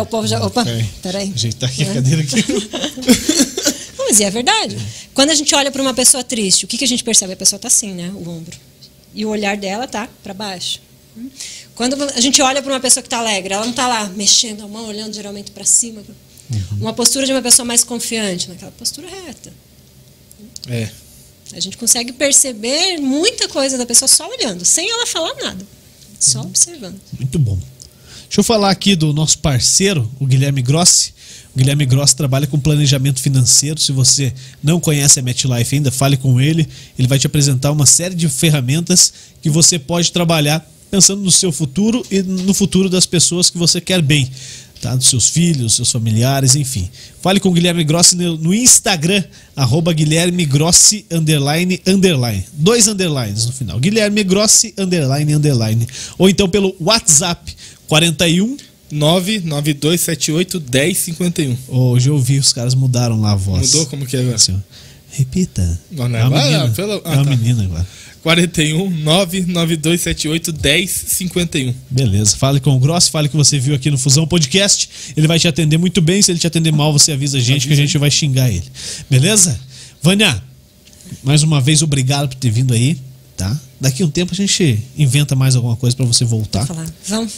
O povo já... Opa, peraí. Ajeitar aqui a cadeira aqui. Mas é verdade. Quando a gente olha para uma pessoa triste, o que a gente percebe? A pessoa está assim, né? O ombro. E o olhar dela tá para baixo. Quando a gente olha para uma pessoa que está alegre, ela não está lá mexendo a mão, olhando geralmente para cima. Uma postura de uma pessoa mais confiante, naquela postura reta. A gente consegue perceber muita coisa da pessoa só olhando, sem ela falar nada. Só observando. Muito bom. Deixa eu falar aqui do nosso parceiro, o Guilherme Grossi. O Guilherme Grossi trabalha com planejamento financeiro. Se você não conhece a MetLife ainda, fale com ele. Ele vai te apresentar uma série de ferramentas que você pode trabalhar pensando no seu futuro e no futuro das pessoas que você quer bem. Tá? Dos seus filhos, seus familiares, enfim. Fale com o Guilherme Grossi no Instagram, @guilhermegrossi__. 2 underlines no final. Guilherme Grossi __. Ou então pelo WhatsApp 41 99278 1051. Hoje eu ouvi, os caras mudaram lá a voz. Mudou? Como que é agora? Assim, repita. É uma menina agora. 41 99278 1051. Beleza, fale com o Grossi, fale que você viu aqui no Fusão Podcast. Ele vai te atender muito bem. Se ele te atender mal, você avisa a gente que a gente vai xingar ele. Beleza? Vânia, mais uma vez obrigado por ter vindo aí, tá? Daqui a um tempo a gente inventa mais alguma coisa para você voltar.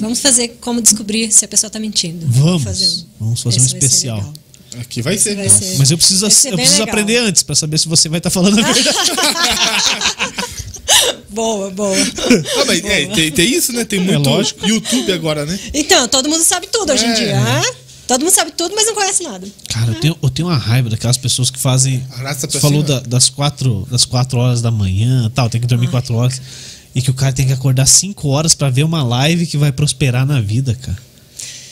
Vamos fazer como descobrir se a pessoa tá mentindo. Vamos fazer um especial. Aqui vai ser. Mas eu preciso aprender antes para saber se você vai estar falando a verdade. Boa. Mas boa. Tem isso, né? Tem muito lógico. YouTube agora, né? Então, todo mundo sabe tudo hoje em dia. Todo mundo sabe tudo, mas não conhece nada. Cara, eu tenho uma raiva daquelas pessoas que fazem... Você falou das 4 horas da manhã, tal, tem que dormir 4 horas. E que o cara tem que acordar 5 horas pra ver uma live que vai prosperar na vida, cara.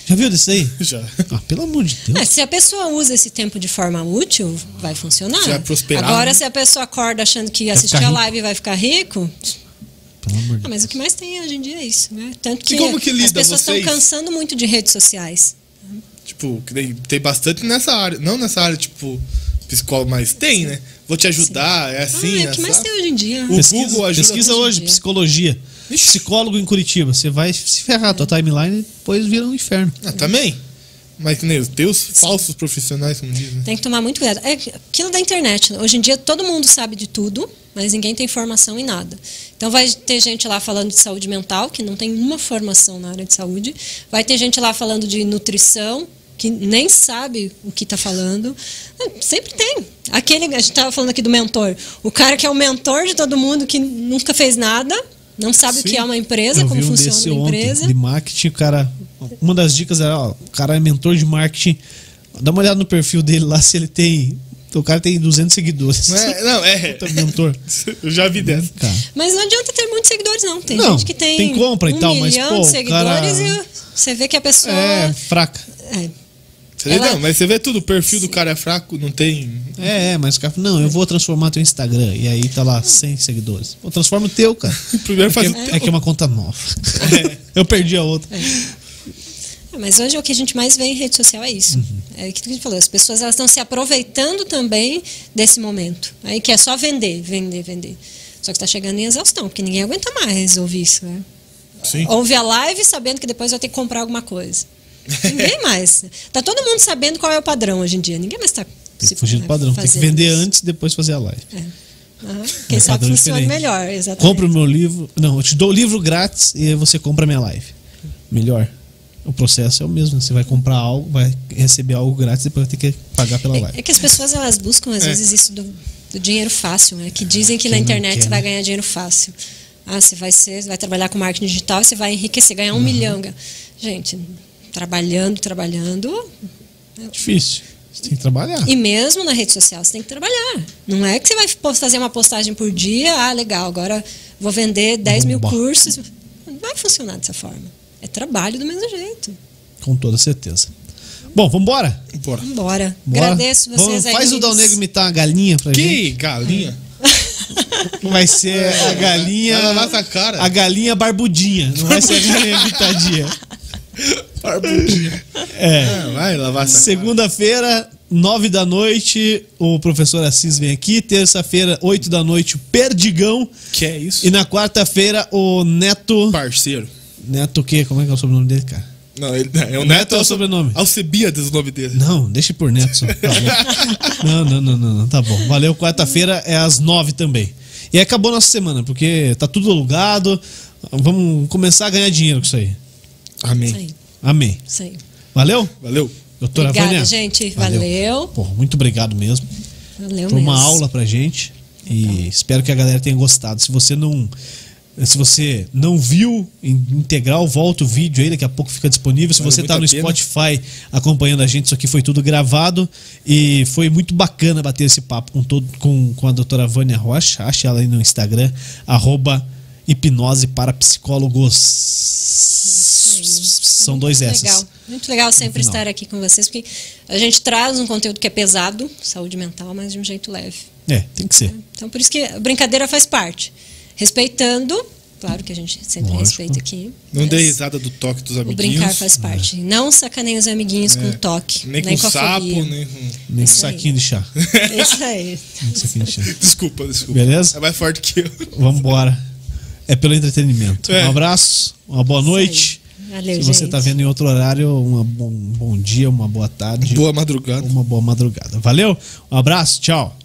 Já viu disso aí? Já. Pelo amor de Deus. Se a pessoa usa esse tempo de forma útil, vai funcionar. Já prosperar. Agora, se a pessoa acorda achando que assistir a live vai ficar rico... Pelo amor de Deus. Mas o que mais tem hoje em dia é isso, né? Tanto que, como que lida as pessoas estão cansando muito de redes sociais. Tipo, tem bastante nessa área. Não nessa área, tipo, psicólogo, mas tem, né? Vou te ajudar, é assim, o que mais tem hoje em dia? O Google ajuda. Pesquisa hoje, psicologia. Psicólogo em Curitiba. Você vai se ferrar, tua timeline depois vira um inferno. Também. Mas que nem tem os falsos profissionais, como dizem. Tem que tomar muito cuidado. É aquilo da internet. Hoje em dia todo mundo sabe de tudo, mas ninguém tem formação em nada. Então vai ter gente lá falando de saúde mental, que não tem uma formação na área de saúde. Vai ter gente lá falando de nutrição, que nem sabe o que está falando. Sempre tem. Aquele, a gente estava falando aqui do mentor. O cara que é o mentor de todo mundo, que nunca fez nada, não sabe o que é uma empresa, como funciona uma empresa. De marketing, o cara... Uma das dicas era, ó, o cara é mentor de marketing. Dá uma olhada no perfil dele lá, se ele tem... O cara tem 200 seguidores. Não é. Mentor. Eu já vi dessa. Mas não adianta ter muitos seguidores, não. Tem gente que tem, compra e tal, mas, pô, de seguidores, cara... e você vê que a pessoa... É, fraca. É. Ela... Não, mas você vê tudo, o perfil do cara é fraco, não tem... mas o cara fala, não, eu vou transformar teu Instagram. E aí tá lá 100 seguidores. Pô, transforma o teu, cara. Primeiro faz o teu. É que é uma conta nova. Eu perdi a outra. Mas hoje o que a gente mais vê em rede social é isso. É o que a gente falou, as pessoas elas estão se aproveitando também desse momento. Aí que é só vender, vender, vender. Só que está chegando em exaustão, porque ninguém aguenta mais ouvir isso, né? Sim. Ouve a live sabendo que depois vai ter que comprar alguma coisa. Ninguém mais. Tá todo mundo sabendo qual é o padrão hoje em dia. Ninguém mais está fugindo do padrão. Tem que vender isso antes e depois fazer a live. Quem sabe funciona melhor, exatamente. Compra o meu livro. Não, eu te dou o livro grátis e aí você compra a minha live. Melhor. O processo é o mesmo, você vai comprar algo, vai receber algo grátis, depois vai ter que pagar pela live. É que as pessoas elas buscam às vezes isso do dinheiro fácil, né? Que dizem que na internet você vai ganhar dinheiro fácil. Ah, você vai trabalhar com marketing digital, você vai enriquecer, ganhar 1 milhão. Gente, trabalhando... É difícil, você tem que trabalhar. E mesmo na rede social você tem que trabalhar. Não é que você vai fazer uma postagem por dia, ah, legal, agora vou vender 10 mil cursos. Não vai funcionar dessa forma. É trabalho do mesmo jeito. Com toda certeza. Bom, vamos embora? Bora. Agradeço vocês aí. Faz o Dal Negro imitar uma galinha pra gente. Que galinha? Vai ser a galinha... Na nossa cara. A galinha barbudinha. Não vai ser a galinha pintadinha. Barbudinha. Vai lavar essa cara. Segunda-feira, 9 da noite, o professor Assis vem aqui. Terça-feira, 8 da noite, o Perdigão. Que é isso? E na quarta-feira, o Neto... Parceiro. Neto o quê? Como é que é o sobrenome dele, cara? Não, ele é o Neto. É o sobrenome. Alcebiades o nome dele. Não, deixa por Neto só. Tá bom. Não, tá bom. Valeu, quarta-feira é às 9 também. E acabou nossa semana, porque tá tudo alugado. Vamos começar a ganhar dinheiro com isso aí. Amém. Isso aí. Valeu. Doutora Vânia, gente. Valeu. Pô, muito obrigado mesmo. Valeu. Foi uma aula pra gente. E espero que a galera tenha gostado. Se você não viu integral, volta o vídeo aí, daqui a pouco fica disponível. Se você tá no Spotify acompanhando a gente, isso aqui foi tudo gravado. E foi muito bacana bater esse papo com a doutora Vânia Rocha. Ache ela aí no Instagram, @hipnoseparapsicólogos. São 2 S. Muito legal sempre estar aqui com vocês, porque a gente traz um conteúdo que é pesado, saúde mental, mas de um jeito leve. Tem que ser. Então por isso que a brincadeira faz parte. Respeitando, claro que a gente sempre respeita aqui. Não dê risada do toque dos amiguinhos. O brincar faz parte. Não sacaneiem os amiguinhos com toque. Nem com sapo, nem com saquinho de chá. Isso aí. Desculpa. Beleza? É mais forte que eu. Vamos embora. É pelo entretenimento. Um abraço, uma boa noite. Valeu, gente. Se você está vendo em outro horário, um bom dia, uma boa tarde. Boa madrugada. Uma boa madrugada. Valeu, um abraço, tchau.